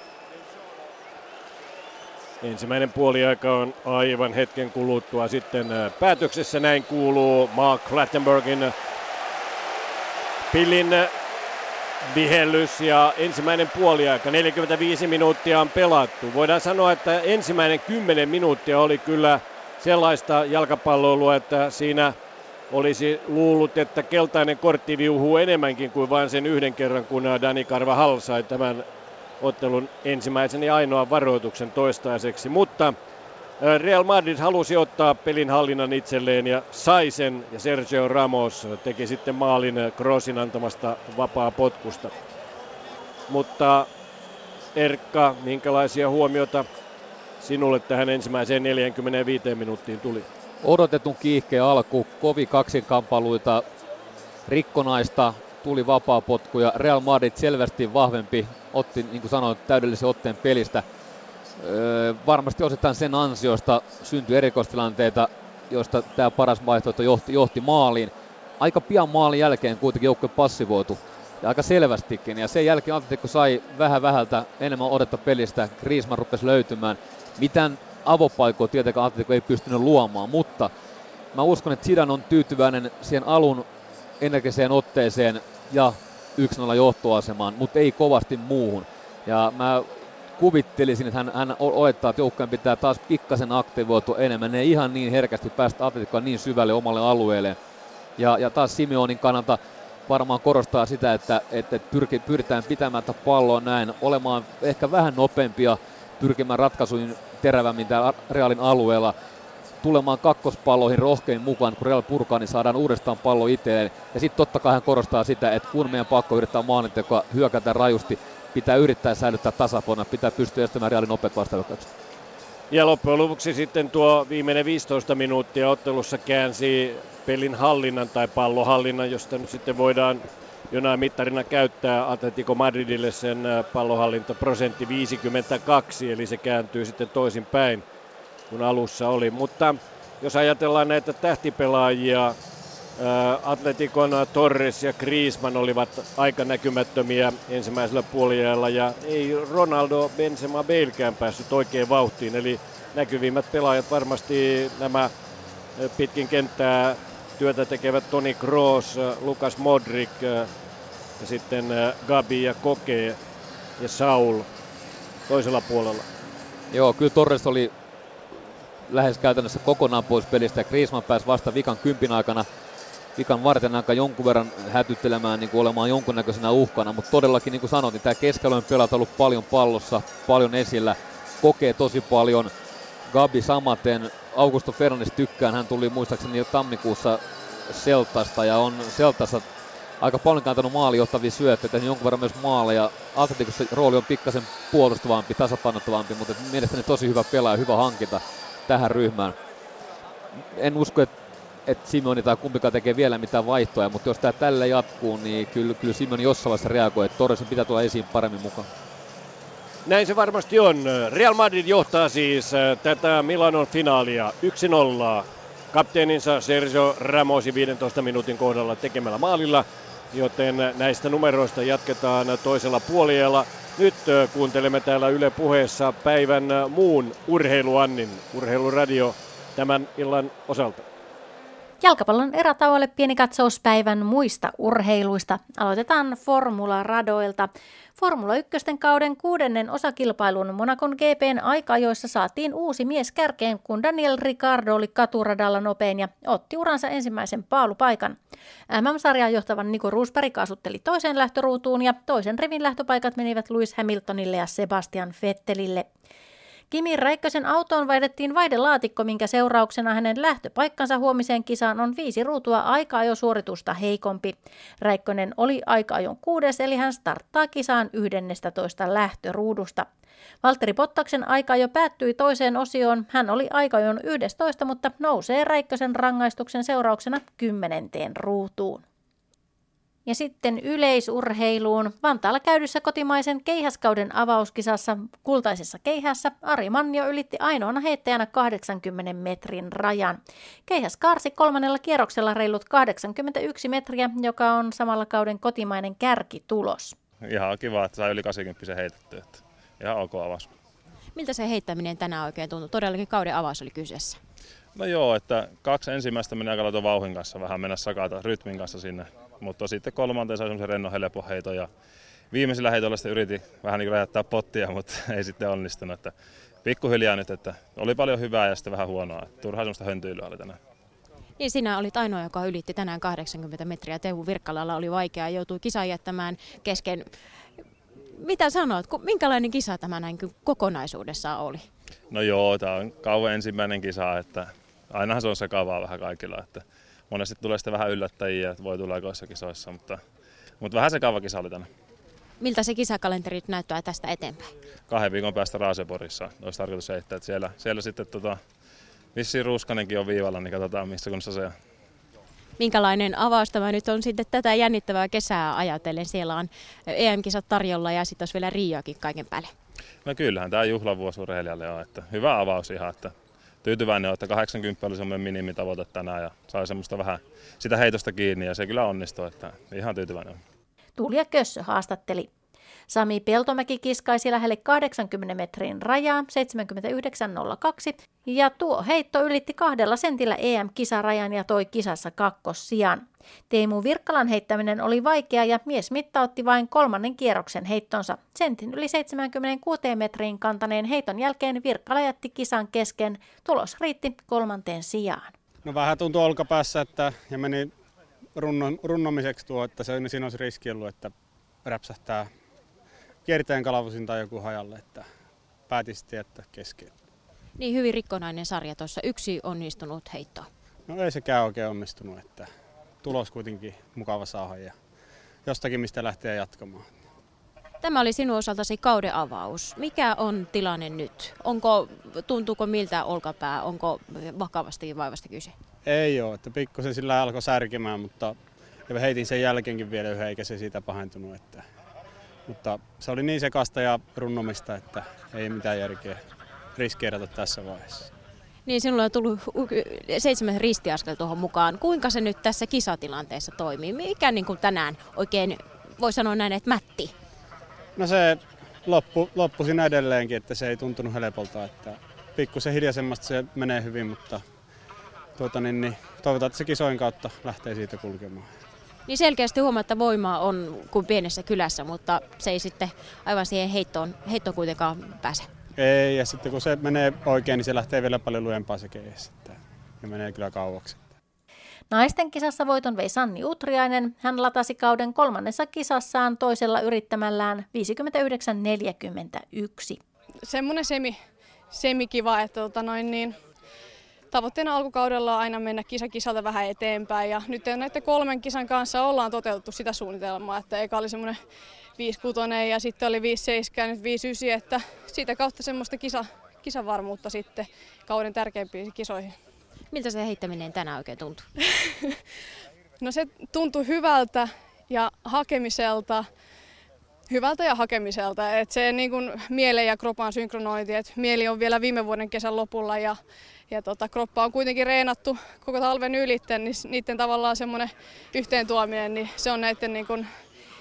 Ensimmäinen puoliaika on aivan hetken kuluttua sitten päätöksessä. Näin kuuluu Mark Clattenburgin pillin vihellys ja ensimmäinen puoliaika. 45 minuuttia on pelattu. Voidaan sanoa, että ensimmäinen 10 minuuttia oli kyllä sellaista jalkapalloilua, että siinä olisi luullut, että keltainen kortti viuhuu enemmänkin kuin vain sen yhden kerran, kun Dani Carvajal sai tämän ottelun ensimmäisen ja ainoan varoituksen toistaiseksi. Mutta Real Madrid halusi ottaa pelin hallinnan itselleen ja sai sen, ja Sergio Ramos teki sitten maalin Crossin antamasta vapaa potkusta. Mutta Erkka, minkälaisia huomioita sinulle tähän ensimmäiseen 45 minuuttiin tuli? Odotetun kiihkeä alku, kovin kaksinkampailuita, rikkonaista, tuli vapaapotkuja. Real Madrid selvästi vahvempi, otti niin kuin sanoin täydellisen otteen pelistä. Varmasti osittain sen ansiosta syntyi erikoistilanteita, joista tämä paras vaihtoehto johti maaliin. Aika pian maalin jälkeen kuitenkin joukkue passivoitu, ja aika selvästikin. Ja sen jälkeen Atletico sai vähän vähältä enemmän odetta pelistä, Griezmann rupesi löytymään. Mitään avopaikkoa tietenkään Atletico ei pystynyt luomaan, mutta mä uskon, että Zidane on tyytyväinen siihen alun energiseen otteeseen ja 1-0 johtoasemaan, mutta ei kovasti muuhun. Ja mä kuvittelisin, että hän olettaa, että joukkojen pitää taas pikkasen aktivoitua enemmän. Ne ei ihan niin herkästi päästä Atleticoa niin syvälle omalle alueelleen. Ja taas Simeonin kannalta varmaan korostaa sitä, että pyritään pitämään palloa näin, olemaan ehkä vähän nopeampia, pyrkimään ratkaisuihin terävämmin täällä Realin alueella, tulemaan kakkospalloihin rohkein mukaan, kun Real purkaa, niin saadaan uudestaan pallo itselleen. Ja sitten totta kai hän korostaa sitä, että kun meidän pakko yrittää maalintekoa, hyökätään rajusti, pitää yrittää säilyttää tasapainoa, pitää pystyä estämään Realin nopeat vastahyökkäykset. Ja loppujen lopuksi sitten tuo viimeinen 15 minuuttia ottelussa käänsi pelin hallinnan tai pallohallinnan, josta nyt sitten voidaan jonain mittarina käyttää Atletico Madridille sen pallohallintaprosentti 52, eli se kääntyy sitten toisin päin kun alussa oli. Mutta jos ajatellaan näitä tähtipelaajia, Atleticon Torres ja Griezmann olivat aika näkymättömiä ensimmäisellä puoliajalla, ja ei Ronaldo, Benzema, Balekään päässyt oikein vauhtiin, eli näkyvimmät pelaajat varmasti nämä pitkin kenttää työtä tekevät Toni Kroos, Lukas Modrić ja sitten Gabi ja Koke ja Saul toisella puolella. Joo, kyllä Torres oli lähes käytännössä kokonaan pois pelistä, ja Griezmann pääsi vasta vikan kympin aikana, vikan varten aika jonkun verran hätyttelemään, niin kuin olemaan jonkunnäköisenä uhkana, mutta todellakin niin kuin sanoin, niin tämä keskialueen pelaat on ollut paljon pallossa, paljon esillä, Koke tosi paljon, Gabi samaten, Augusto Fernández tykkään, hän tuli muistaakseni jo tammikuussa Celtasta ja on Celtassa aika paljon kantanut maalijohtavia syöttöjä, jonkun verran myös maaleja. Atleticossa rooli on pikkasen puolustavampi, tasapainottavampi, mutta mielestäni tosi hyvä pelaaja, hyvä hankinta tähän ryhmään. En usko, että Simeone tai kumpikaan tekee vielä mitään vaihtoja, mutta jos tämä tällä jatkuu, niin kyllä Simeone jossain vaiheessa reagoi, että Torresin pitää tulla esiin paremmin mukaan. Näin se varmasti on. Real Madrid johtaa siis tätä Milanon finaalia 1-0. Kapteeninsa Sergio Ramosin 15 minuutin kohdalla tekemällä maalilla, joten näistä numeroista jatketaan toisella puoliajalla. Nyt kuuntelemme täällä Yle Puheessa päivän muun urheiluannin, Urheiluradio tämän illan osalta. Jalkapallon erätauolle pieni katsauspäivän muista urheiluista. Aloitetaan formularadoilta. Formula 1 kauden 6. osakilpailun Monacon GP:n aika-ajoissa saatiin uusi mies kärkeen, kun Daniel Ricciardo oli katuradalla nopein ja otti uransa ensimmäisen paalupaikan. MM-sarjaa johtavan Nico Rosberg kaasutteli toiseen lähtöruutuun ja toisen rivin lähtöpaikat menivät Lewis Hamiltonille ja Sebastian Vettelille. Kimi Räikkösen autoon vaihdettiin vaihdelaatikko, minkä seurauksena hänen lähtöpaikkansa huomiseen kisaan on 5 ruutua aika-ajosuoritusta heikompi. Räikkönen oli aika-ajon 6, eli hän starttaa kisaan 11 lähtöruudusta. Valtteri Bottaksen aika-ajo päättyi toiseen osioon. Hän oli aika-ajon 11, mutta nousee Räikkösen rangaistuksen seurauksena 10. ruutuun. Ja sitten yleisurheiluun. Vantaalla käydyssä kotimaisen keihäskauden avauskisassa kultaisessa keihässä Ari Mannio ylitti ainoana heittäjänä 80 metrin rajan. Keihäs kaarsi 3. kierroksella reilut 81 metriä, joka on samalla kauden kotimainen kärkitulos. Ihan kiva, että sai yli 80 heitettyä. Ihan ok avaus. Miltä se heittäminen tänään oikein tuntui? Todellakin kauden avaus oli kyseessä. No joo, että 2 ensimmäistä meni aika laitoin vauhdin kanssa vähän mennä sakata rytmin kanssa sinne. Mutta sitten 3. sai semmoisen rennon helpon heiton ja viimeisillä heitolla sitten yritin vähän niin kuin räjättää pottia, mutta ei sitten onnistunut. Että pikkuhiljaa nyt, että oli paljon hyvää ja sitten vähän huonoa. Turhaa semmoista höntyilyä oli tänään. Niin sinä olit ainoa, joka ylitti tänään 80 metriä. Teemu Virkkalalla oli vaikeaa, joutui kisan jättämään kesken. Mitä sanot, minkälainen kisa tämä näin kokonaisuudessaan oli? No joo, tämä on kauan ensimmäinen kisa, että ainahan se on sekavaa vähän kaikilla, että monesti tulee sitten vähän yllättäjiä, että voi tulla aikoissa kisoissa, mutta vähän sekava kisa oli tänne. Miltä se kisakalenteri näyttää tästä eteenpäin? 2 viikon päästä Raaseborissa olisi tarkoitus heittää, että siellä sitten vissiin Ruuskanenkin on viivalla, niin katsotaan missä kunnossa se on. Minkälainen avaus tämä nyt on sitten tätä jännittävää kesää ajatellen? Siellä on EM-kisat tarjolla ja sitten olisi vielä Rioakin kaiken päälle. No kyllähän tämä juhlavuosi urheilijalle on, että hyvä avaus ihan, että tyytyväinen on, että 80 oli semmoinen minimitavoite tänään ja sai semmoista vähän sitä heitosta kiinni ja se kyllä onnistui, että ihan tyytyväinen on. Tuulija Kössö haastatteli. Sami Peltomäki kiskaisi lähelle 80 metrin rajaa 79,02 ja tuo heitto ylitti 2 sentillä EM-kisarajan ja toi kisassa 2. sijan. Teemu Virkkalan heittäminen oli vaikea ja mies mittautti vain 3. kierroksen heittonsa. Sentin yli 76 metriin kantaneen heiton jälkeen Virkkala jätti kisan kesken. Tulos riitti 3. sijaan. No vähän tuntui olkapäässä ja meni runnomiseksi että siinä olisi riski ollut, että räpsähtää kiertäen kalvosin tai joku hajalle, että päätin sitten jättää kesken. Niin hyvin rikkonainen sarja tuossa. 1 onnistunut heitto. No ei sekään oikein onnistunut, että tulos kuitenkin mukava saada ja jostakin mistä lähtee jatkamaan. Tämä oli sinun osaltasi kauden avaus. Mikä on tilanne nyt? Tuntuuko miltä olkapää? Onko vakavastakin vaivasta kyse? Ei ole, että pikkusen sillä alkoi särkemään, mutta heitin sen jälkeenkin vielä yhden eikä se siitä pahentunut, että mutta se oli niin sekasta ja runnomista, että ei mitään järkeä riskeerata tässä vaiheessa. Niin, sinulla on tullut 7 ristiaskel tuohon mukaan. Kuinka se nyt tässä kisatilanteessa toimii? Mikä niin kuin tänään oikein, voi sanoa näin, että mätti? No se loppu siinä edelleenkin, että se ei tuntunut helpolta. Että pikkusen hiljaisemmasta se menee hyvin, mutta toivotaan, että se kisojen kautta lähtee siitä kulkemaan. Niin selkeästi huomaa, että voimaa on kuin pienessä kylässä, mutta se ei sitten aivan siihen heittoon kuitenkaan pääse. Ei, ja sitten kun se menee oikein, niin se lähtee vielä paljon lujempaa se keihäs, ja menee kyllä kauaksi. Naisten kisassa voiton vei Sanni Utriainen. Hän latasi kauden 3. kisassaan toisella yrittämällään 59,41. Semmoinen semikiva, että tavoitteena alkukaudella on aina mennä kisalta vähän eteenpäin ja nyt näiden 3 kisan kanssa ollaan toteutettu sitä suunnitelmaa, että eka oli semmoinen 5.6 ja sitten oli 5.7 ja nyt 5.9, että siitä kautta semmoista kisavarmuutta sitten kauden tärkeimpiin kisoihin. Miltä se heittäminen tänään oikein tuntui? No se tuntui hyvältä ja hakemiselta, että se niin kuin mielen ja kropan synkronointi, että mieli on vielä viime vuoden kesän lopulla ja kroppa on kuitenkin reenattu koko talven ylitten, niin niiden tavallaan semmoinen yhteen tuominen, niin se on näiden niin kuin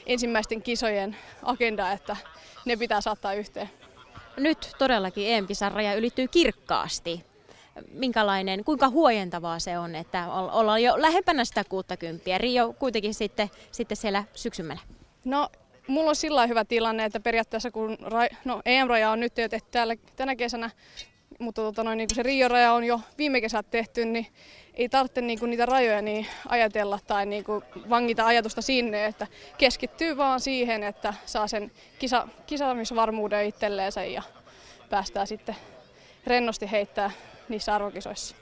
ensimmäisten kisojen agenda, että ne pitää saattaa yhteen. Nyt todellakin EM-kisan raja ylittyy kirkkaasti. minkälainen, kuinka huojentavaa se on, että ollaan jo lähempänä sitä 60. Rio kuitenkin sitten siellä syksymällä. No, mulla on sillä hyvä tilanne, että periaatteessa kun EM-raja on nyt jo tehty tänä kesänä, mutta niin kun se Rio-raja on jo viime kesät tehty, niin ei tarvitse niitä rajoja niin ajatella tai vangita ajatusta sinne, että keskittyy vaan siihen, että saa sen kisaamisvarmuuden itselleensä ja päästään sitten rennosti heittää niissä arvokisoissa.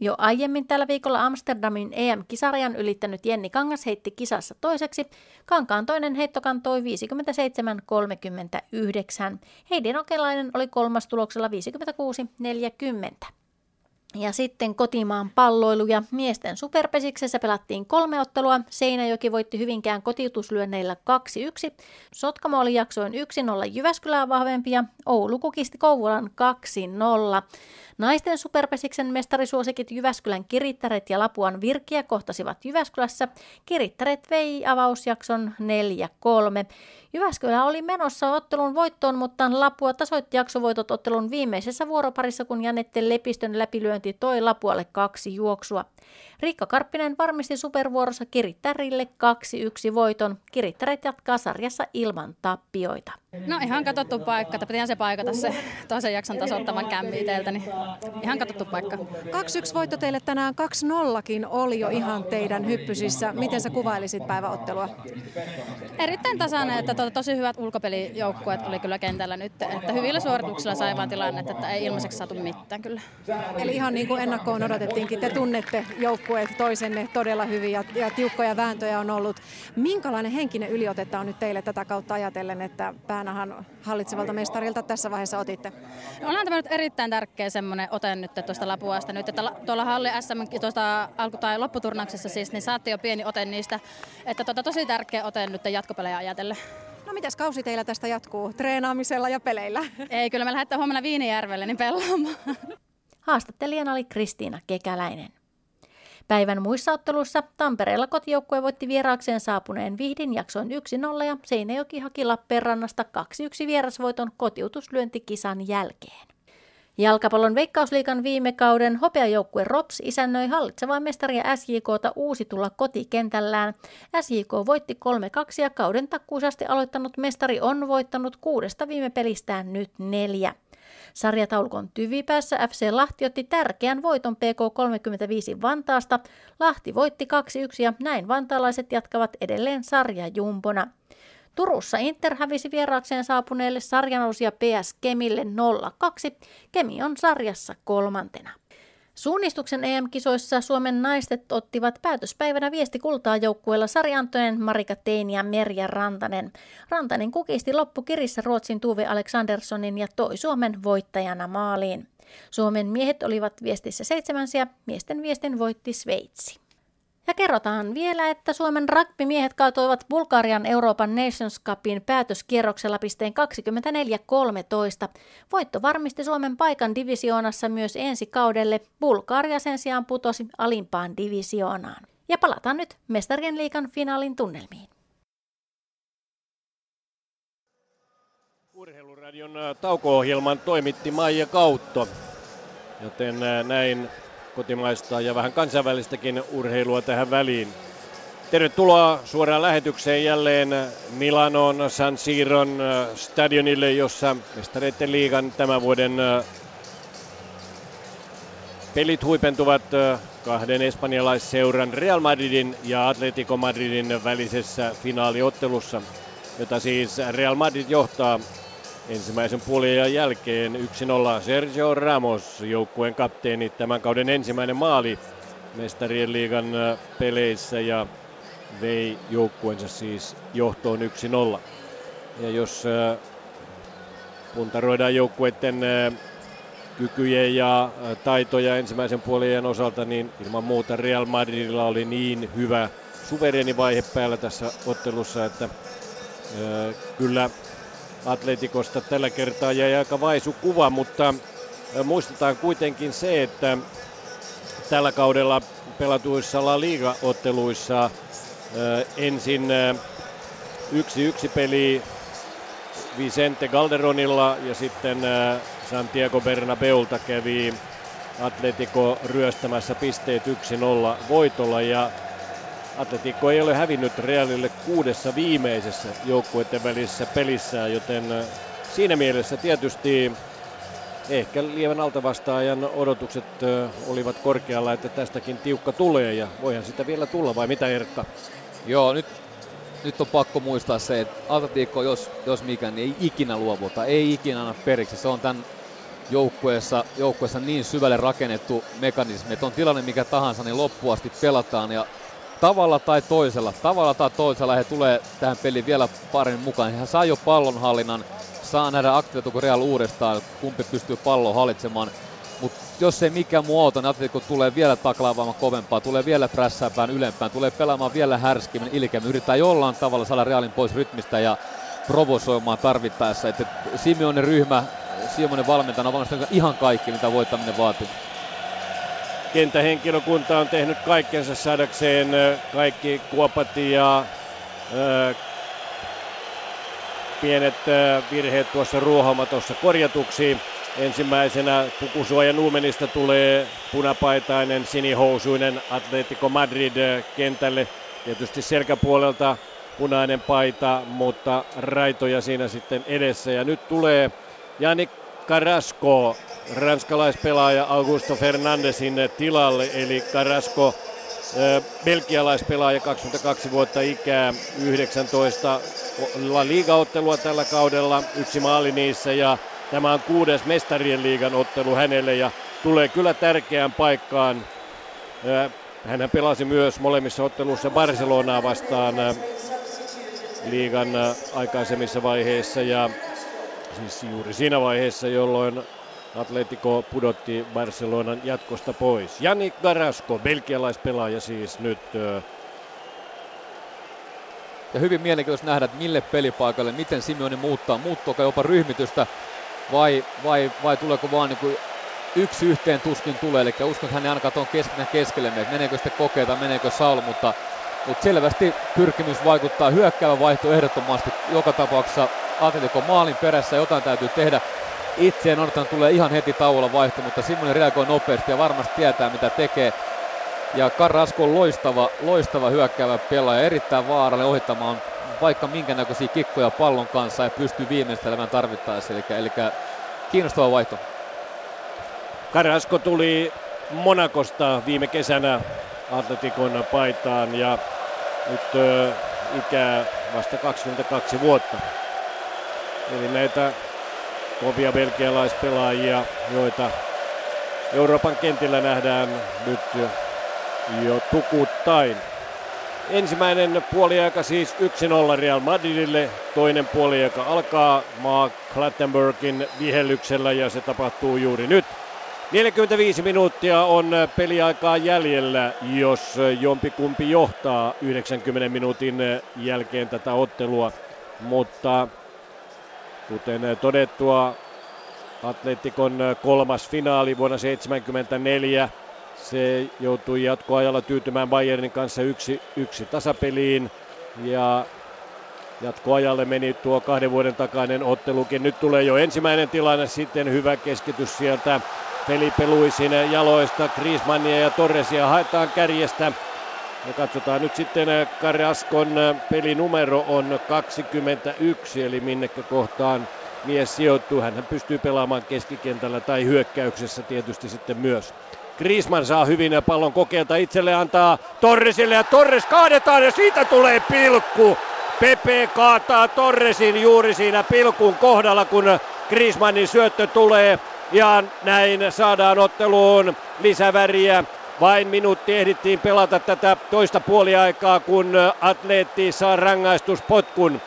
Jo aiemmin tällä viikolla Amsterdamin EM-kisarajan ylittänyt Jenni Kangas heitti kisassa toiseksi. Kankaan toinen heitto kantoi 57,39. Heidi Nokelainen oli kolmas tuloksella 56,40. Ja sitten kotimaan palloilu ja miesten superpesiksessä pelattiin 3 ottelua. Seinäjoki voitti Hyvinkään kotiutuslyönneillä 2-1. Sotkamo oli jaksoin 1-0 Jyväskylää vahvempia. Oulu kukisti Kouvolan 2-0. Naisten superpesiksen mestarisuosikit Jyväskylän Kirittäret ja Lapuan Virkiä kohtasivat Jyväskylässä. Kirittäret vei avausjakson 4-3. Jyväskylä oli menossa ottelun voittoon, mutta Lapua tasoitti jaksovoitot ottelun viimeisessä vuoroparissa, kun Janette Lepistön läpilyönti toi Lapualle 2 juoksua. Riikka Karppinen varmisti supervuorossa Kirittärille 2-1 voiton. Kirittäret jatkaa sarjassa ilman tappioita. No ihan katsottu paikka, että pitää se paikata se toisen jakson tasoittaman kämmiä teiltä, niin ihan katsottu paikka. 2-1 voitto teille tänään, 2-0kin oli jo ihan teidän hyppysissä. Miten sä kuvailisit päiväottelua? Erittäin tasainen, että tosi hyvät ulkopelijoukkueet oli kyllä kentällä nyt, että hyvillä suorituksilla sai vaan tilannetta, että ei ilmaiseksi saatu mitään kyllä. Eli ihan niin kuin ennakkoon odotettiinkin, te tunnette joukkueet toisenne todella hyvin ja tiukkoja vääntöjä on ollut. Minkälainen henkinen yliotetta on nyt teille tätä kautta ajatellen, että päänahan hallitsevalta mestarilta tässä vaiheessa otitte? No, onhan tämä nyt erittäin tärkeä semmoinen ote nyt tuosta Lapuasta nyt, että tuolla Halli SM tuosta tai lopputurnauksessa siis, niin saatte jo pieni ote niistä, että tosi tärkeä ote nyt jatkopelejä ajatellen. No mitäs kausi teillä tästä jatkuu? Treenaamisella ja peleillä? Ei, kyllä me lähdetään huomenna Viinijärvelle, niin pelaamaan. Haastattelijana oli Kristiina Kekäläinen. Päivän muissa ottelussa Tampereella kotijoukkue voitti vieraakseen saapuneen Vihdin jaksoin 1-0 ja Seinäjoki haki Lappeenrannasta 2-1 vierasvoiton kotiutuslyöntikisan jälkeen. Jalkapallon Veikkausliigan viime kauden hopeajoukkue RoPS isännöi hallitsevaa mestaria SJK:ta uusitulla kotikentällään. SJK voitti 3-2 ja kauden takkuusasti aloittanut mestari on voittanut 6 viime pelistään nyt 4. Sarjataulukon tyvipäässä FC Lahti otti tärkeän voiton PK35 Vantaasta. Lahti voitti 2-1 ja näin vantaalaiset jatkavat edelleen sarjajumpona. Turussa Inter hävisi vieraakseen saapuneelle sarjanousija PS Kemille 0-2. Kemi on sarjassa 3. Suunnistuksen EM-kisoissa Suomen naiset ottivat päätöspäivänä viestikultaa joukkueella Sari Antonen, Marika Teini ja Merja Rantanen. Rantanen kukisti loppukirissä Ruotsin Tuve Aleksanderssonin ja toi Suomen voittajana maaliin. Suomen miehet olivat viestissä 7. Miesten viestin voitti Sveitsi. Ja kerrotaan vielä, että Suomen rugbymiehet kaatoivat Bulgarian Euroopan Nations Cupin päätöskierroksella pisteen 24-13. Voitto varmisti Suomen paikan divisioonassa myös ensi kaudelle. Bulgaria sen sijaan putosi alimpaan divisioonaan. Ja palataan nyt Mestarien liigan finaalin tunnelmiin. Urheiluradion tauko-ohjelman toimitti Maija Kautto, joten näin kotimaista ja vähän kansainvälistäkin urheilua tähän väliin. Tervetuloa suoraan lähetykseen jälleen Milanon San Siron stadionille, jossa Mestareiden liigan tämän vuoden pelit huipentuvat kahden espanjalaisseuran Real Madridin ja Atletico Madridin välisessä finaaliottelussa, jota siis Real Madrid johtaa ensimmäisen puoliajan jälkeen 1-0. Sergio Ramos, joukkueen kapteeni, tämän kauden ensimmäinen maali Mestarien liigan peleissä ja vei joukkueensa siis johtoon 1-0. Ja jos puntaroidaan joukkueiden kykyjä ja taitoja ensimmäisen puoliajan osalta, niin ilman muuta Real Madridilla oli niin hyvä suvereeni vaihe päällä tässä ottelussa, että kyllä Atletikosta tällä kertaa jäi aika vaisu kuva, mutta muistetaan kuitenkin se, että tällä kaudella pelatuissa La Liga-otteluissa ensin 1-1 peli Vicente Calderonilla ja sitten Santiago Bernabeulta kävi Atletico ryöstämässä pisteet 1-0 voitolla, ja Atletico ei ole hävinnyt Realille 6 viimeisessä joukkueiden välisessä pelissään, joten siinä mielessä tietysti ehkä lievän altavastaajan odotukset olivat korkealla, että tästäkin tiukka tulee, ja voihan sitä vielä tulla, vai mitä, Erkka? Joo, nyt on pakko muistaa se, että Atletico, jos mikään, niin ei ikinä luovuta, ei ikinä anna periksi. Se on tämän joukkueessa niin syvälle rakennettu mekanismi, että on tilanne mikä tahansa, niin loppuasti pelataan, ja tavalla tai toisella he tulee tähän peliin vielä paremmin mukaan. Hän saa jo pallonhallinnan, saa nähdä aktivoituko Real uudestaan, kumpi pystyy pallon hallitsemaan. Mutta jos ei mikään muu auta, niin Atletico tulee vielä taklaavaamaan kovempaa, tulee vielä prässäämään ylempään, tulee pelaamaan vielä härskimmin, ilkemmin. Yritetään jollain tavalla saada Realin pois rytmistä ja provosoimaan tarvittaessa. Että Simeonen ryhmä, Simeonen valmentajana on valmistunut ihan kaikki, mitä voittaminen vaatii. Kenttähenkilökunta on tehnyt kaikkensa saadakseen kaikki kuopat ja pienet virheet tuossa ruohamatossa korjatuksi. Ensimmäisenä pukusuojan uumenista tulee punapaitainen sinihousuinen Atletico Madrid kentälle. Tietysti selkäpuolelta punainen paita, mutta raitoja siinä sitten edessä. Ja nyt tulee Yannick Carrasco, ranskalaispelaaja Augusto Fernandesin tilalle, eli Carrasco, belgialaispelaaja, 22 vuotta ikää, 19 La Liga-ottelua tällä kaudella, 1 maali niissä, ja tämä on 6. Mestarien liigan ottelu hänelle, ja tulee kyllä tärkeään paikkaan. Hänhän pelasi myös molemmissa otteluissa Barcelonaa vastaan liigan aikaisemmissa vaiheissa, ja siis juuri siinä vaiheessa, jolloin Atletico pudotti Barcelonan jatkosta pois. Yannick Carrasco, belgialaispelaaja siis nyt. Ja hyvin mielenkiintoista nähdä, että mille pelipaikalle, miten Simeone muuttaa. Muuttuuko jopa ryhmitystä vai tuleeko vaan niin kuin yksi yhteen tuskin tulee. Eli uskon, että hän ei ainakaan tuon keskelle mene. Meneekö sitten Koke tai meneekö Saul, mutta selvästi pyrkimys vaikuttaa. Hyökkäävä vaihto ehdottomasti joka tapauksessa. Atletico maalin perässä, jotain täytyy tehdä. Itse en odottanut, tulee ihan heti tauolla vaihto, mutta Simeone reagoi nopeasti ja varmasti tietää mitä tekee. Ja Carrasco on loistava hyökkäävä pelaaja, erittäin vaarallinen ohittamaan vaikka minkä näköisiä kikkoja pallon kanssa ja pystyy viimeistelemään tarvittaessa. Eli kiinnostava vaihto. Carrasco tuli Monakosta viime kesänä Atleticon paitaan, ja nyt ikää vasta 22 vuotta. Eli näitä kovia belgialaispelaajia, joita Euroopan kentillä nähdään nyt jo tukuttain. Ensimmäinen puoliaika siis 1-0 Real Madridille. Toinen puoliaika alkaa Mark Clattenburgin vihelyksellä, ja se tapahtuu juuri nyt. 45 minuuttia on peliaikaa jäljellä, jos jompikumpi johtaa 90 minuutin jälkeen tätä ottelua. Mutta kuten todettua, Atleticon 3. finaali vuonna 1974. Se joutui jatkoajalla tyytymään Bayernin kanssa 1-1 tasapeliin. Ja jatkoajalle meni tuo 2 vuoden takainen ottelukin. Nyt tulee jo ensimmäinen tilanne, sitten hyvä keskitys sieltä Filipe Luisin jaloista. Griezmannia ja Torresia haetaan kärjestä. Ja katsotaan nyt sitten, Carrascon pelinumero on 21, eli minnekä kohtaan mies sijoittuu. Hän pystyy pelaamaan keskikentällä tai hyökkäyksessä tietysti sitten myös. Griezmann saa hyvin pallon kokeilta itselle, antaa Torresille, ja Torres kaadetaan, ja siitä tulee pilkku. Pepe kaataa Torresin juuri siinä pilkun kohdalla, kun Griezmannin syöttö tulee, ja näin saadaan otteluun lisäväriä. Vain minuutti ehdittiin pelata tätä toista puoliaikaa, kun Atleti saa rangaistuspotkun.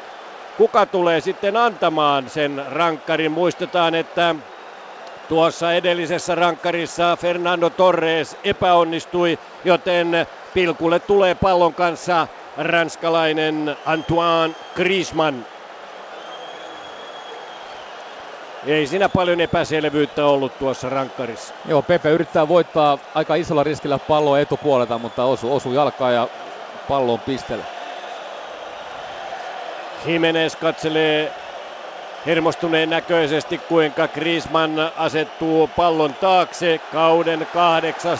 Kuka tulee sitten antamaan sen rankkarin? Muistetaan, että tuossa edellisessä rankkarissa Fernando Torres epäonnistui, joten pilkulle tulee pallon kanssa ranskalainen Antoine Griezmann. Ei siinä paljon epäselvyyttä ollut tuossa rankkarissa. Joo, Pepe yrittää voittaa aika isolla riskillä palloa etupuolelta, mutta osuu jalkaa ja pallo on pistellä. Jimenez katselee hermostuneen näköisesti, kuinka Griezmann asettuu pallon taakse. Kauden 8.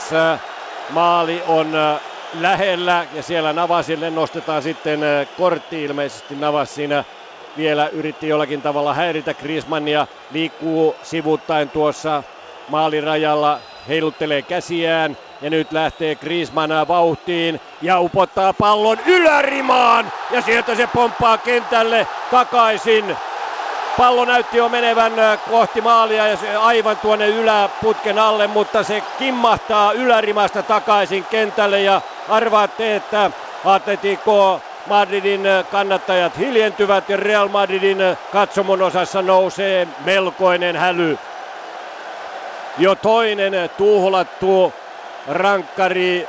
maali on lähellä ja siellä Navasille nostetaan sitten kortti. Ilmeisesti Navas siinä vielä yritti jollakin tavalla häiritä Griezmannia. Liikkuu sivuttaen tuossa maalirajalla, heiluttelee käsiään ja nyt lähtee Griezmann vauhtiin ja upottaa pallon ylärimaan ja sieltä se pomppaa kentälle takaisin. Pallo näytti jo menevän kohti maalia ja se aivan tuonne yläputken alle, mutta se kimmahtaa ylärimasta takaisin kentälle ja arvaatte, että Atletico Madridin kannattajat hiljentyvät ja Real Madridin katsomon osassa nousee melkoinen häly. Jo toinen tuhlattu rankkari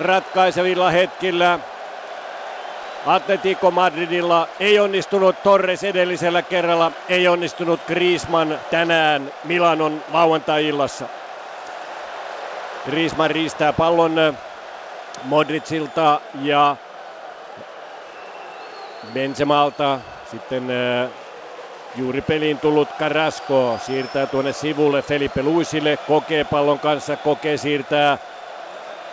ratkaisevilla hetkillä. Atletico Madridilla ei onnistunut Torres edellisellä kerralla, ei onnistunut Griezmann tänään Milanon lauantai-illassa. Griezmann riistää pallon Modricilta ja Benzemalta. Sitten juuri peliin tullut Carrasco siirtää tuonne sivulle Filipe Luisille. Koke pallon kanssa, Koke siirtää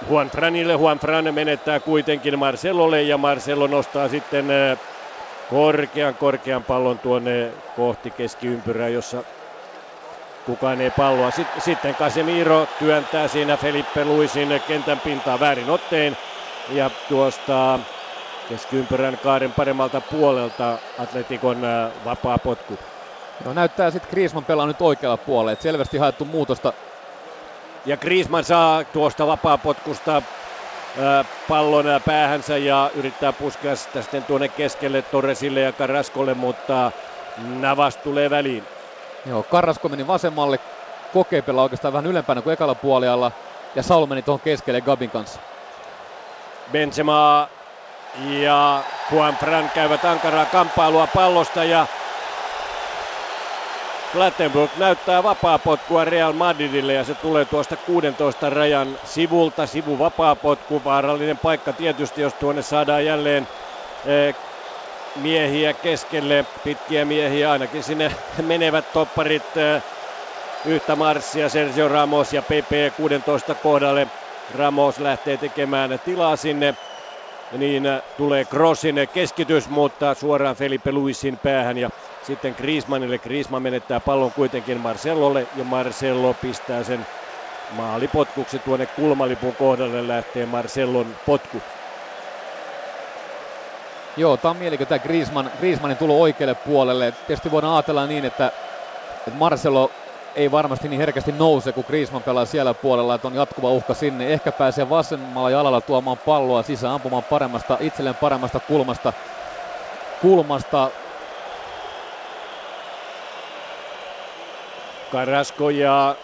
Juanfranille. Juanfran menettää kuitenkin Marcelolle ja Marcelo nostaa sitten korkean pallon tuonne kohti keskiympyrää, jossa kukaan ei palloa. Sitten Casemiro työntää siinä Felipe Luisin kentän pintaa väärin ottein ja tuosta keskiympyrän kaaren paremmalta puolelta Atleticon vapaa potku. No, näyttää sitten Griezmann pelaa nyt oikealla puolella, selvästi haettu muutosta. Ja Griezmann saa tuosta vapaapotkusta pallon päähänsä ja yrittää puskea sitä sitten tuonne keskelle Torresille ja Carrascolle, mutta Navas tulee väliin. Joo, Carrasco meni vasemmalle, Koke pelaa oikeastaan vähän ylempänä kuin ekalla puolella ja Saul meni tuohon keskelle Gabin kanssa. Benzema ja Juanfran käyvät ankaraa kamppailua pallosta ja Clattenburg näyttää vapaapotkua Real Madridille ja se tulee tuosta 16 rajan sivulta. Sivu vapaapotku, vaarallinen paikka tietysti, jos tuonne saadaan jälleen miehiä keskelle, pitkiä miehiä, ainakin sinne menevät topparit yhtä marssia, Sergio Ramos ja Pepe 16 kohdalle. Ramos lähtee tekemään tilaa sinne. Niin tulee Crossin keskitys, mutta suoraan Felipe Luisin päähän ja sitten Griezmannille. Griezmann menettää pallon kuitenkin Marcelolle ja Marcelo pistää sen maalipotkuksi tuonne kulmalipun kohdalle, lähtee Marcellon potku. Joo, tämä on mielenkiintoinen tämä Griezmannin tulo oikealle puolelle. Tietysti voidaan ajatella niin, että Marcelo ei varmasti niin herkästi nouse, kun Griezmann pelaa siellä puolella, että on jatkuva uhka sinne. Ehkä pääsee vasemmalla jalalla tuomaan palloa sisään, ampumaan paremmasta, itselleen paremmasta kulmasta. Carrasco ja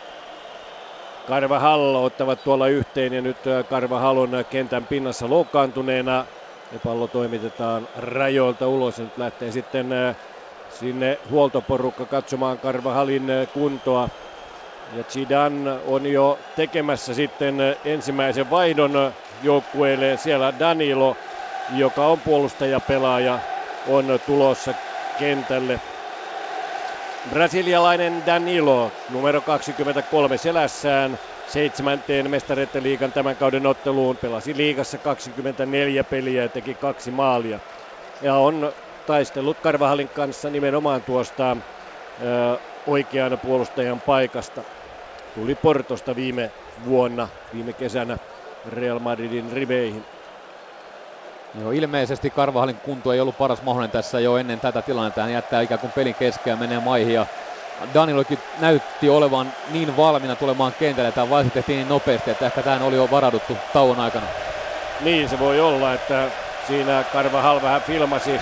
Carvajal ottavat tuolla yhteen ja nyt Carvajal on kentän pinnassa loukkaantuneena. Ja pallo toimitetaan rajoilta ulos ja nyt lähtee sitten sinne huoltoporukka katsomaan Carvajalin kuntoa. Ja Zidane on jo tekemässä sitten ensimmäisen vaihdon joukkueelle. Siellä Danilo, joka on puolustajapelaaja, on tulossa kentälle. Brasilialainen Danilo, numero 23 selässään, 7. Mestareiden liigan tämän kauden otteluun. Pelasi liigassa 24 peliä ja teki 2 maalia. Ja on taistellut Carvajalin kanssa nimenomaan tuosta oikean puolustajan paikasta. Tuli Portosta viime kesänä Real Madridin riveihin. Joo, ilmeisesti Carvajalin kunto ei ollut paras mahdollinen tässä jo ennen tätä tilannetta. Hän jättää ikään kuin pelin keskeä, menee maihin ja Danilokin näytti olevan niin valmiina tulemaan kentälle. Tämä vaihe tehtiin niin nopeasti, että ehkä tähän oli jo varauduttu tauon aikana. Niin se voi olla, että siinä Carvajal vähän filmasi,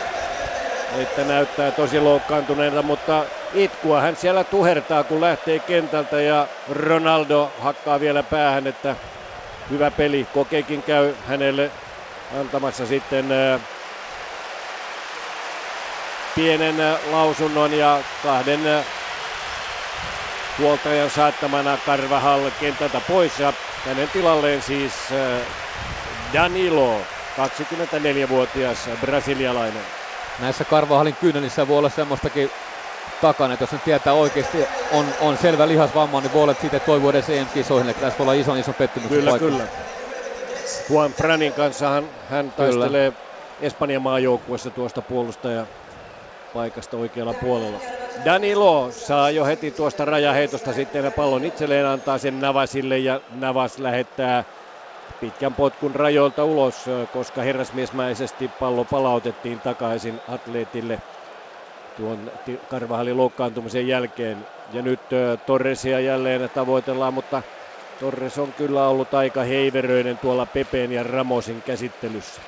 että näyttää tosi loukkaantuneelta, mutta itkua hän siellä tuhertaa, kun lähtee kentältä ja Ronaldo hakkaa vielä päähän, että hyvä peli. Kokekin käy hänelle antamassa sitten pienen lausunnon ja 2 huoltajan saattamana Carvajal kentältä pois ja hänen tilalleen siis Danilo, 24-vuotias brasilialainen. Näissä Carvajalin kyynelissä voi olla semmoistakin takana. Että jos nyt tietää oikeasti on selvä lihasvamma, niin voi olla, että siitä toivoo edes EM-kisoihin. Että tässä voi olla ison pettymyksen paikka. Kyllä. Juanfranin kanssa hän taistelee Espanjan maajoukkuessa tuosta puolustajapaikasta oikealla puolella. Danilo saa jo heti tuosta rajaheitosta sitten pallon itselleen, antaa sen Navasille ja Navas lähettää pitkän potkun rajoilta ulos, koska herrasmiesmäisesti pallo palautettiin takaisin Atletille tuon Carvajalin loukkaantumisen jälkeen. Ja nyt Torresia jälleen tavoitellaan, mutta Torres on kyllä ollut aika heiveröinen tuolla Pepen ja Ramosin käsittelyssä.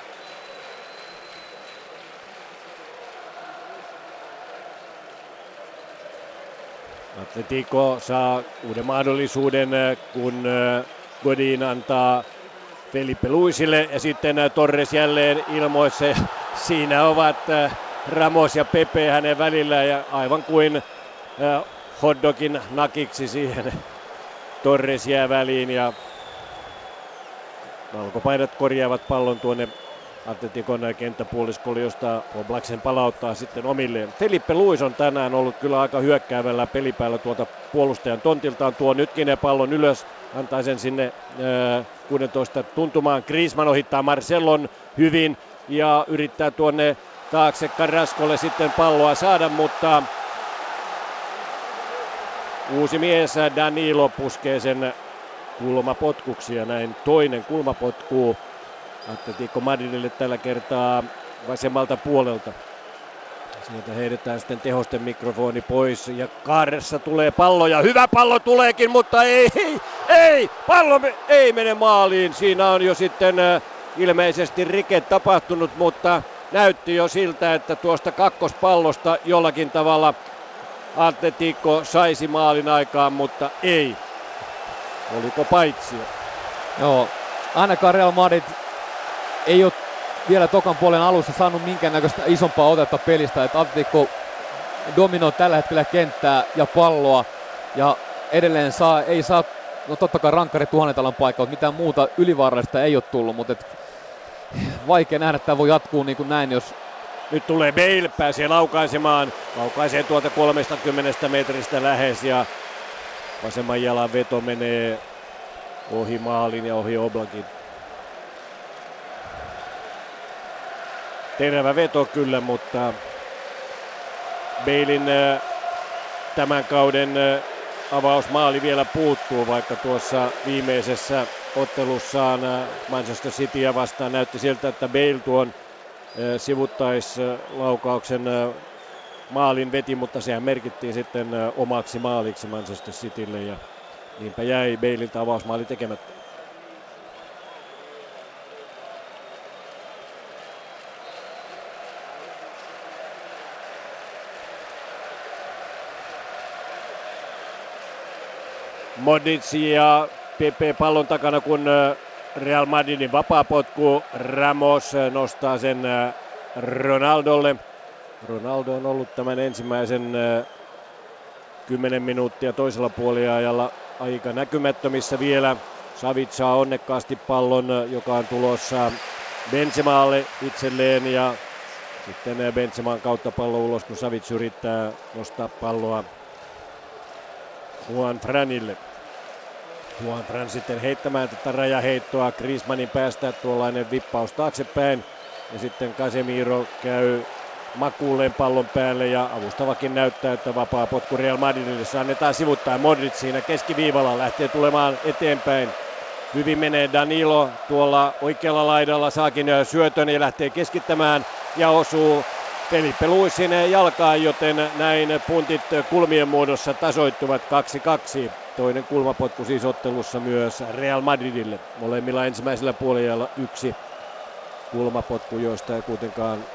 Atletico saa uuden mahdollisuuden, kun Godin antaa Filipe Luisille ja sitten Torres jälleen ilmoissa. Siinä ovat Ramos ja Pepe hänen välillään ja aivan kuin hotdogin nakiksi siihen Torres jää väliin ja valkopaidat korjaavat pallon tuonne Atleticon kenttäpuoliskolle, josta Oblak sen palauttaa sitten omilleen. Filipe Luís on tänään ollut kyllä aika hyökkäävällä pelipäällä tuolta puolustajan tontiltaan. Tuo nytkin pallon ylös, antaa sen sinne 16 tuntumaan. Griezmann ohittaa Marcelon hyvin ja yrittää tuonne taakse Carrascolle sitten palloa saada, mutta uusi mies Danilo puskee sen kulmapotkuksi ja näin toinen kulmapotkuu Atletico Madridille tällä kertaa vasemmalta puolelta. Sieltä heitetään sitten tehosten mikrofoni pois ja kaaressa tulee pallo ja hyvä pallo tuleekin, mutta ei, pallo ei mene maaliin. Siinä on jo sitten ilmeisesti rike tapahtunut, mutta näytti jo siltä, että tuosta kakkospallosta jollakin tavalla Atletico saisi maalin aikaan, mutta ei. Oliko paitsi? Joo, ainakaan Real Madrid ei ole vielä tokan puolen alussa saanut minkäännäköistä isompaa otetta pelistä, että Atletico dominoi tällä hetkellä kenttää ja palloa ja edelleen ei saa, no totta kai rankkari tuhannetalan paikka, mutta mitään muuta ylivaarallista ei ole tullut, mutta et, vaikea nähdä, että tämä voi jatkuu niin kuin näin, jos nyt tulee Bale, pääsee laukaisemaan, laukaisee tuolta 30 metristä lähes ja vasemman jalan veto menee ohi maalin ja ohi Oblakin. Terävä veto kyllä, mutta Balein tämän kauden avausmaali vielä puuttuu, vaikka tuossa viimeisessä ottelussaan Manchester Cityä vastaan näytti siltä, että Bale tuon sivuttais-laukauksen maalin veti, mutta sehän merkittiin sitten omaksi maaliksi Manchester Citylle ja niinpä jäi Baleilta avausmaali tekemättä. Modrić ja Pepe pallon takana, kun Real Madridin vapaapotku. Ramos nostaa sen Ronaldolle. Ronaldo on ollut tämän ensimmäisen 10 minuuttia toisella puoliajalla aika näkymättömissä vielä. Savić saa onnekkaasti pallon, joka on tulossa Benzemalle itselleen ja sitten Benzeman kautta pallo ulos, kun Savić yrittää nostaa palloa Juanfranille. Juanfran sitten heittämään tätä rajaheittoa, Griezmannin päästää tuollainen vippaus taaksepäin ja sitten Casemiro käy makuulleen pallon päälle ja avustavakin näyttää, että vapaa potku Real Madridille. Se annetaan sivuttaa Modrić siinä keskiviivalla, lähtee tulemaan eteenpäin. Hyvin menee Danilo tuolla oikealla laidalla, saakin syötön ja lähtee keskittämään ja osuu Filipe Luisin jalkaan, joten näin puntit kulmien muodossa tasoittuvat 2-2. Toinen kulmapotku siis ottelussa myös Real Madridille. Molemmilla ensimmäisellä puolella yksi kulmapotku, joista ei kuitenkaan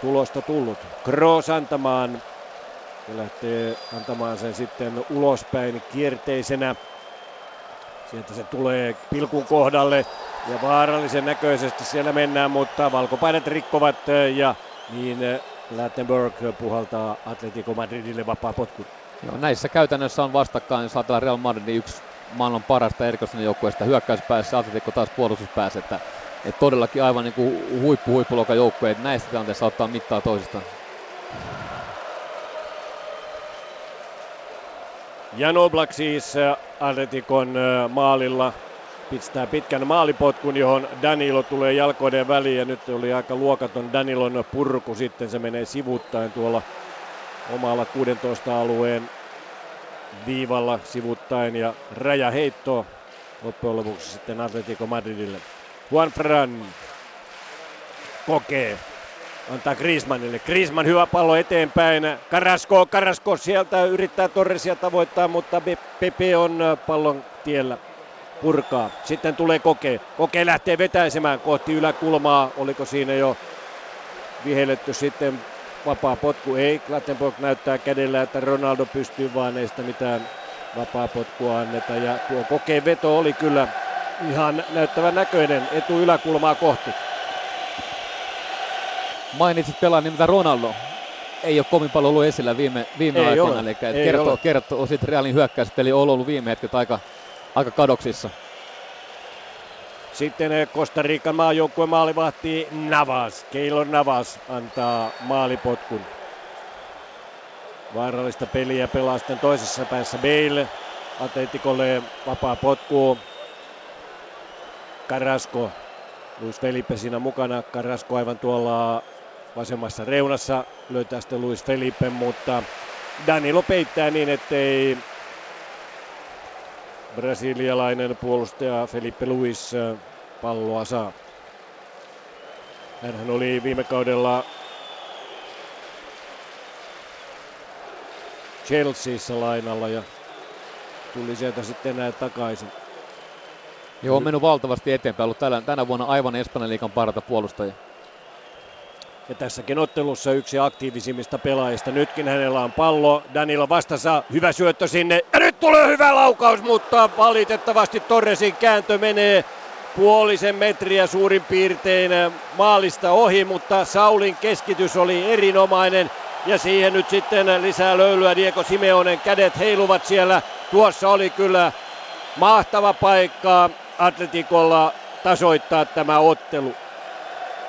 tulosta tullut. Kroos antamaan ja lähtee antamaan sen sitten ulospäin kierteisenä. Sieltä se tulee pilkun kohdalle ja vaarallisen näköisesti siellä mennään, mutta valkopaidat rikkovat ja niin Clattenburg puhaltaa Atletico Madridille vapaa potku. Joo, näissä käytännössä on vastakkain, jos ajatellaan Real Madridin yksi maailman parasta erikoisen joukkueesta hyökkäyspäässä, Atletico taas puolustuspäässä, että todellakin aivan niin kuin huippu-huippuluokan joukkue, että näistä tilanteissa ottaa mittaa toisistaan. Jan Oblak siis Atleticon maalilla pistää pitkän maalipotkun, johon Danilo tulee jalkoiden väliin, ja nyt oli aika luokaton Danilon purku, sitten se menee sivuttaen tuolla omalla 16 alueen viivalla sivuttaen, ja räjäheitto loppujen lopuksi sitten Atletico Madridille. Juanfran kokee, antaa Griezmannille. Griezmann hyvä pallo eteenpäin. Carrasco sieltä yrittää Torresia tavoittaa, mutta Pepe on pallon tiellä. Purkaa. Sitten tulee Koke. Koke lähtee vetäisemään kohti yläkulmaa. Oliko siinä jo vihelletty sitten vapaa potku? Ei. Clattenburg näyttää kädellä, että Ronaldo pystyy, vaan ei sitä mitään vapaa potkua anneta. Ja tuo Kokeen veto oli kyllä ihan näyttävän näköinen, etu yläkulmaa kohti. Mainitsit pelaajan nimeltä Ronaldo. Ei ole kovin paljon ollut esillä viime aikoina. Eli kertoo sitten Realin hyökkäyspeli on ollut viime hetket aika kadoksissa. Sitten Costa Rican maajoukkueen maalivahti Navas. Keylor Navas antaa maalipotkun. Vaarallista peliä pelaa sitten toisessa päässä Bale. Atleticolle vapaa potku. Carrasco. Luis Felipe siinä mukana. Carrasco aivan tuolla vasemmassa reunassa. Löytää sitten Luis Felipe, mutta Danilo peittää niin, ettei brasilialainen puolustaja Filipe Luís palloa saa. Hänhän oli viime kaudella Chelseassa lainalla ja tuli sieltä sitten näin takaisin. Joo, on mennyt valtavasti eteenpäin, ollut tänä vuonna aivan Espanjan liigan parta puolustaja. Ja tässäkin ottelussa yksi aktiivisimmista pelaajista. Nytkin hänellä on pallo. Danilo vastassa. Hyvä syöttö sinne. Ja nyt tulee hyvä laukaus, mutta valitettavasti Torresin kääntö menee puolisen metriä suurin piirtein maalista ohi, mutta Saulin keskitys oli erinomainen. Ja siihen nyt sitten lisää löylyä. Diego Simeonen kädet heiluvat siellä. Tuossa oli kyllä mahtava paikka Atleticolla tasoittaa tämä ottelu.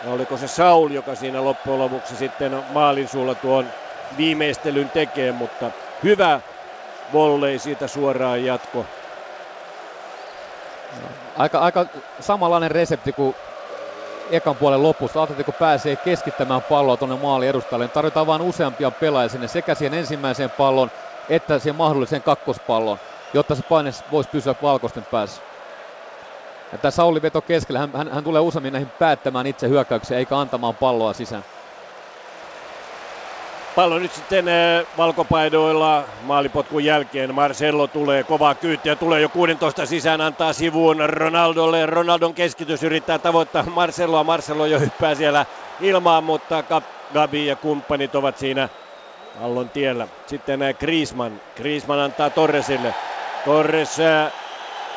Ja oliko se Saul, joka siinä loppujen lopuksi sitten maalin suulla tuon viimeistelyn tekee, mutta hyvä volley siitä suoraan jatko. Aika samanlainen resepti kuin ekan puolen lopussa. Atletico pääsee keskittämään palloa tuonne maalin edustalle. Tarvitaan vain useampia pelaajia sinne, sekä siihen ensimmäiseen pallon että siihen mahdolliseen kakkospallon, jotta se paine voisi pysyä valkoisten päässä. Ja tämä Sauli veto keskellä, hän tulee useammin näihin päättämään itse hyökkäyksiä eikä antamaan palloa sisään. Pallo nyt sitten valkopaidoilla maalipotkun jälkeen. Marcelo tulee kovaa kyytiä, tulee jo 16 sisään, antaa sivuun Ronaldolle. Ronaldon keskitys yrittää tavoittaa Marceloa. Marcelo jo hyppää siellä ilmaan, mutta Gabi ja kumppanit ovat siinä pallon tiellä. Sitten Griezmann. Griezmann antaa Torresille. Torres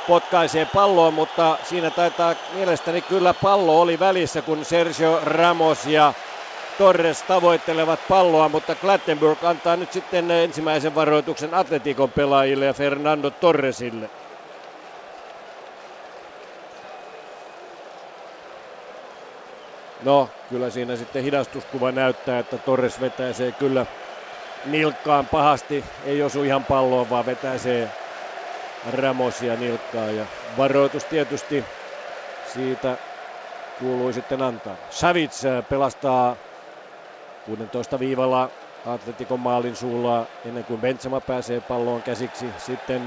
potkaisee palloa, mutta siinä taitaa mielestäni kyllä pallo oli välissä, kun Sergio Ramos ja Torres tavoittelevat palloa, mutta Clattenburg antaa nyt sitten ensimmäisen varoituksen Atleticon pelaajille ja Fernando Torresille. No, kyllä siinä sitten hidastuskuva näyttää, että Torres vetäisee kyllä nilkkaan pahasti, ei osu ihan palloon, vaan vetäisee Ramosia nilkkaa, ja varoitus tietysti siitä kuului sitten antaa. Savić pelastaa 16 viivalla Atleticon maalin suulla ennen kuin Benzema pääsee palloon käsiksi. Sitten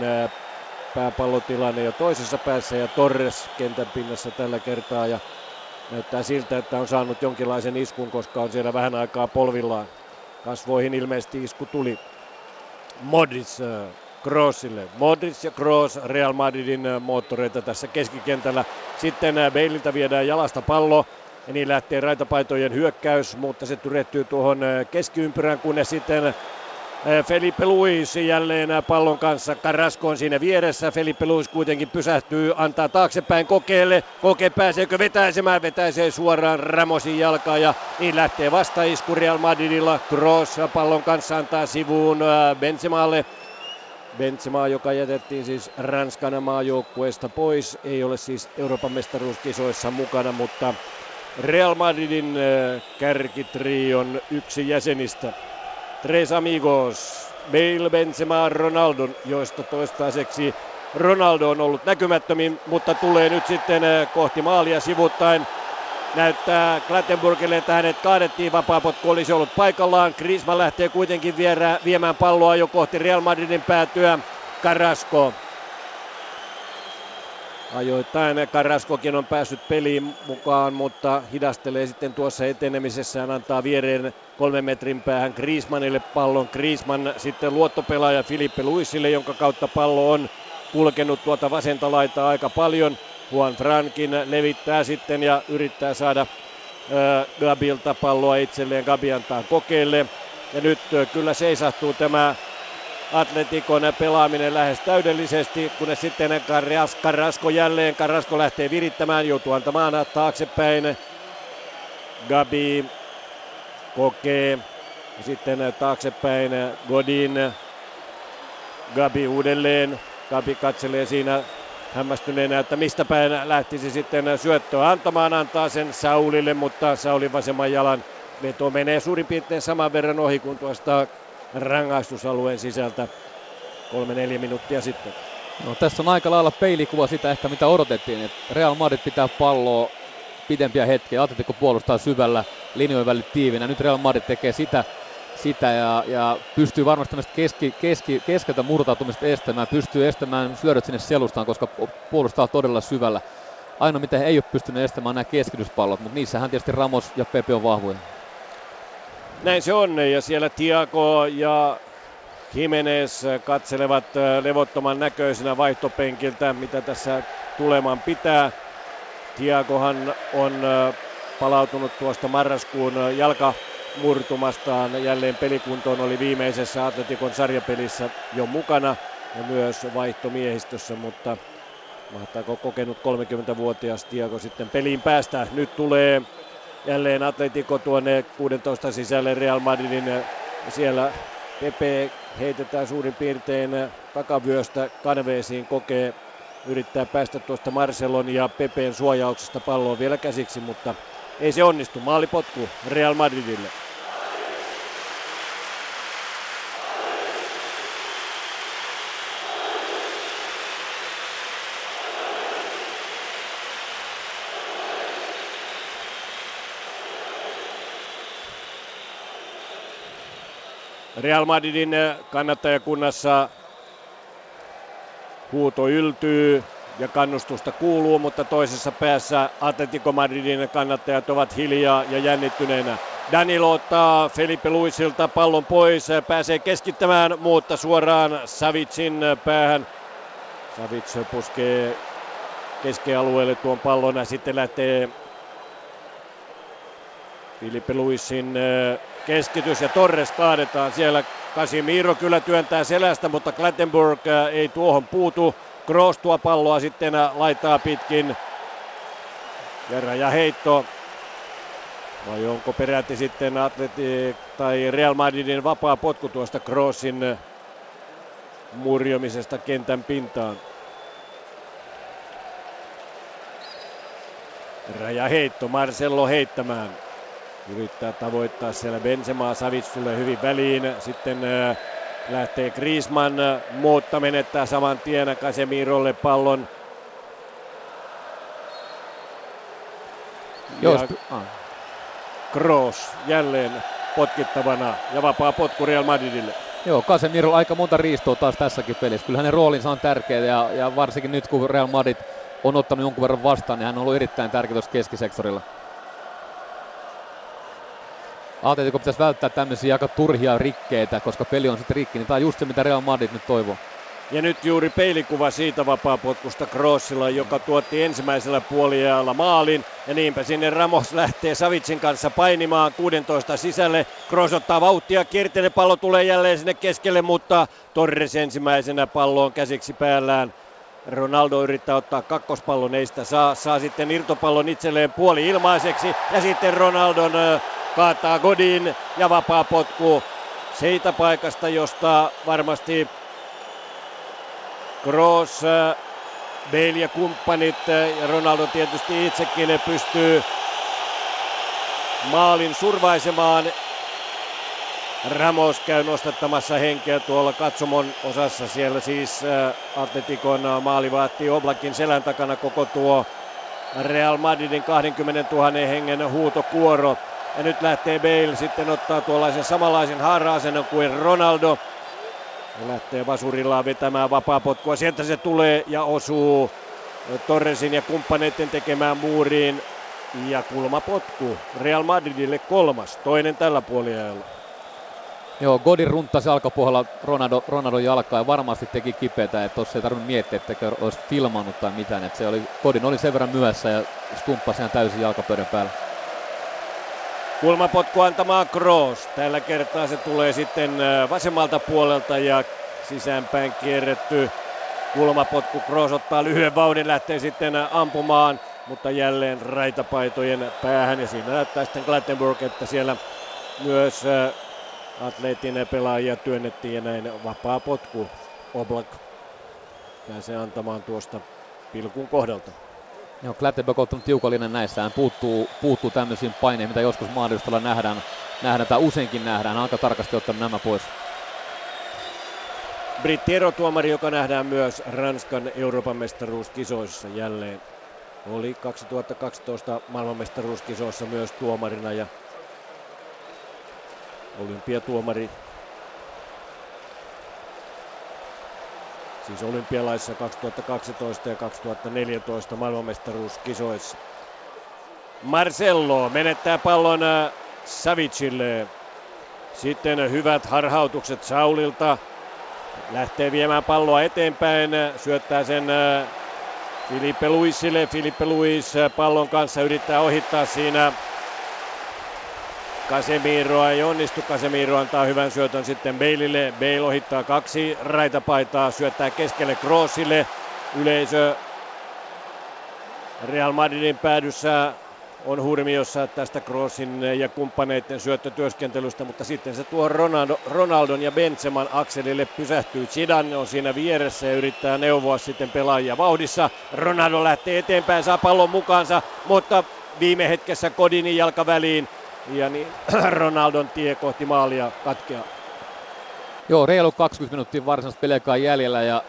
pääpallotilanne jo toisessa päässä ja Torres kentän pinnassa tällä kertaa, ja näyttää siltä, että on saanut jonkinlaisen iskun, koska on siellä vähän aikaa polvillaan. Kasvoihin ilmeisesti isku tuli. Modrić Kroosille. Modrić ja Kroos Real Madridin moottoreita tässä keskikentällä. Sitten Baleilta viedään jalasta pallo. Ja niin lähtee raitapaitojen hyökkäys, mutta se tyrehtyy tuohon keskiympyrään, kunnes sitten Filipe Luís jälleen pallon kanssa. Carrasco on siinä vieressä. Filipe Luís kuitenkin pysähtyy, antaa taaksepäin Kokeelle. Koke pääseekö vetäisemään? Vetäisee suoraan Ramosin jalkaan ja niin lähtee vastaisku Real Madridilla. Kroos pallon kanssa antaa sivuun Benzemalle. Benzema, joka jätettiin siis Ranskan maajoukkueesta pois, ei ole siis Euroopan mestaruuskisoissa mukana, mutta Real Madridin kärkitrion yksi jäsenistä. Tres amigos. Bale, Benzema, Ronaldon, joista toistaiseksi Ronaldo on ollut näkymättömin, mutta tulee nyt sitten kohti maalia sivuttaen. Näyttää Klattenburgille, että hänet kaadettiin, vapaapotku olisi ollut paikallaan. Griezmann lähtee kuitenkin viemään palloa jo kohti Real Madridin päätyä. Carrasco. Ajoittain Carrascokin on päässyt peliin mukaan, mutta hidastelee sitten tuossa etenemisessään, antaa viereen 3 metrin päähän Griezmannille pallon. Griezmann sitten luottopelaaja Filipe Luisille, jonka kautta pallo on kulkenut tuota vasenta laitaa aika paljon. Juanfrankin levittää sitten ja yrittää saada Gabilta palloa itselleen. Gabi antaa Kokelle. Ja nyt kyllä seisahtuu tämä Atleticon pelaaminen lähes täydellisesti, kunnes sitten Carrasco jälleen. Carrasco lähtee virittämään, joutuu antamaan taaksepäin. Gabi, Koke, sitten taaksepäin Godin. Gabi uudelleen. Gabi katselee siinä hämmästyneenä, että mistä päin lähtisi sitten syöttöä antamaan, antaa sen Saulille, mutta Saulin vasemman jalan veto menee suurin piirtein saman verran ohi kuin tuosta rangaistusalueen sisältä 3-4 minuuttia sitten. No, tässä on aika lailla peilikuva sitä ehkä mitä odotettiin, että Real Madrid pitää palloa pidempiä hetkiä, Atletico puolustaa syvällä, linjojen välit tiivinä, nyt Real Madrid tekee sitä ja pystyy varmasti keskeltä murtautumista estämään, pystyy estämään syödöt sinne selustaan, koska puolustaa todella syvällä. Aina mitä he ei ole pystynyt estämään nämä keskityspallot, mutta niissähän tietysti Ramos ja Pepe on vahvoja. Näin se on, ja siellä Thiago ja Jimenez katselevat levottoman näköisenä vaihtopenkiltä, mitä tässä tuleman pitää. Thiagohan on palautunut tuosta marraskuun jalkamurtumastaan jälleen pelikuntoon, oli viimeisessä Atleticon sarjapelissä jo mukana ja myös vaihtomiehistössä, mutta mahtaako kokenut 30-vuotias Thiago sitten peliin päästä. Nyt tulee jälleen Atletico tuonne 16 sisälle Real Madridin, siellä Pepe heitetään suurin piirtein takavyöstä kanveesiin, kokee yrittää päästä tuosta Marcelon ja Pepen suojauksesta palloon vielä käsiksi, mutta ei se onnistu. Maalipotku Real Madridille. Real Madridin kannattajakunnassa huuto yltyy ja kannustusta kuuluu, mutta toisessa päässä Atletico Madridin kannattajat ovat hiljaa ja jännittyneenä. Danilo ottaa Felipe Luisilta pallon pois, pääsee keskittämään, mutta suoraan Savicin päähän. Savic puskee keskialueelle tuon pallon ja sitten lähtee Filipe Luisin keskitys ja Torres kaadetaan siellä. Casemiro kyllä työntää selästä, mutta Clattenburg ei tuohon puutu. Kroos tuo palloa sitten laitaa pitkin. Ja rajaheitto. Vai onko peräti sitten tai Real Madridin vapaa potku tuosta Kroosin murjomisesta kentän pintaan. Rajaheitto, Marcelo heittämään. Yrittää tavoittaa siellä Benzemaa, Savic tulee hyvin väliin, sitten lähtee Griezmann, mutta menettää saman tien Casemirolle pallon. Kroos jälleen potkittavana ja vapaa potku Real Madridille. Joo, Casemiro aika monta riistoa taas tässäkin pelissä, kyllä hänen roolinsa on tärkeä ja varsinkin nyt kun Real Madrid on ottanut jonkun verran vastaan, niin hän on ollut erittäin tärkeä tuossa keskisektorilla. Atletico pitäisi välttää tämmöisiä aika turhia rikkeitä, koska peli on sitten rikki, niin tämä on just se, mitä Real Madrid nyt toivoo. Ja nyt juuri peilikuva siitä vapaapotkusta Kroosilla, joka tuotti ensimmäisellä puoliajalla maalin. Ja niinpä sinne Ramos lähtee Savicin kanssa painimaan 16 sisälle. Kroos ottaa vauhtia, kierteinen pallo tulee jälleen sinne keskelle, mutta Torres ensimmäisenä palloon käsiksi päällään. Ronaldo yrittää ottaa kakkospallon, ei sitä saa sitten irtopallon itselleen puoli ilmaiseksi. Ja sitten Ronaldon kaataa Godin ja vapaa potku siitä paikasta, josta varmasti Kroos, Bale ja kumppanit ja Ronaldo tietysti itsekin pystyy maalin survaisemaan. Ramos käy nostattamassa henkeä tuolla katsomon osassa. Siellä siis Atleticon maali vaatii Oblakin selän takana koko tuo Real Madridin 20 000 hengen huutokuoro. Ja nyt lähtee Bale sitten ottaa tuollaisen samanlaisen haara-asennon kuin Ronaldo. Ja lähtee vasurillaan vetämään vapaapotkua. Sieltä se tulee ja osuu Torresin ja kumppaneiden tekemään muuriin. Ja kulmapotku Real Madridille kolmas, toinen tällä puoliajalla. Joo, Godin runttasi alkapuolella Ronaldon jalkaa ja varmasti teki kipeätä. Että tuossa ei tarvinnut miettiä, että olisi filmannut tai mitään. Että se oli, Godin oli sen verran myöhässä ja stumppasi ihan täysin jalkapöydän päällä. Kulmapotku antamaan Kroos. Tällä kertaa se tulee sitten vasemmalta puolelta ja sisäänpäin kierretty kulmapotku. Kroos ottaa lyhyen vauhdin, lähtee sitten ampumaan, mutta jälleen raitapaitojen päähän. Ja siinä näyttää sitten Clattenburg, että siellä myös Atletin pelaajia työnnettiin ja näin vapaa potku. Oblak pääsee antamaan tuosta pilkun kohdalta. Joo, Clattenburg on ottanut tiukallinen näissä. Hän puuttuu tämmöisiin paineihin, mitä joskus mahdollistolla nähdään tai useinkin nähdään. Hän aika tarkasti ottanut nämä pois. Brittierotuomari, joka nähdään myös Ranskan Euroopan mestaruuskisoissa jälleen. Oli 2012 maailmanmestaruuskisoissa myös tuomarina ja olympiatuomari. Siis olympialaissa 2012 ja 2014 maailmanmestaruuskisoissa. Marcelo menettää pallon Savicille. Sitten hyvät harhautukset Saulilta. Lähtee viemään palloa eteenpäin. Syöttää sen Filipe Luisille. Filipe Luís pallon kanssa yrittää ohittaa siinä Casemiro, ei onnistu. Casemiro antaa hyvän syötön sitten Baleille. Bale ohittaa kaksi raitapaitaa, syöttää keskelle Kroosille. Yleisö Real Madridin päädyssä on hurmiossa tästä Kroosin ja kumppaneiden syöttötyöskentelystä, mutta sitten se tuohon Ronaldon ja Benzeman akselille pysähtyy. Zidane on siinä vieressä ja yrittää neuvoa sitten pelaajia vauhdissa. Ronaldo lähtee eteenpäin, saa pallon mukaansa, mutta viime hetkessä Godinin jalkaväliin. Ja niin, Ronaldon tie kohti maalia katkeaa. Joo, reilu 20 minuuttia varsinaista peliaikaa jäljellä ja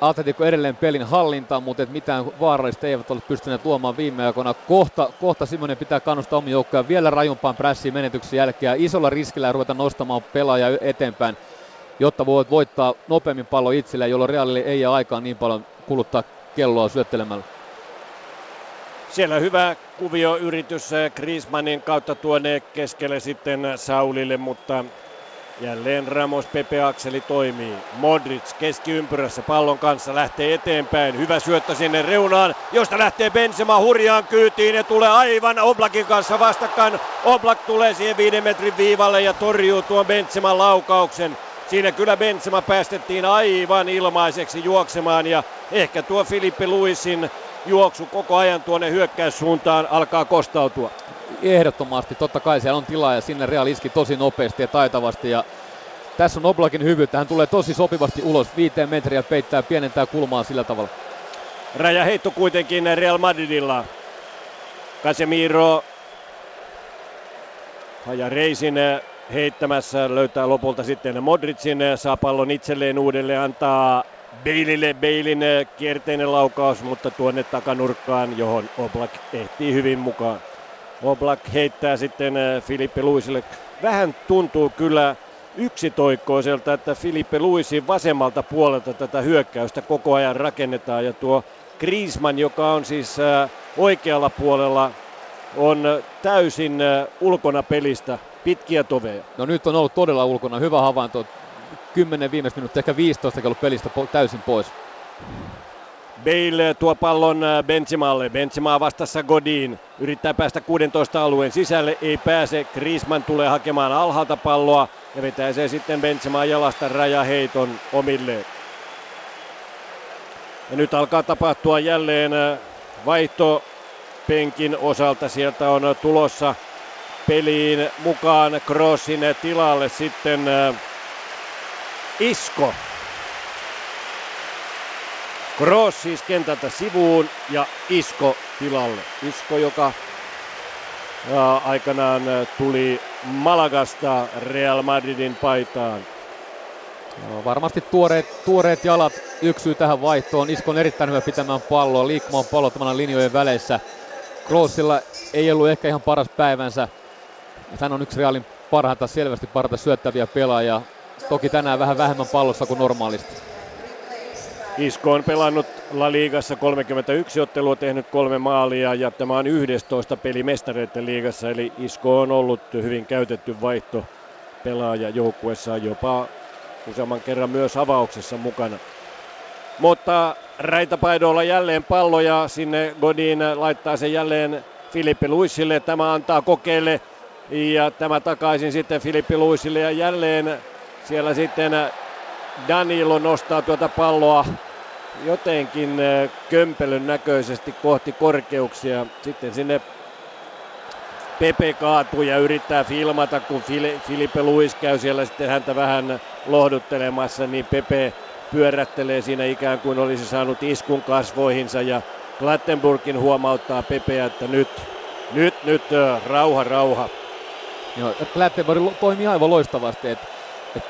Atletico edelleen pelin hallintaan, mutta mitään vaarallista eivät ole pystyneet luomaan viime aikoina. Kohta Simeone pitää kannustaa omia joukkoja vielä rajumpaan prässiin menetyksen jälkeen ja isolla riskillä ruveta nostamaan pelaajaa eteenpäin, jotta voit voittaa nopeammin pallon itselleen, jolloin Realille ei jää aikaa niin paljon kuluttaa kelloa syöttelemällä. Siellä hyvä kuvioyritys Griezmannin kautta tuonne keskelle sitten Saulille, mutta jälleen Ramos Pepe akseli toimii. Modrić keskiympyrässä pallon kanssa lähtee eteenpäin. Hyvä syöttö sinne reunaan, josta lähtee Benzema hurjaan kyytiin ja tulee aivan Oblakin kanssa vastakkain. Oblak tulee siihen 5 metrin viivalle ja torjuu tuon Benzeman laukauksen. Siinä kyllä Benzema päästettiin aivan ilmaiseksi juoksemaan ja ehkä tuo Filipe Luisin juoksu koko ajan tuonne hyökkäyssuuntaan alkaa kostautua. Ehdottomasti, totta kai siellä on tilaa ja sinne Real iski tosi nopeasti ja taitavasti. Ja tässä on Oblakin hyvyyttä, hän tulee tosi sopivasti ulos, 5 metriä peittää, pienentää kulmaa sillä tavalla. Rajaheitto kuitenkin Real Madridilla. Casemiro hajareisin heittämässä löytää lopulta sitten Modricin, saa pallon itselleen uudelleen, antaa Baleille. Balein kierteinen laukaus, mutta tuonne takanurkkaan, johon Oblak ehtii hyvin mukaan. Oblak heittää sitten Filipe Luisille. Vähän tuntuu kyllä yksitoikkoiselta, että Filipe Luisin vasemmalta puolelta tätä hyökkäystä koko ajan rakennetaan. Ja tuo Griezmann, joka on siis oikealla puolella, on täysin ulkona pelistä. Pitkiä toveja. No nyt on ollut todella ulkona. Hyvä havainto. 10 viimeistä minuuttia, ehkä 15 ollut pelistä täysin pois. Bale tuo pallon Benzemalle. Benzema vastassa Godin. Yrittää päästä 16 alueen sisälle. Ei pääse. Griezmann tulee hakemaan alhaalta palloa. Ja vetäisee sitten Benzemaa jalasta rajaheiton omilleen. Ja nyt alkaa tapahtua jälleen vaihto penkin osalta. Sieltä on tulossa peliin mukaan Crossin tilalle sitten Isco. Kroos siis kentältä sivuun ja Isco tilalle. Isco, joka aikanaan tuli Malagasta Real Madridin paitaan. No, varmasti tuoreet jalat yksyy tähän vaihtoon. Isco on erittäin hyvä pitämään palloa, liikkumaan pallottamalla linjojen väleissä. Kroosilla ei ollut ehkä ihan paras päivänsä. Hän on yksi Realin parhaita, selvästi parhaita syöttäviä pelaajia. Toki tänään vähän vähemmän pallossa kuin normaalisti. Isco on pelannut La Ligassa 31 ottelua, tehnyt 3 maalia ja tämä on 11 peli Mestareiden liigassa. Eli Isco on ollut hyvin käytetty vaihto pelaaja joukkuessaan, jopa useamman kerran myös avauksessa mukana. Mutta Raitapaidolla jälleen pallo ja sinne Godin laittaa sen jälleen Filipe Luisille. Tämä antaa Kokeelle ja tämä takaisin sitten Filipe Luisille ja jälleen siellä sitten Danilo nostaa tuota palloa jotenkin kömpelön näköisesti kohti korkeuksia. Sitten sinne Pepe kaatuu ja yrittää filmata, kun Filipe Luís käy siellä sitten häntä vähän lohduttelemassa, niin Pepe pyörättelee siinä ikään kuin olisi saanut iskun kasvoihinsa ja Clattenburgin huomauttaa Pepeä, että nyt, rauha. Joo, Clattenburg toimii aivan loistavasti, että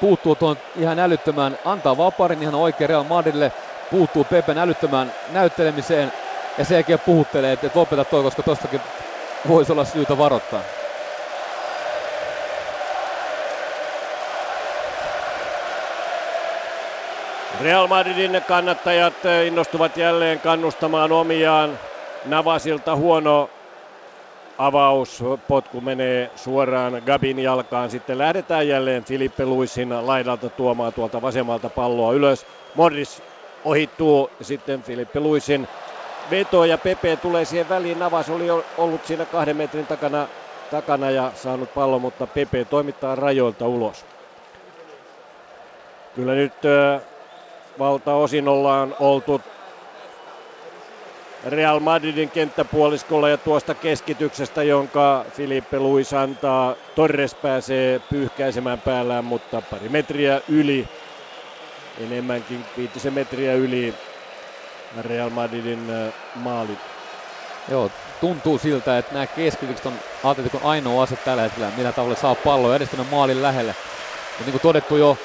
puuttuu tuon ihan älyttömään, antaa vaparin ihan oikein Real Madridille, puuttuu Pepen älyttömään näyttelemiseen ja sen jälkeen puhuttelee, että lopeta toi, koska tostakin voisi olla syytä varoittaa. Real Madridin kannattajat innostuvat jälleen kannustamaan omiaan. Navasilta huono avaus, potku menee suoraan Gabin jalkaan. Sitten lähdetään jälleen Filipe Luisin laidalta tuomaan tuolta vasemmalta palloa ylös. Modrić ohittuu sitten Filipe Luisin veto ja Pepe tulee siihen väliin. Navas oli ollut siinä 2 metrin takana ja saanut pallon, mutta Pepe toimittaa rajoilta ulos. Kyllä nyt valtaosin ollaan oltu Real Madridin kenttäpuoliskolla ja tuosta keskityksestä, jonka Filipe Luís antaa. Torres pääsee pyyhkäisemään päällään, mutta pari metriä yli, enemmänkin 5 metriä yli Real Madridin maali. Joo, tuntuu siltä, että nämä keskitykset on Atletikon ainoa ase tällä hetkellä, millä tavalla saa palloa edes tuonne maalin lähelle. Mutta niin kuin todettu jo,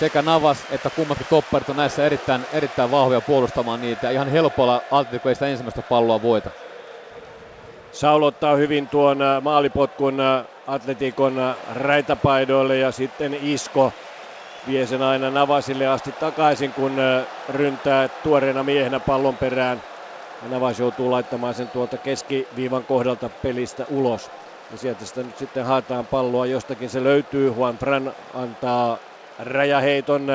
sekä Navas että kummatkin topparit on näissä erittäin vahvoja puolustamaan niitä. Ihan helpolla Atletico ei sitä ensimmäistä palloa voita. Saul ottaa hyvin tuon maalipotkun Atletikon raitapaidoille ja sitten Isco vie sen aina Navasille asti takaisin, kun ryntää tuoreena miehenä pallon perään. Ja Navas joutuu laittamaan sen tuolta keskiviivan kohdalta pelistä ulos. Ja sieltä sitä nyt sitten haetaan palloa. Jostakin se löytyy. Juanfran antaa rajaheiton.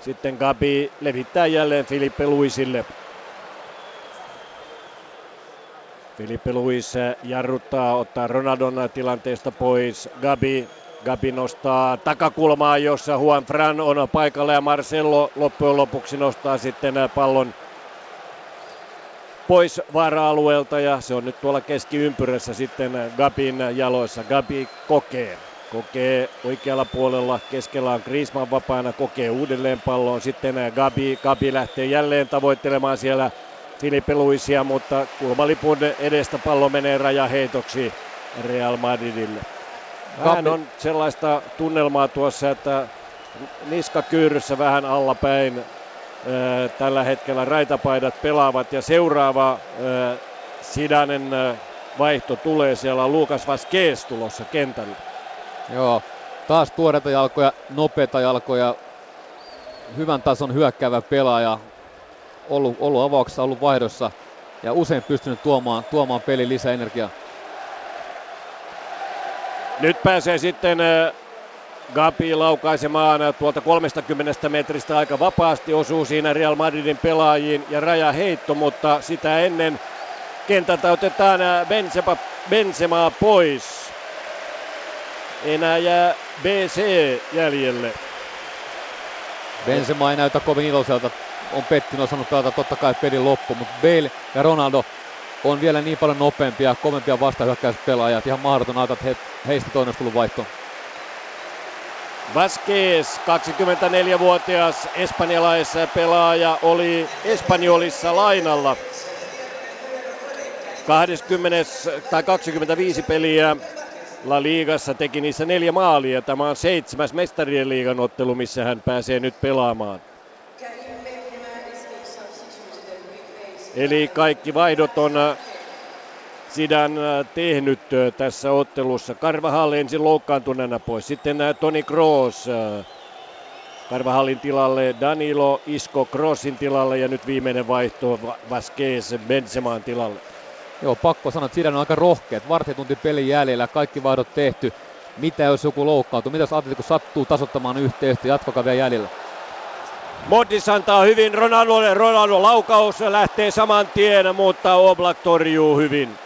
Sitten Gabi levittää jälleen Filipe Luisille. Filipe Luís jarruttaa, ottaa Ronaldon tilanteesta pois. Gabi nostaa takakulmaa, jossa Juanfran on paikalla ja Marcelo loppujen lopuksi nostaa sitten pallon pois vaara-alueelta ja se on nyt tuolla keskiympyrässä sitten Gabin jaloissa. Gabi kokee oikealla puolella, keskellä on Griezmann vapaana, kokee uudelleen palloon. Sitten Gabi lähtee jälleen tavoittelemaan siellä Filipe Luisia, mutta kulmalipun edestä pallo menee rajaheitoksi Real Madridille. Vähän on sellaista tunnelmaa tuossa, että niskakyyryssä vähän allapäin tällä hetkellä raitapaidat pelaavat ja seuraava Zidanen vaihto tulee. Siellä on Lucas Vázquez tulossa kentällä. Joo, taas tuoreita jalkoja, nopeita jalkoja, hyvän tason hyökkäävä pelaaja, ollut avauksessa, ollut vaihdossa ja usein pystynyt tuomaan pelin lisäenergiaa. Nyt pääsee sitten Gabi laukaisemaan tuolta 30 metristä aika vapaasti, osuu siinä Real Madridin pelaajiin ja rajaheitto, mutta sitä ennen kentältä otetaan Benzemaa pois. Enää jää BC jäljelle. Benzema ei näytä kovin iloiselta. On pettynyt, on sanonut täältä totta kai pelin loppu, mutta Bale ja Ronaldo on vielä niin paljon nopeampia, kovempia vastahyökkäyspelaajat. Ihan mahdoton ajata, että heistä toinen olisi tullut vaihtoon. Vázquez, 24-vuotias espanjalaispelaaja, oli Espanjolissa lainalla. 20 tai 25 peliä La Ligassa teki niissä 4 maalia. Tämä on 7. Mestareiden liigan ottelu, missä hän pääsee nyt pelaamaan. Eli kaikki vaihdot on Zidane tehnyt tässä ottelussa. Carvajal ensin loukkaantuneena pois. Sitten Toni Kroos. Carvajalin tilalle Danilo, Isco Crossin tilalle ja nyt viimeinen vaihto Vasquez Benzemaan tilalle. Joo, pakko sanoa, että Zidane on aika rohkeat. Vartin tunti pelin jäljellä, kaikki vaihdot tehty. Mitä jos joku loukkaantuu? Mitä jos Atletico sattuu tasoittamaan yhteyttä? Jatkokaa vielä jäljellä. Modrić antaa hyvin Ronaldolle. Ronaldo laukaus lähtee saman tien, mutta Oblak torjuu hyvin.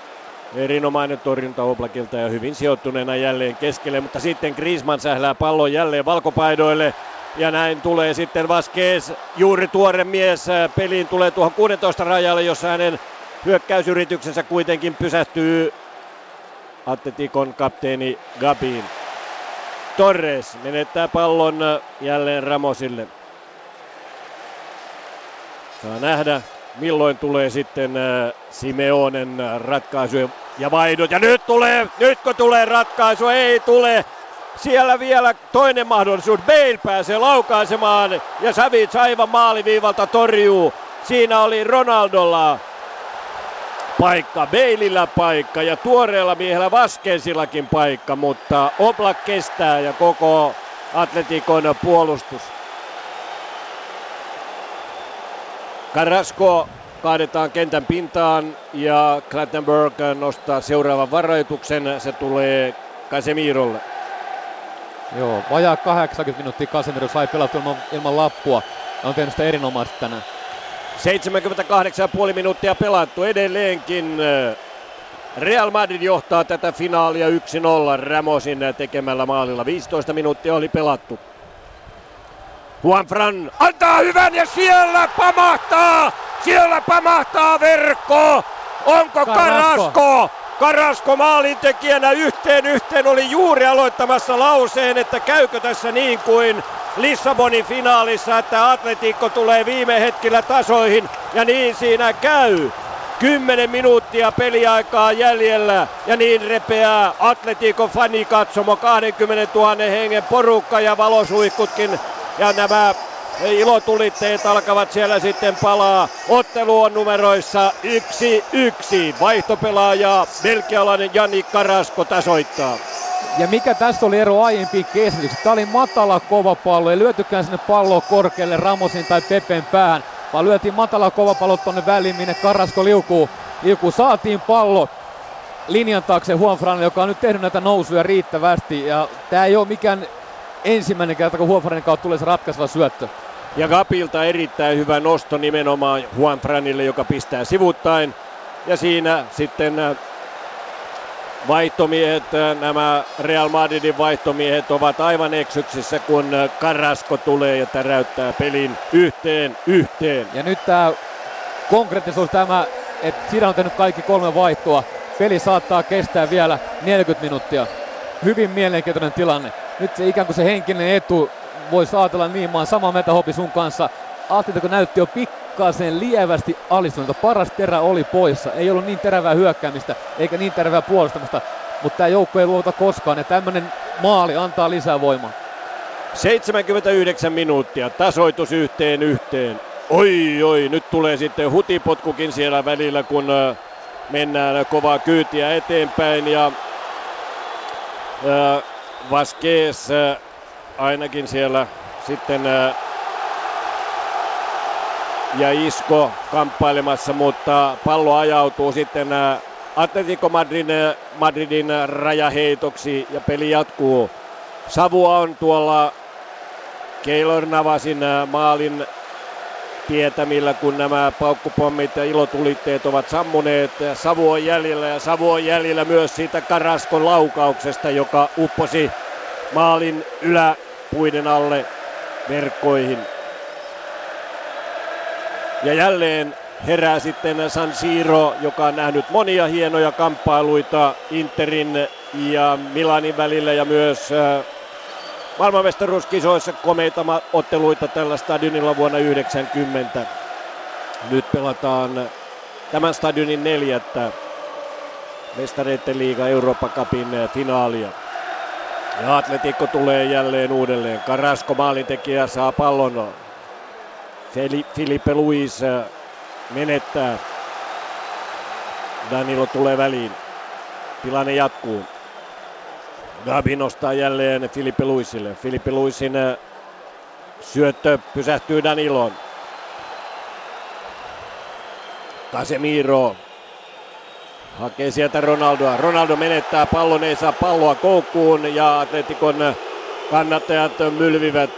Erinomainen torjunta Oblakilta ja hyvin sijoittuneena jälleen keskelle. Mutta sitten Griezmann sählää pallon jälleen valkopaidoille. Ja näin tulee sitten Vasquez, juuri tuore mies peliin, tulee tuohon 16 rajalle, jossa hänen hyökkäysyrityksensä kuitenkin pysähtyy Atleticon kapteeni Gabiin. Torres menettää pallon jälleen Ramosille. Saa nähdä, milloin tulee sitten Simeonen ratkaisu ja vaihdot. Ja nyt tulee, nytkö tulee ratkaisu? Ei tule. Siellä vielä toinen mahdollisuus. Bale pääsee laukaisemaan ja Savić aivan maaliviivalta torjuu. Siinä oli Ronaldolla paikka, Baleillä paikka ja tuoreella miehellä Vasquezillakin paikka, mutta Oblak kestää ja koko Atleticon puolustus. Carrasco kaadetaan kentän pintaan ja Clattenburg nostaa seuraavan varoituksen. Se tulee Casemirolle. Joo, vajaa 80 minuuttia Casemiro sai pelattua ilman lappua ja on tehnyt sitä erinomaisesti tänään. 78,5 minuuttia pelattu edelleenkin. Real Madrid johtaa tätä finaalia 1-0 Ramosin tekemällä maalilla. 15 minuuttia oli pelattu. Juanfran antaa hyvän ja siellä pamahtaa! Siellä pamahtaa verkko! Onko Carrasco? Carrasco maalintekijänä yhteen oli juuri aloittamassa lauseen, että käykö tässä niin kuin Lissabonin finaalissa, että Atletico tulee viime hetkellä tasoihin ja niin siinä käy. 10 minuuttia peliaikaa jäljellä ja niin repeää Atleticon fanikatsomo, 20 000 hengen porukka ja valosuihkutkin ja nämä ilotulitteet alkavat siellä sitten palaa. Ottelu on numeroissa 1-1. Vaihtopelaaja belgialainen Yannick Carrasco tasoittaa. Ja mikä tässä oli ero aiempiin keskityksiin? Tämä oli matala kova pallo. Ei lyötykään sinne palloa korkealle Ramosin tai Pepen päähän, vaan lyötiin matala kova pallo tuonne väliin, minne Carrasco liukuu. Saatiin pallo linjan taakse Juanfranille, joka on nyt tehnyt näitä nousuja riittävästi. Ja tämä ei ole mikään ensimmäinen kerta, kun Juanfranin kautta tulee se ratkaiseva syöttö. Ja Gabilta erittäin hyvä nosto nimenomaan Juanfranille, joka pistää sivuttain. Ja siinä sitten vaihtomiehet, nämä Real Madridin vaihtomiehet ovat aivan eksyksissä, kun Carrasco tulee ja täräyttää pelin 1-1. Ja nyt tämä konkreettisuus tämä, että Zidane on tehnyt kaikki 3 vaihtoa. Peli saattaa kestää vielä 40 minuuttia. Hyvin mielenkiintoinen tilanne. Nyt se ikään kuin se henkinen etu voisi ajatella niin, mä oon samaa mieltä Hopi sun kanssa. Atletico näytti jo pikkasen lievästi alistuneelta. Paras terä oli poissa. Ei ollut niin terävää hyökkäämistä eikä niin terävää puolustamista. Mutta tää joukko ei luota koskaan ja tämmönen maali antaa lisää voimaa. 79 minuuttia. Tasoitus 1-1. Oi, nyt tulee sitten hutipotkukin siellä välillä, kun mennään kovaa kyytiä eteenpäin ja Vasquez ainakin siellä sitten ja Isco kamppailemassa, mutta pallo ajautuu sitten Atletico Madridin rajaheitoksi ja peli jatkuu. Savua on tuolla Keylor Navasin maalin tietämillä, kun nämä paukkupommit ja ilotulitteet ovat sammuneet. Savu on jäljellä ja savu on jäljellä myös siitä Carrascon laukauksesta, joka upposi maalin yläpuiden alle verkkoihin. Ja jälleen herää sitten San Siro, joka on nähnyt monia hienoja kamppailuita Interin ja Milanin välillä ja myös maailmanmestaruuskisoissa komeita otteluita tällä stadionilla vuonna 1990. Nyt pelataan tämän stadionin 4. Mestareiden liiga Eurooppa Cupin finaalia. Ja Atletico tulee jälleen uudelleen. Carrasco maalintekijä saa pallon. Filipe Luís menettää. Danilo tulee väliin. Tilanne jatkuu. Gabi nostaa jälleen Filipe Luisille. Filipe Luisin syöttö pysähtyy Daniloon. Casemiro hakee sieltä Ronaldoa. Ronaldo menettää pallon, ei saa palloa koukkuun ja Atleticon kannattajat mylvivät.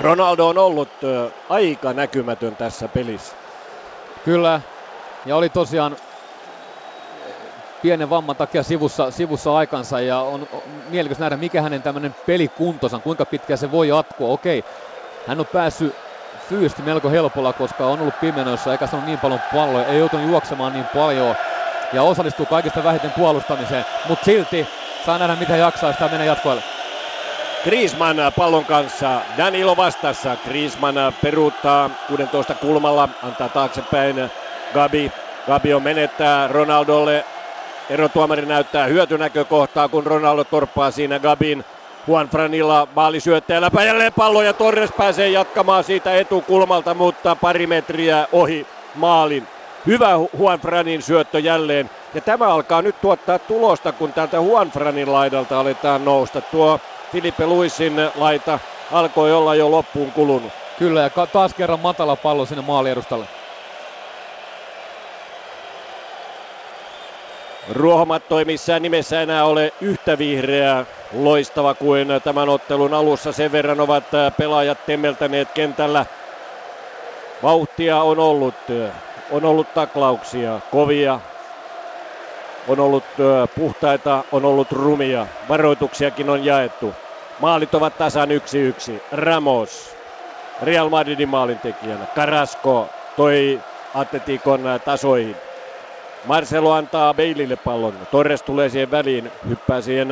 Ronaldo on ollut aika näkymätön tässä pelissä. Kyllä, ja oli tosiaan pienen vamman takia sivussa aikansa ja on mielenkiintoista nähdä, mikä hänen tämmöinen pelikuntonsa, kuinka pitkään se voi jatkua. Okei, hän on päässyt fyysisesti melko helpolla, koska on ollut pimenössä, eikä saanut niin paljon palloja, ei joutunut juoksemaan niin paljon ja osallistuu kaikista vähiten puolustamiseen, mutta silti saa nähdä, mitä jaksaa sitä mennä jatkoille. Griezmann pallon kanssa, Danilo vastassa, Griezmann peruuttaa 16 kulmalla, antaa taaksepäin Gabi. Gabio menettää Ronaldolle, erotuomari näyttää hyötynäkökohtaa, kun Ronaldo torppaa siinä Gabin. Juanfranilla maalisyöttäjä läpä jälleen pallo ja Torres pääsee jatkamaan siitä etukulmalta, mutta pari metriä ohi maalin. Hyvä Juanfranin syöttö jälleen. Ja tämä alkaa nyt tuottaa tulosta, kun tältä Juanfranin laidalta aletaan nousta. Tuo Filipe Luisin laita alkoi olla jo loppuun kulunut. Kyllä, ja taas kerran matala pallo sinne maaliedustalle. Ruohomatto ei missään nimessä enää ole yhtä vihreää loistava kuin tämän ottelun alussa. Sen verran ovat pelaajat temmeltäneet kentällä. Vauhtia on ollut taklauksia, kovia, on ollut puhtaita, on ollut rumia. Varoituksiakin on jaettu. Maalit ovat tasan 1-1. Ramos, Real Madridin maalintekijänä. Carrasco toi Atleticon tasoihin. Marcelo antaa Baleille pallon. Torres tulee siihen väliin, hyppää siihen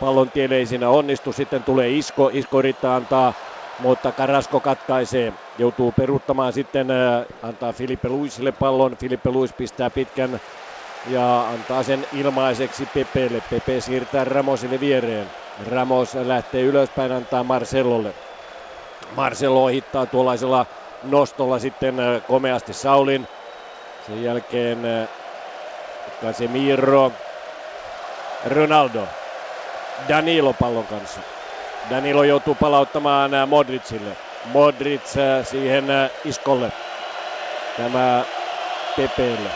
pallon tielle, ei siinä onnistu. Sitten tulee Isko yrittää antaa, mutta Carrasco katkaisee. Joutuu peruuttamaan sitten, antaa Filipe Luisille pallon. Filipe Luís pistää pitkän ja antaa sen ilmaiseksi Pepelle. Pepe siirtää Ramosille viereen. Ramos lähtee ylöspäin, antaa Marcelolle. Marcelo ohittaa tuollaisella nostolla sitten komeasti Saulin. Sen jälkeen Casemiro, Ronaldo, Danilo pallon kanssa. Danilo joutuu palauttamaan Modricille. Modrić siihen iskolle. Tämä Pepeille.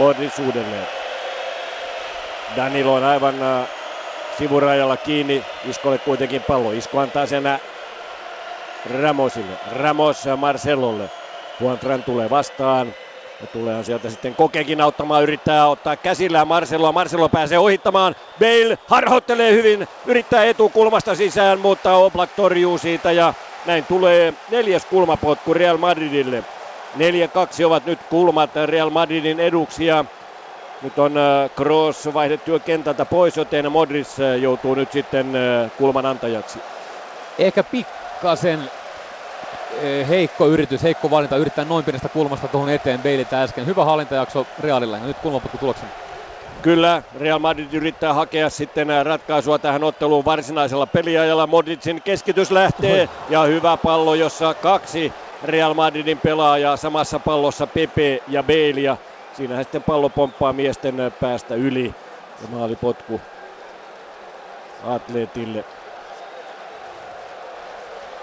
Modrić uudelleen. Danilo on aivan sivurajalla kiinni. Iskolle kuitenkin pallo. Isko antaa sen Ramosille. Ramos Marcelolle. Juanfran tulee vastaan. Ja tulee sieltä sitten Kokekin auttamaan, yrittää ottaa käsillään Marceloa. Marcelo pääsee ohittamaan. Bale harhoittelee hyvin, yrittää etukulmasta sisään, mutta Oblak torjuu siitä. Ja näin tulee 4. kulmapotku Real Madridille. 4-2 ovat nyt kulmat Real Madridin eduksi. Ja nyt on Kroos vaihdettu kentältä pois, joten Modrić joutuu nyt sitten kulman antajaksi. Ehkä pikkasen heikko valinta, yrittää noin pienestä kulmasta tuohon eteen Baleitä äsken. Hyvä hallintajakso Realilla ja nyt kulmapotku tuloksen. Kyllä, Real Madrid yrittää hakea sitten ratkaisua tähän otteluun varsinaisella peliajalla. Modricin keskitys lähtee ja hyvä pallo, jossa 2 Real Madridin pelaajaa samassa pallossa, Pepe ja Bale. Ja siinähän sitten pallo pomppaa miesten päästä yli ja maalipotku Atletille.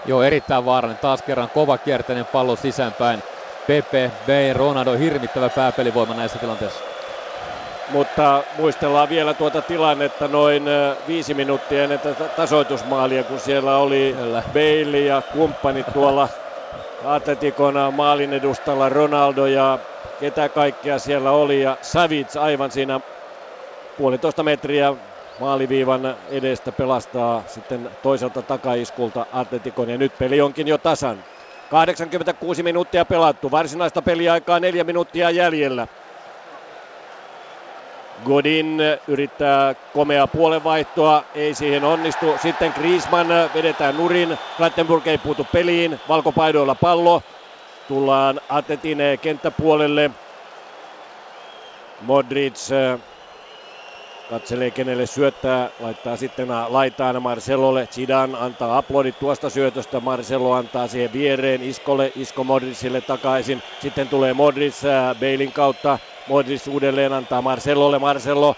Joo, erittäin vaarallinen. Taas kerran kova kierteinen pallo sisäänpäin. Pepe, Bale, Ronaldo, hirvittävä pääpelivoima näissä tilanteissa. Mutta muistellaan vielä tuota tilannetta noin 5 minuuttia ennen tasoitusmaalia, kun siellä oli Bale ja kumppanit tuolla Atleticon maalin edustalla, Ronaldo ja ketä kaikkea siellä oli. Ja Savić aivan siinä 1,5 metriä maaliviivan edestä pelastaa sitten toiselta takaiskulta Atleticon ja nyt peli onkin jo tasan. 86 minuuttia pelattu, varsinaista peliaikaa 4 minuuttia jäljellä. Godin yrittää komeaa puolenvaihtoa, ei siihen onnistu. Sitten Griezmann vedetään nurin, Clattenburg ei puutu peliin, valkopaidoilla pallo. Tullaan Atletin kenttäpuolelle. Modric katselee kenelle syöttää, laittaa sitten laitaan Marcelolle. Zidane antaa aplodit tuosta syötöstä, Marcelo antaa siihen viereen iskolle, isko Modricille takaisin. Sitten tulee Modric Balein kautta, Modric uudelleen antaa Marcelolle, Marcelo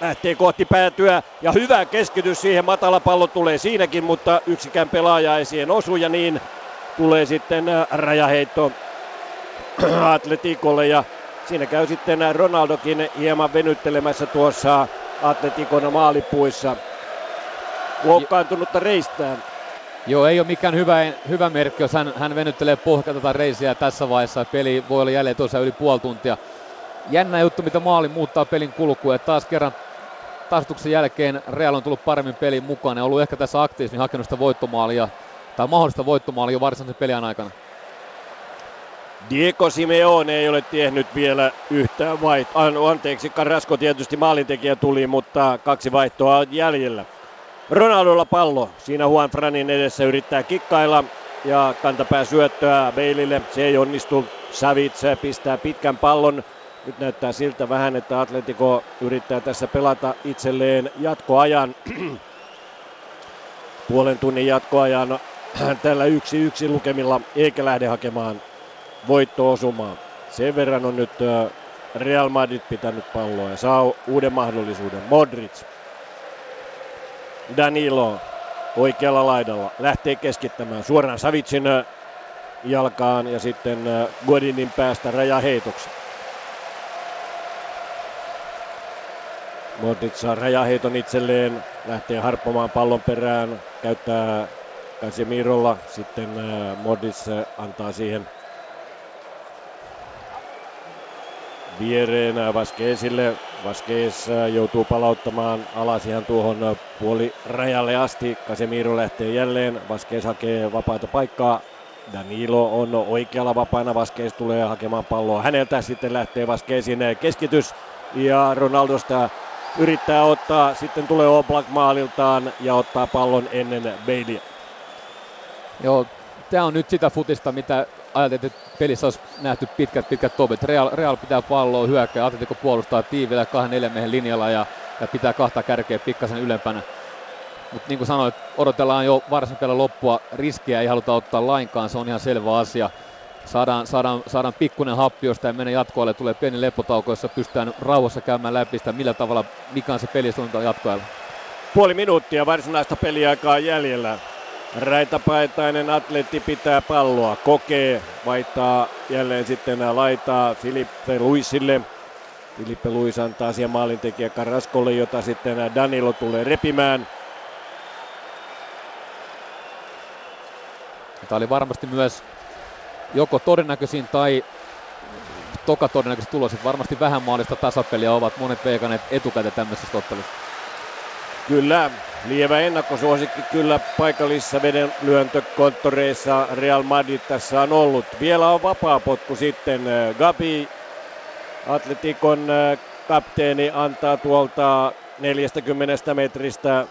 lähtee kohti päätyä ja hyvä keskitys siihen, matala pallo tulee siinäkin, mutta yksikään pelaaja ei siihen osu ja niin tulee sitten rajaheitto Atleticolle ja siinä käy sitten Ronaldokin hieman venyttelemässä tuossa Atleticon maalipuissa loukkaantunutta reistään. Joo, ei ole mikään hyvä merkki, jos hän venyttelee pohjaa tätä reisiä tässä vaiheessa. Peli voi olla jälleen tuossa yli puoli tuntia. Jännä juttu, mitä maali muuttaa pelin kulkua. Taas kerran tasoituksen jälkeen Real on tullut paremmin pelin mukaan. Ne on ollut ehkä tässä aktiivisemmin hakenut sitä voittomaalia, tai mahdollista voittomaalia jo varsinaisen pelin aikana. Diego Simeone ei ole tehnyt vielä yhtään vaihtoa. Anteeksi, Carrasco tietysti maalintekijä tuli, mutta kaksi vaihtoa on jäljellä. Ronaldolla pallo. Siinä Juanfranin edessä yrittää kikkailla ja kantapää syöttöä Baleille. Se ei onnistu. Savić pistää pitkän pallon. Nyt näyttää siltä vähän, että Atletico yrittää tässä pelata itselleen jatkoajan. Puolen tunnin jatkoajan tällä 1-1 lukemilla eikä lähde hakemaan voitto-osumaan. Sen verran on nyt Real Madrid pitänyt palloa ja saa uuden mahdollisuuden. Modric. Danilo oikealla laidalla. Lähtee keskittämään suoraan Savicin jalkaan ja sitten Godinin päästä rajaheitoksi. Modric saa rajaheiton itselleen. Lähtee harppomaan pallon perään. Käyttää Casemirolla. Sitten Modric antaa siihen viereen Vasquezille. Vasquez joutuu palauttamaan alas ihan tuohon puolirajalle asti. Casemiro lähtee jälleen. Vasquez hakee vapaata paikkaa. Danilo on oikealla vapaana. Vasquez tulee hakemaan palloa häneltä. Sitten lähtee Vasquezin keskitys. Ja Ronaldosta yrittää ottaa. Sitten tulee Oblak maaliltaan ja ottaa pallon ennen Baleä. Joo, tämä on nyt sitä futista, mitä ajateltiin, että pelissä olisi nähty pitkät tobet. Real pitää palloa, hyökkää, Atletico puolustaa tiivillä 2-4 miehen linjalla ja pitää kahta kärkeä pikkasen ylempänä. Mutta niin kuin sanoin, odotellaan jo varsin pelin loppua. Riskiä ei haluta ottaa lainkaan, se on ihan selvä asia. Saadaan pikkuinen happi, jos tämä menee jatkoajalle. Tulee pieni lepotauko, jossa pystytään rauhassa käymään läpi sitä, millä tavalla, mikä on se pelisuunta jatkoajalla. Puoli minuuttia varsinaista peliaikaa jäljellä. Raitapaitainen Atleti pitää palloa, Koke vaihtaa jälleen sitten laitaa Filipe Luisille. Filipe Luis antaa siihen maalintekijä Carrascolle, jota sitten Danilo tulee repimään. Tämä oli varmasti myös joko todennäköisin tai toka todennäköisin tulos. Varmasti vähän maalista tasapeliä ovat monet veikanneet etukäteen tämmöisessä ottelussa. Kyllä, lievä ennakkosuosikki kyllä paikallisissa vedenlyöntökonttoreissa Real Madrid tässä on ollut. Vielä on vapaapotku sitten. Gabi, Atleticon kapteeni, antaa tuolta 40 metristä.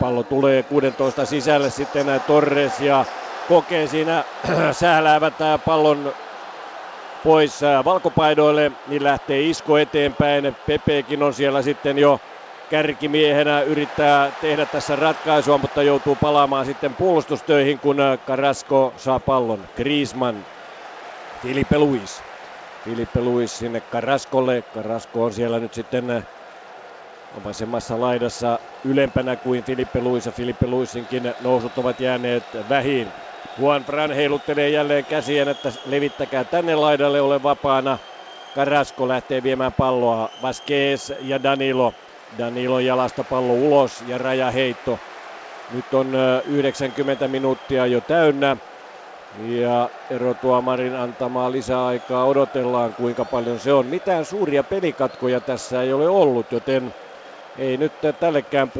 Pallo tulee 16 sisälle sitten Torres ja Koke siinä sähläävät pallon pois valkopaidoille. Niin lähtee isku eteenpäin. Pepekin on siellä sitten jo kärkimiehenä, yrittää tehdä tässä ratkaisua, mutta joutuu palaamaan sitten puolustustöihin, kun Carrasco saa pallon. Griezmann, Filipe Luís sinne Carrascolle. Carrasco on siellä nyt sitten vasemmassa laidassa ylempänä kuin Filipe Luís, ja Filipe Luísinkin nousut ovat jääneet vähin. Juanfran heiluttelee jälleen käsien, että levittäkää tänne laidalle, ole vapaana. Carrasco lähtee viemään palloa. Vasquez ja Danilo jalasta pallo ulos ja rajaheitto. Nyt on 90 minuuttia jo täynnä. Ja erotuomarin antamaa lisäaikaa odotellaan, kuinka paljon se on. Mitään suuria pelikatkoja tässä ei ole ollut, joten ei nyt tällekään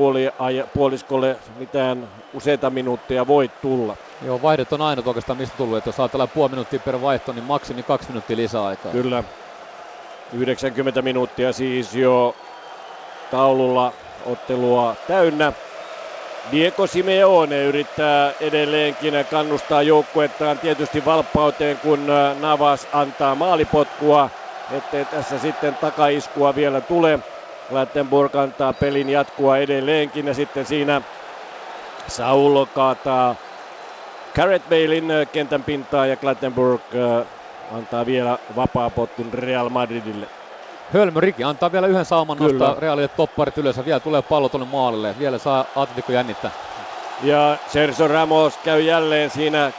puoliskolle mitään useita minuuttia voi tulla. Joo, vaihdot on aina oikeastaan mistä tullut. Että jos ajatellaan puoli minuuttia per vaihto, niin maksimi 2 minuuttia lisäaikaa. Kyllä. 90 minuuttia siis jo taululla ottelua täynnä. Diego Simeone yrittää edelleenkin kannustaa joukkuettaan tietysti valppauteen, kun Navas antaa maalipotkua. ettei tässä sitten takaiskua vielä tule. Clattenburg antaa pelin jatkua edelleenkin ja sitten siinä Saul kaataa Gareth Balein kentän pintaa ja Clattenburg antaa vielä vapaapotkun Real Madridille. Hölmöriki antaa vielä yhden sauman nostaa Realille topparit ylös. Vielä tulee pallo tuonne maalille. Vielä saa Atletico jännittää. Ja Sergio Ramos käy jälleen siinä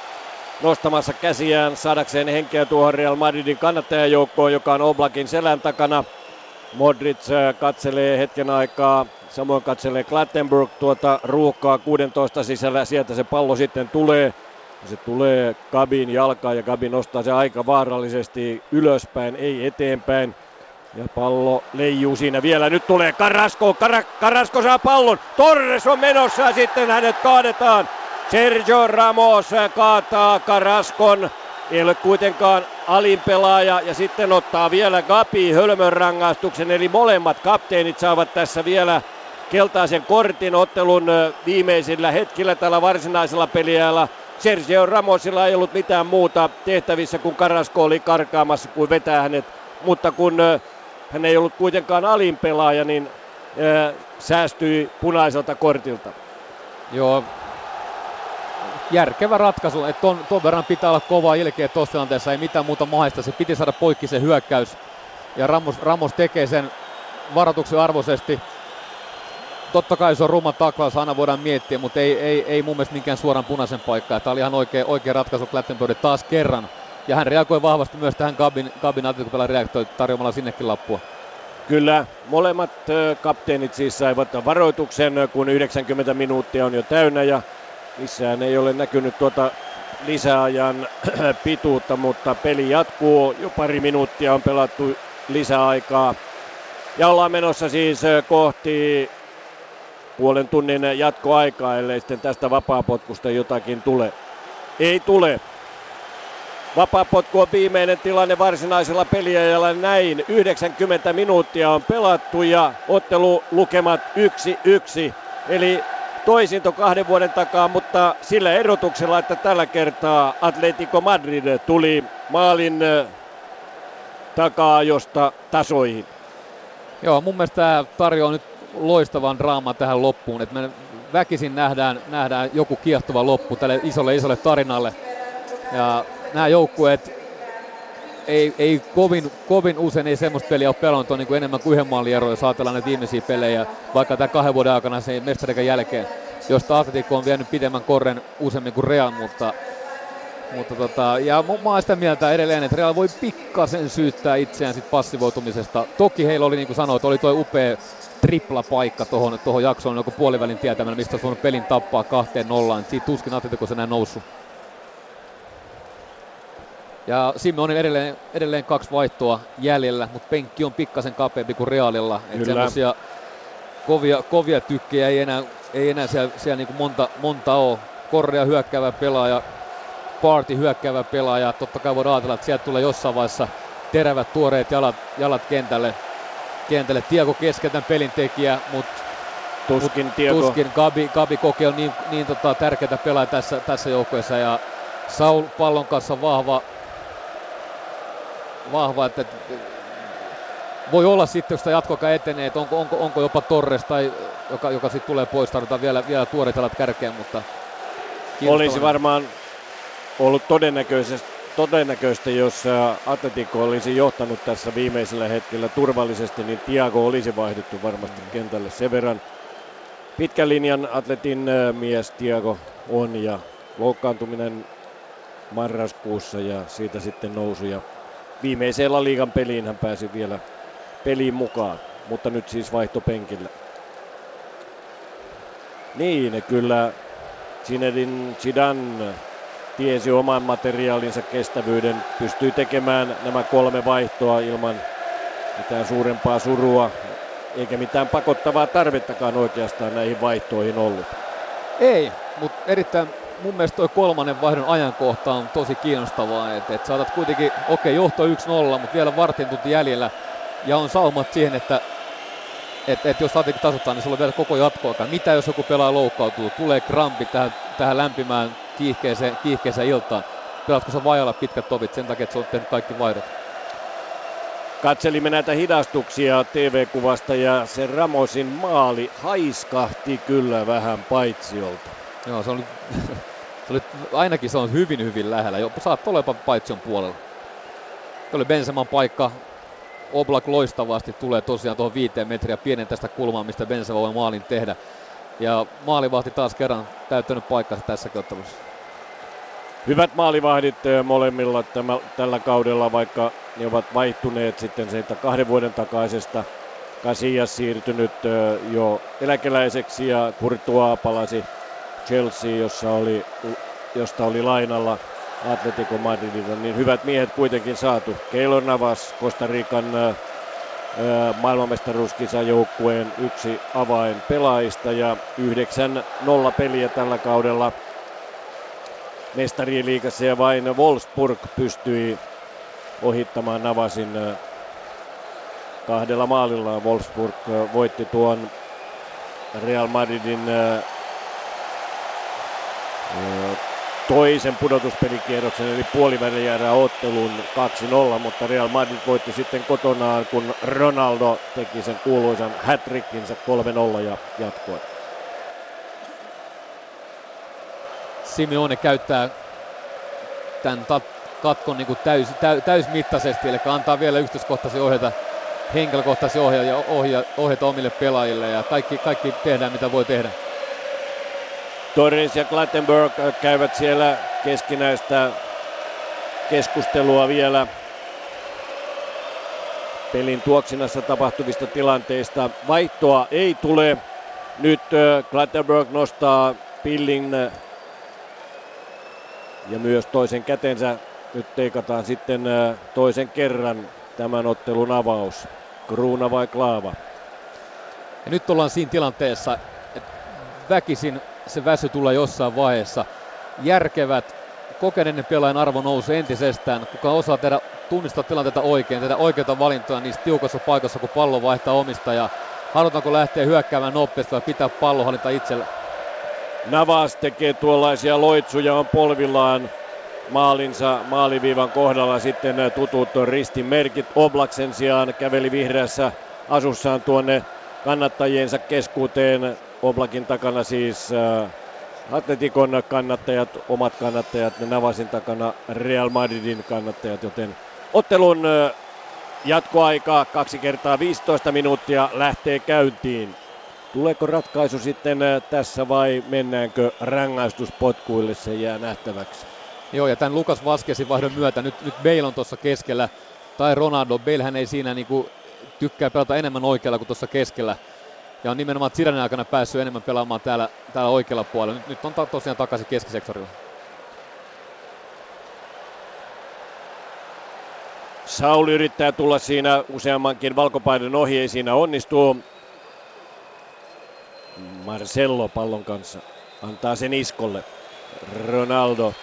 nostamassa käsiään saadakseen henkeä tuohon Real Madridin kannattajajoukkoon, joka on Oblakin selän takana. Modric katselee hetken aikaa, samoin katselee Clattenburg tuota ruuhkaa 16 sisällä. Sieltä se pallo sitten tulee. Se tulee Gabin jalkaan ja Gabi nostaa se aika vaarallisesti ylöspäin, ei eteenpäin. Ja pallo leijuu siinä vielä. Nyt tulee Carrasco. Carrasco saa pallon. Torres on menossa ja sitten hänet kaadetaan. Sergio Ramos kaataa Carrascon. Ei ole kuitenkaan alinpelaaja ja sitten ottaa vielä Gabi hölmön rangaistuksen. Eli molemmat kapteenit saavat tässä vielä keltaisen kortin ottelun viimeisillä hetkillä tällä varsinaisella peliajalla. Sergio Ramosilla ei ollut mitään muuta tehtävissä, kun Carrasco oli karkaamassa kuin vetää hänet. Mutta kun hän ei ollut kuitenkaan alinpelaaja, niin säästyi punaiselta kortilta. Joo, järkevä ratkaisu, että ton verran pitää olla kovaa ilkeä tuossa tilanteessa, ei mitään muuta mahdollista, se piti saada poikki se hyökkäys. Ja Ramos tekee sen varoituksen arvoisesti. Totta kai se on ruma taklaus, aina voidaan miettiä, mutta ei mun mielestä minkään suoran punaisen paikkaa. Tämä oli ihan oikea ratkaisu Clattenburgille taas kerran. Ja hän reagoi vahvasti myös tähän Gabin Atletico-pelaajan reaktioon tarjoamalla sinnekin lappua. Kyllä, molemmat kapteenit siis saivat varoituksen, kun 90 minuuttia on jo täynnä ja missään ei ole näkynyt tuota lisäajan pituutta, mutta peli jatkuu. Jo pari minuuttia on pelattu lisäaikaa ja ollaan menossa siis kohti puolen tunnin jatkoaikaa, ellei sitten tästä vapaapotkusta jotakin tule. Ei tule. Vapaapotku on viimeinen tilanne varsinaisella peliajalla näin. 90 minuuttia on pelattu ja ottelu lukemat 1-1. Eli toisinto 2 vuoden takaa, mutta sillä erotuksella, että tällä kertaa Atletico Madrid tuli maalin takaa, josta tasoihin. Joo, mun mielestä tämä tarjoaa nyt loistavan draaman tähän loppuun. Et me väkisin nähdään joku kiehtova loppu tälle isolle tarinalle. Ja nämä joukkueet ei kovin usein ei semmoista peliä ole pelannut niin kuin enemmän kuin yhden maalin eroja, jos ajatellaan näitä viimeisiä pelejä, vaikka tämä 2 vuoden aikana sen mestarikan jälkeen, josta Atletico on vienyt pidemmän korren useammin kuin Real, mutta ja mä oon sitä mieltä edelleen, että Real voi pikkasen syyttää itseään sit passivoitumisesta. Toki heillä oli, niin kuin sanoit, oli toi upea triplapaikka tuohon jaksoon, joku puolivälin tietämällä, mistä olisi voinut pelin tappaa 2-0, siitä tuskin Atletico se näin noussut. Ja Simeonin edelleen 2 vaihtoa jäljellä, mutta penkki on pikkasen kapeampi kuin Realilla. Että semmoisia kovia tykkejä ei enää siellä niin kuin monta ole. Correa hyökkäävä pelaaja, Party hyökkäävä pelaaja. Totta kai voidaan ajatella, että sieltä tulee jossain vaiheessa terävät tuoreet jalat kentälle. Diego keskeltän pelintekijä, mutta tuskin Gabi Koke on niin tärkeätä pelaaja tässä joukkueessa. Ja Saul pallon kanssa vahva, että voi olla sitten, jos sitä jatkokaa etenee, että onko jopa Torres tai joka sitten tulee pois, tarvitaan vielä tuoreet alat kärkeen, mutta olisi varmaan ollut todennäköistä, jos Atletico olisi johtanut tässä viimeisellä hetkellä turvallisesti, niin Thiago olisi vaihdettu varmasti kentälle sen verran. Pitkän linjan Atletin mies Thiago on ja loukkaantuminen marraskuussa ja siitä sitten nousu ja viimeiseen La Ligan peliin hän pääsi vielä peliin mukaan, mutta nyt siis vaihtopenkillä. Niin, kyllä Zinédine Zidane tiesi oman materiaalinsa kestävyyden, pystyy tekemään nämä 3 vaihtoa ilman mitään suurempaa surua, eikä mitään pakottavaa tarvettakaan oikeastaan näihin vaihtoihin ollut. Ei, mutta erittäin mun mielestä toi 3. vaihdon ajankohta on tosi kiinnostavaa, että et saatat kuitenkin, johto 1-0, mutta vielä vartin tunti jäljellä ja on saumat siihen, että jos Atletico tasotaan, niin sulla on vielä koko jatkoaika. Mitä jos joku pelaaja loukkautuu? Tulee krampi tähän lämpimään kiihkeeseen iltaan. Pelaatko sä vajalla pitkät tovit sen takia, että sä olet tehnyt kaikki vaihdot? Katselimme näitä hidastuksia TV-kuvasta ja se Ramosin maali haiskahti kyllä vähän paitsiolta. Joo, se on hyvin lähellä. Saat olepa paitsion puolella. Tuo oli Benzeman paikka. Oblak loistavasti tulee tosiaan tuohon 5 metriä pienen tästä kulmaa, mistä Benzema voi maalin tehdä. Ja maalivahti taas kerran täyttänyt paikkansa tässä ottelussa. Hyvät maalivahdit molemmilla tällä kaudella, vaikka ne ovat vaihtuneet sitten siitä 2 vuoden takaisesta. Casillas siirtynyt jo eläkeläiseksi ja Courtois palasi Chelsea, josta oli lainalla Atletico Madridilla. Niin hyvät miehet kuitenkin saatu. Keylor Navas, Costa Rican maailmanmestaruuskisajoukkueen yksi avainpelaajista ja 9-0 peliä tällä kaudella Mestareiden liigassa ja vain Wolfsburg pystyi ohittamaan Navasin 2 maalilla. Wolfsburg voitti tuon Real Madridin toisen pudotuspelikierroksen eli puolivälijärä ottelun 2-0, mutta Real Madrid voitti sitten kotonaan, kun Ronaldo teki sen kuuluisan hat-trickinsä 3-0 ja jatkoi. Simeone käyttää tämän katkon niin kuin täysmittaisesti, eli antaa vielä yksityiskohtaisia ohjeita, henkilökohtaisia ohjeita omille pelaajille ja kaikki tehdään mitä voi tehdä. Torres ja Clattenburg käyvät siellä keskinäistä keskustelua vielä pelin tuoksinassa tapahtuvista tilanteista. Vaihtoa ei tule. Nyt Clattenburg nostaa pillin ja myös toisen kätensä. Nyt teikataan sitten toisen kerran tämän ottelun avaus. Kruuna vai Klaava? Ja nyt ollaan siinä tilanteessa, että väkisin se väsy tulee jossain vaiheessa. Järkevät, kokeneiden pelaajan arvo nousee entisestään, kuka osaa tunnistaa tilanteita oikein, tehdä oikeita valintoja niissä tiukassa paikassa, kun pallo vaihtaa omistajaa. Halutaanko lähteä hyökkäämään nopeasti vai pitää pallohallinta itsellä? Navas tekee tuollaisia loitsuja, on polvillaan maalinsa maaliviivan kohdalla. Sitten tutut ristimerkit. Oblak sen sijaan käveli vihreässä asussaan tuonne kannattajiensa keskuuteen. Oblakin takana siis Atleticon kannattajat, omat kannattajat, ne Navasin takana Real Madridin kannattajat, joten ottelun jatkoaika 2 x 15 minuuttia lähtee käyntiin. Tuleeko ratkaisu sitten tässä vai mennäänkö rangaistuspotkuille, se jää nähtäväksi. Joo, ja tämän Lukas Vasquezin vaihdon myötä nyt Bale on tuossa keskellä, tai Ronaldo. Balehän ei siinä niinku tykkää pelata enemmän oikealla kuin tuossa keskellä. Ja on nimenomaan Zidanen aikana päässyt enemmän pelaamaan täällä oikealla puolella. Nyt on tosiaan takaisin keskisektorilla. Saul yrittää tulla siinä useammankin valkopaiden ohi, ei siinä onnistuu. Marcelo pallon kanssa antaa sen iskolle. Ronaldo.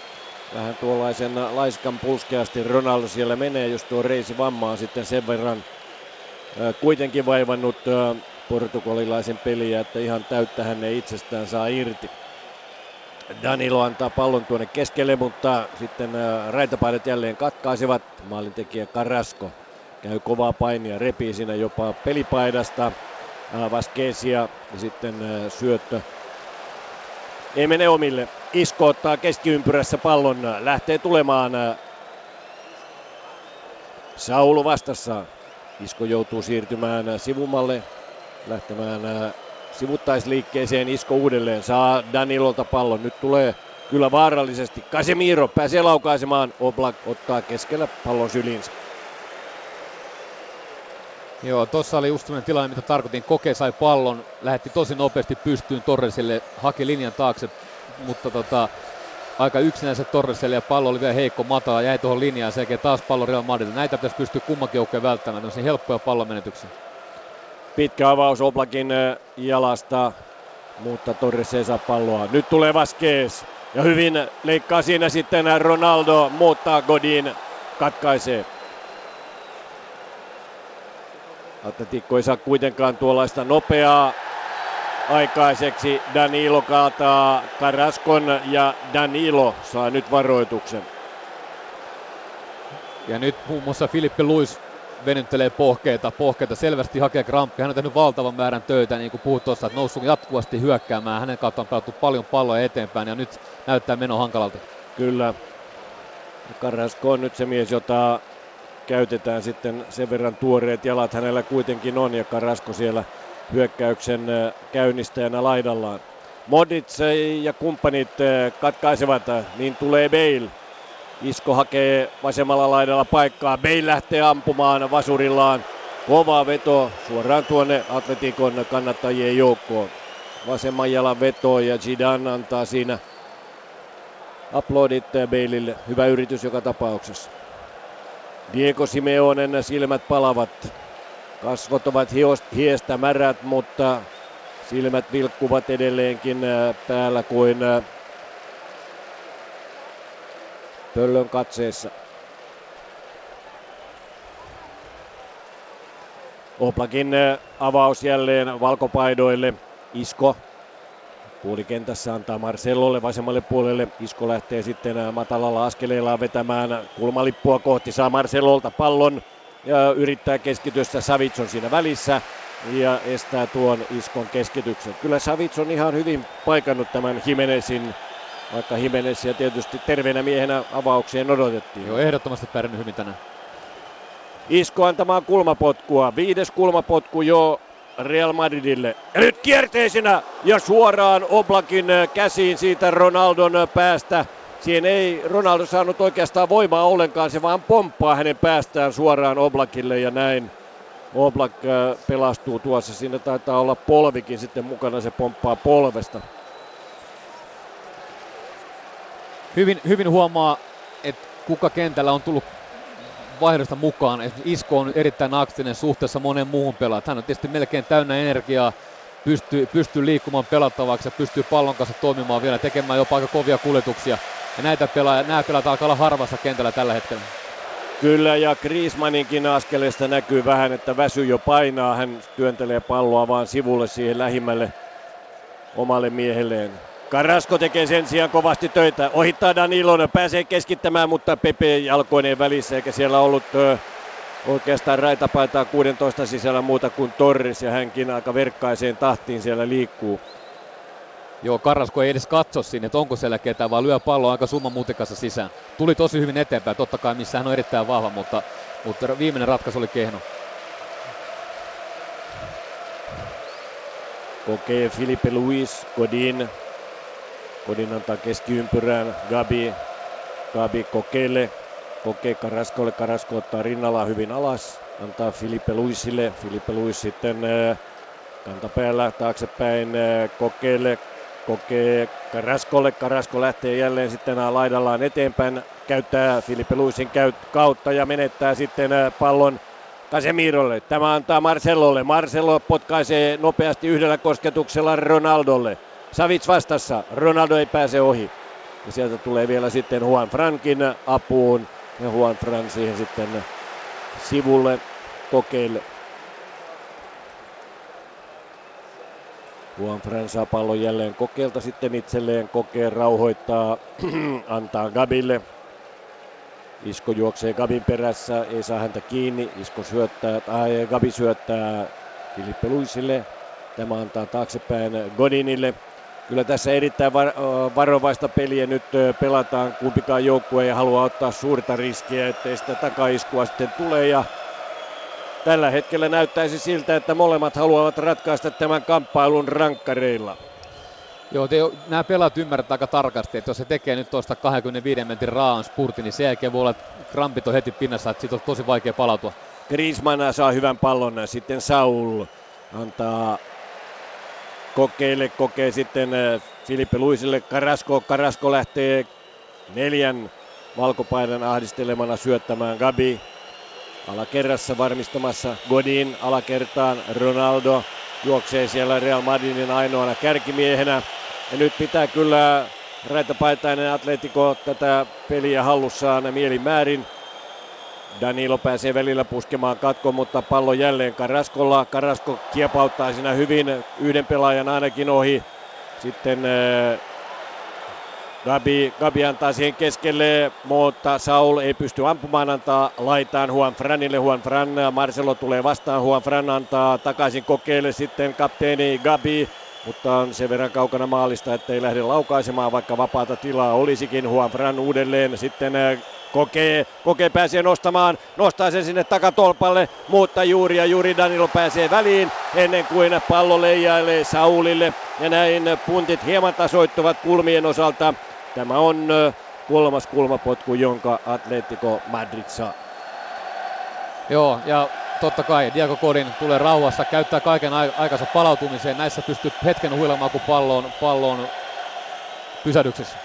Vähän tuollaisen laiskan pulskeasti Ronaldo siellä menee, jos tuo reisi vammaa sitten sen verran kuitenkin vaivannut portugalilaisen peliä, että ihan täyttä hän ei itsestään saa irti. Danilo antaa pallon tuonne keskelle, mutta sitten raitapaidat jälleen katkaisivat. Maalintekijä Carrasco käy kovaa painia, repii siinä jopa pelipaidasta Vasquezia ja sitten syöttö ei mene omille. Isco ottaa keskiympyrässä pallon, lähtee tulemaan. Saulu vastassa. Isco joutuu siirtymään sivumalle, lähtemään sivuttaisliikkeeseen. Isco uudelleen saa Danilolta pallon. Nyt tulee kyllä vaarallisesti. Casemiro pääsee laukaisemaan. Oblak ottaa keskellä pallon syliinsä. Joo, tuossa oli just sellainen tilanne, mitä tarkoitin. Koke sai pallon, lähetti tosi nopeasti pystyyn Torresille, haki linjan taakse, mutta aika yksinäiset Torresille ja pallo oli vielä heikko, matala, jäi tuohon linjaan, sen jälkeen taas pallo Real Madridille. Näitä pitäisi pystyä kummankin joukkojen välttämään, tämmöisiä helppoja pallonmenetyksiä. Pitkä avaus Oblakin jalasta, mutta Torres ei saa palloa. Nyt tulee Vasquez ja hyvin leikkaa siinä sitten Ronaldo, muuttaa Godin, katkaisee. Atletico ei saa kuitenkaan tuollaista nopeaa aikaiseksi. Danilo kaataa Carrascon ja Danilo saa nyt varoituksen. Ja nyt muun muassa Filipe Luís venyttelee pohkeita selvästi hakee kramppi. Hän on tehnyt valtavan määrän töitä, niin kuin puhut tuossa, että noussut jatkuvasti hyökkäämään. Hänen kautta on pelattu paljon palloja eteenpäin ja nyt näyttää meno hankalalta. Kyllä. Carrasco on nyt se mies, jota käytetään sitten sen verran tuoreet jalat hänellä kuitenkin on ja Carrasco siellä hyökkäyksen käynnistäjänä laidallaan. Modrić ja kumppanit katkaisevat, niin tulee Bale. Isko hakee vasemmalla laidalla paikkaa. Bale lähtee ampumaan vasurillaan. Kova veto suoraan tuonne Atleticon kannattajien joukkoon. Vasemman jalan veto ja Zidane antaa siinä aplodit Baleille. Hyvä yritys joka tapauksessa. Diego Simeonen silmät palavat. Kasvot ovat hiestä märät, mutta silmät vilkkuvat edelleenkin päällä kuin pöllön katseessa. Oplakin avaus jälleen valkopaidoille. Isko puolikentässä antaa Marcelolle vasemmalle puolelle. Isko lähtee sitten matalalla askeleillaan vetämään kulmalippua kohti. Saa Marcelolta pallon ja yrittää keskitystä. Savić on siinä välissä ja estää tuon iskon keskityksen. Kyllä Savić on ihan hyvin paikannut tämän Jimenezin. Vaikka Jimenez ja tietysti terveenä miehenä avaukseen odotettiin. Joo, ehdottomasti pärjännyt hyvin tänään. Isko antamaan kulmapotkua. 5. kulmapotku jo Real Madridille. Ja nyt kierteisenä ja suoraan Oblakin käsiin siitä Ronaldon päästä. Siihen ei Ronaldo saanut oikeastaan voimaa ollenkaan. Se vaan pomppaa hänen päästään suoraan Oblakille ja näin. Oblak pelastuu tuossa. Siinä taitaa olla polvikin sitten mukana. Se pomppaa polvesta. Hyvin huomaa, että kuka kentällä on tullut vaihdosta mukaan. Isko on erittäin aktiivinen suhteessa moneen muuhun pelaajaan. Hän on tietysti melkein täynnä energiaa, pystyy liikkumaan pelattavaksi ja pystyy pallon kanssa toimimaan vielä, tekemään jopa aika kovia kuljetuksia. Ja nämä pelaajat alkaa olla harvassa kentällä tällä hetkellä. Kyllä, ja Griezmanninkin askeleesta näkyy vähän, että väsy jo painaa. Hän työntelee palloa vaan sivulle siihen lähimmälle omalle miehelleen. Carrasco tekee sen sijaan kovasti töitä, ohittaa Danilon, pääsee keskittämään, mutta Pepe jalkoineen välissä, eikä siellä ollut oikeastaan raitapaitaa 16 sisällä muuta kuin Torres, ja hänkin aika verkkaiseen tahtiin siellä liikkuu. Joo, Carrasco ei edes katso sinne, että onko siellä ketään, vaan lyö palloa aika summan mutikassa sisään. Tuli tosi hyvin eteenpäin, totta kai missä hän on erittäin vahva, mutta viimeinen ratkaisu oli kehno. Koke, Filipe Luís, Godín. Godín antaa keskiympyrään Gabi Kokelle, Koke Carrascolle, Carrasco ottaa rinnalla hyvin alas, antaa Filipe Luisille, Filipe Luís sitten kantapäällä taaksepäin Kokelle, Koke Carrascolle, Carrasco lähtee jälleen sitten laidallaan eteenpäin, käyttää Filipe Luisin kautta ja menettää sitten pallon Casemirolle, tämä antaa Marcelolle, Marcelo potkaisee nopeasti yhdellä kosketuksella Ronaldolle. Savić vastassa, Ronaldo ei pääse ohi. Ja sieltä tulee vielä sitten Juanfrankin apuun. Ja Juanfran siihen sitten sivulle Kokeille. Juanfran saa pallon jälleen Kokeelta sitten itselleen. Koke rauhoittaa, antaa Gabille. Isko juoksee Gabin perässä, ei saa häntä kiinni. Gabi syöttää Filipe Luisille. Tämä antaa taaksepäin Godinille. Kyllä tässä erittäin varovaista peliä nyt pelataan, kumpikaan joukkue ei halua ottaa suurta riskiä, ettei sitä takaiskua sitten tule. Ja tällä hetkellä näyttäisi siltä, että molemmat haluavat ratkaista tämän kamppailun rankkareilla. Joo, nämä pelaat ymmärtää aika tarkasti, että jos se tekee nyt tuosta 25 metrin raan spurtin, niin sen jälkeen voi olla, että krampit on heti pinnassa, että siitä on tosi vaikea palautua. Griezmann saa hyvän pallon, sitten Saúl antaa Kokeille, Kokee sitten Filipe Luisille, Carrasco lähtee 4 valkopaidan ahdistelemana syöttämään Gabi. Alakerrassa varmistamassa Godín, alakertaan Ronaldo juoksee siellä Real Madridin ainoana kärkimiehenä. Ja nyt pitää kyllä raitapaitainen Atletico tätä peliä hallussaan mielimäärin. Danilo pääsee välillä puskemaan katkoon, mutta pallo jälleen Carrascolla. Carrasco kiepauttaa siinä hyvin, yhden pelaajan ainakin ohi. Sitten Gabi antaa siihen keskelle, mutta Saul ei pysty ampumaan, antaa laitaan Juanfranille. Juanfran, Marcelo tulee vastaan, Juanfran antaa takaisin Kokeelle, sitten kapteeni Gabi, mutta on sen verran kaukana maalista, ettei lähde laukaisemaan, vaikka vapaata tilaa olisikin. Juanfran uudelleen, sitten Koke pääsee nostamaan, nostaa sen sinne takatolpalle, mutta juuri Danilo pääsee väliin ennen kuin pallo leijailee Saulille. Ja näin puntit hieman tasoittuvat kulmien osalta. Tämä on kolmas kulmapotku, jonka Atletico Madrid saa. Joo, ja totta kai Diego Godín tulee rauhassa, käyttää kaiken aikansa palautumiseen. Näissä pystyy hetken huilemaan, kun pallo on pysähdyksissä.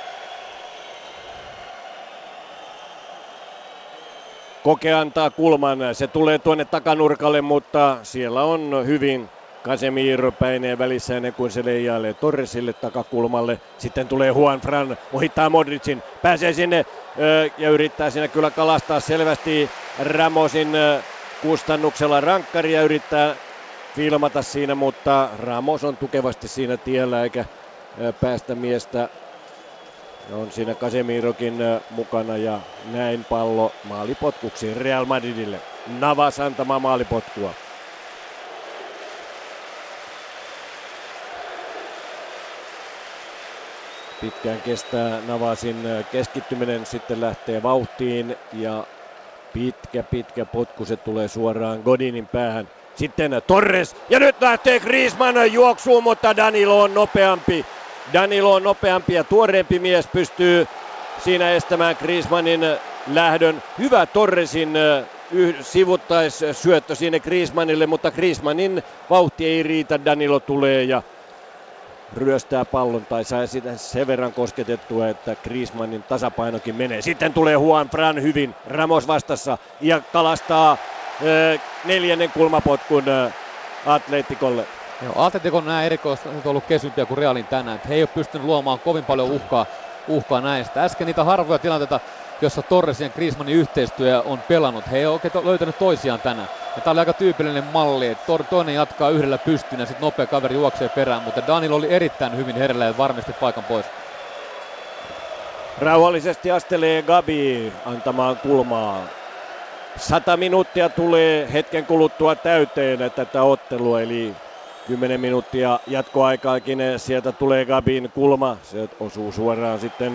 Koke antaa kulman, se tulee tuonne takanurkalle, mutta siellä on hyvin Casemiro päineen välissä ennen kuin se leijailee Torresille takakulmalle. Sitten tulee Juanfran, ohittaa Modricin, pääsee sinne ja yrittää siinä kyllä kalastaa selvästi Ramosin kustannuksella rankkari ja yrittää filmata siinä, mutta Ramos on tukevasti siinä tiellä eikä päästä miestä. On siinä Casemirokin mukana ja näin pallo maalipotkuksi Real Madridille. Navas antamaan maalipotkua. Pitkään kestää Navasin keskittyminen, sitten lähtee vauhtiin ja pitkä potku, se tulee suoraan Godinin päähän. Sitten Torres ja nyt lähtee Griezmann juoksuun, mutta Danilo on nopeampi ja tuoreempi mies pystyy siinä estämään Griezmannin lähdön. Hyvä Torresin sivuttaissyöttö sinne Griezmannille, mutta Griezmannin vauhti ei riitä. Danilo tulee ja ryöstää pallon tai sai sitä sen verran kosketettua, että Griezmannin tasapainokin menee. Sitten tulee Juanfran hyvin, Ramos vastassa ja kalastaa neljännen kulmapotkun Atletikolle. Atletico on nämä erikoiset ollut kesympiä kuin Realin tänään. He ei ole pystynyt luomaan kovin paljon uhkaa näistä. Äsken niitä harvoja tilanteita, jossa Torresin ja Griezmannin yhteistyö on pelannut. He eivät oikein löytänyt toisiaan tänään. Ja tämä oli aika tyypillinen malli, että toinen jatkaa yhdellä pystynä ja sitten nopea kaveri juoksee perään. Mutta Danilo oli erittäin hyvin herellä ja varmasti paikan pois. Rauhallisesti astelee Gabi antamaan kulmaa. 100 minuuttia tulee hetken kuluttua täyteen tätä ottelua, eli 10 minuuttia jatkoaikaakin, sieltä tulee Gabin kulma, se osuu suoraan sitten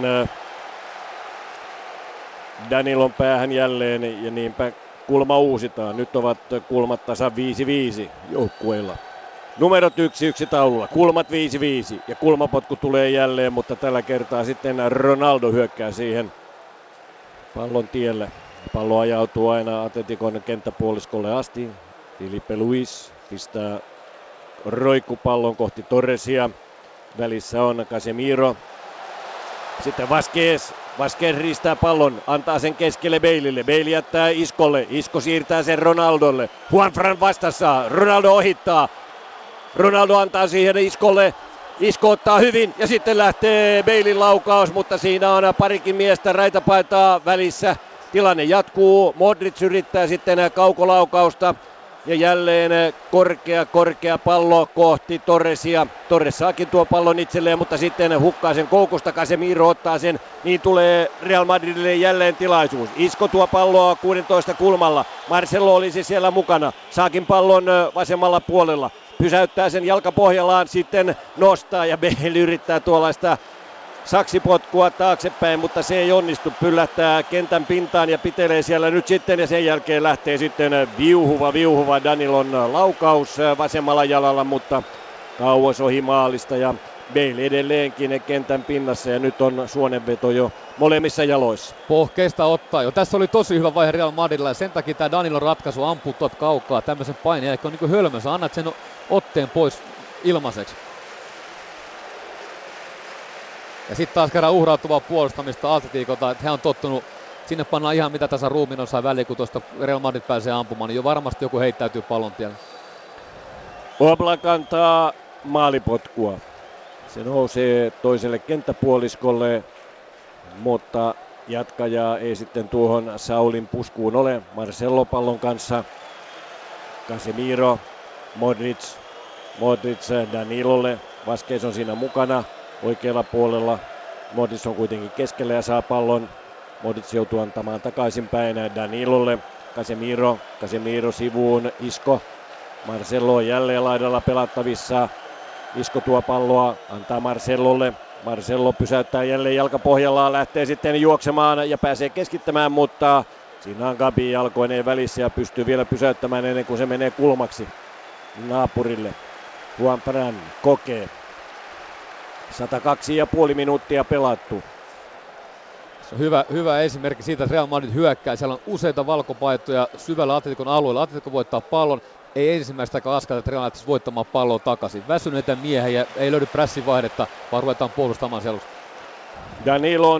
Danilon päähän jälleen ja niinpä kulma uusitaan. Nyt ovat kulmat tasa 5-5 joukkueilla. Numerot 1-1 taululla, kulmat 5-5 ja kulmapotku tulee jälleen, mutta tällä kertaa sitten Ronaldo hyökkää siihen pallon tielle. Pallo ajautuu aina Atleticon kenttäpuoliskolle asti. Filipe Luís pistää roikkupallon kohti Torresia. Välissä on Casemiro. Sitten Vasquez ristää pallon. Antaa sen keskelle Baleille. Bale jättää iskolle. Isko siirtää sen Ronaldolle. Juanfran vastassa. Ronaldo ohittaa. Ronaldo antaa siihen Iskolle. Isko ottaa hyvin. Ja sitten lähtee Balein laukaus. Mutta siinä on parikin miestä raitapaitaa välissä. Tilanne jatkuu. Modric yrittää sitten kaukolaukausta. Ja jälleen korkea pallo kohti Torresia. Torres saakin tuo pallon itselleen, mutta sitten hukkaa sen koukusta. Casemiro ottaa sen, niin tulee Real Madridille jälleen tilaisuus. Isko tuo palloa 16 kulmalla. Marcelo olisi siellä mukana. Saakin pallon vasemmalla puolella. Pysäyttää sen jalkapohjallaan, sitten nostaa ja Bale yrittää tuollaista saksipotkua taaksepäin, mutta se ei onnistu. Pyllähtää kentän pintaan ja pitelee siellä nyt sitten ja sen jälkeen lähtee sitten viuhuva Danilon laukaus vasemmalla jalalla, mutta kauas ohi maalista ja Bale edelleenkin kentän pinnassa ja nyt on suonenveto jo molemmissa jaloissa. Pohkeista ottaa jo. Tässä oli tosi hyvä vaihe Real Madridilla ja sen takia tämä Danilon ratkaisu ampuu tuot kaukaa tämmöisen paineen, eikä on niin kuin hölmössä, annat sen otteen pois ilmaiseksi. Ja sitten taas kerran uhrautuvaa puolustamista Atletikolta, että he on tottunut, sinne pannaan ihan mitä tässä ruumiin osaa väliin, kun tuosta Real Madrid pääsee ampumaan, niin jo varmasti joku heittäytyy pallon tielle. Oblak antaa maalipotkua. Se nousee toiselle kenttäpuoliskolle, mutta jatkajaa ei sitten tuohon Saulin puskuun ole. Marcelo pallon kanssa, Casemiro, Modric Danilolle, Vasquez on siinä mukana. Oikealla puolella Modrić on kuitenkin keskellä ja saa pallon. Modrić joutuu antamaan takaisinpäin Danilolle. Casemiro sivuun, isko. Marcelo jälleen laidalla pelattavissa. Isko tuo palloa, antaa Marcelolle. Marcelo pysäyttää jälleen jalkapohjallaan, lähtee sitten juoksemaan ja pääsee keskittämään, mutta siinä on Gabi jalkoineen välissä ja pystyy vielä pysäyttämään ennen kuin se menee kulmaksi naapurille. Juanfran Koke. 102,5 minuuttia pelattu. Se on hyvä esimerkki siitä, että Real Madrid hyökkää. Siellä on useita valkopaitoja syvällä Atletikon alueella. Atletico voittaa pallon. Ei ensimmäistäkään askelta, että Real lähtisi voittamaan palloon takaisin. Väsyneitä miehiä, ei löydy prässin vaihdetta, vaan ruvetaan puolustamaan selvästi. Danilo on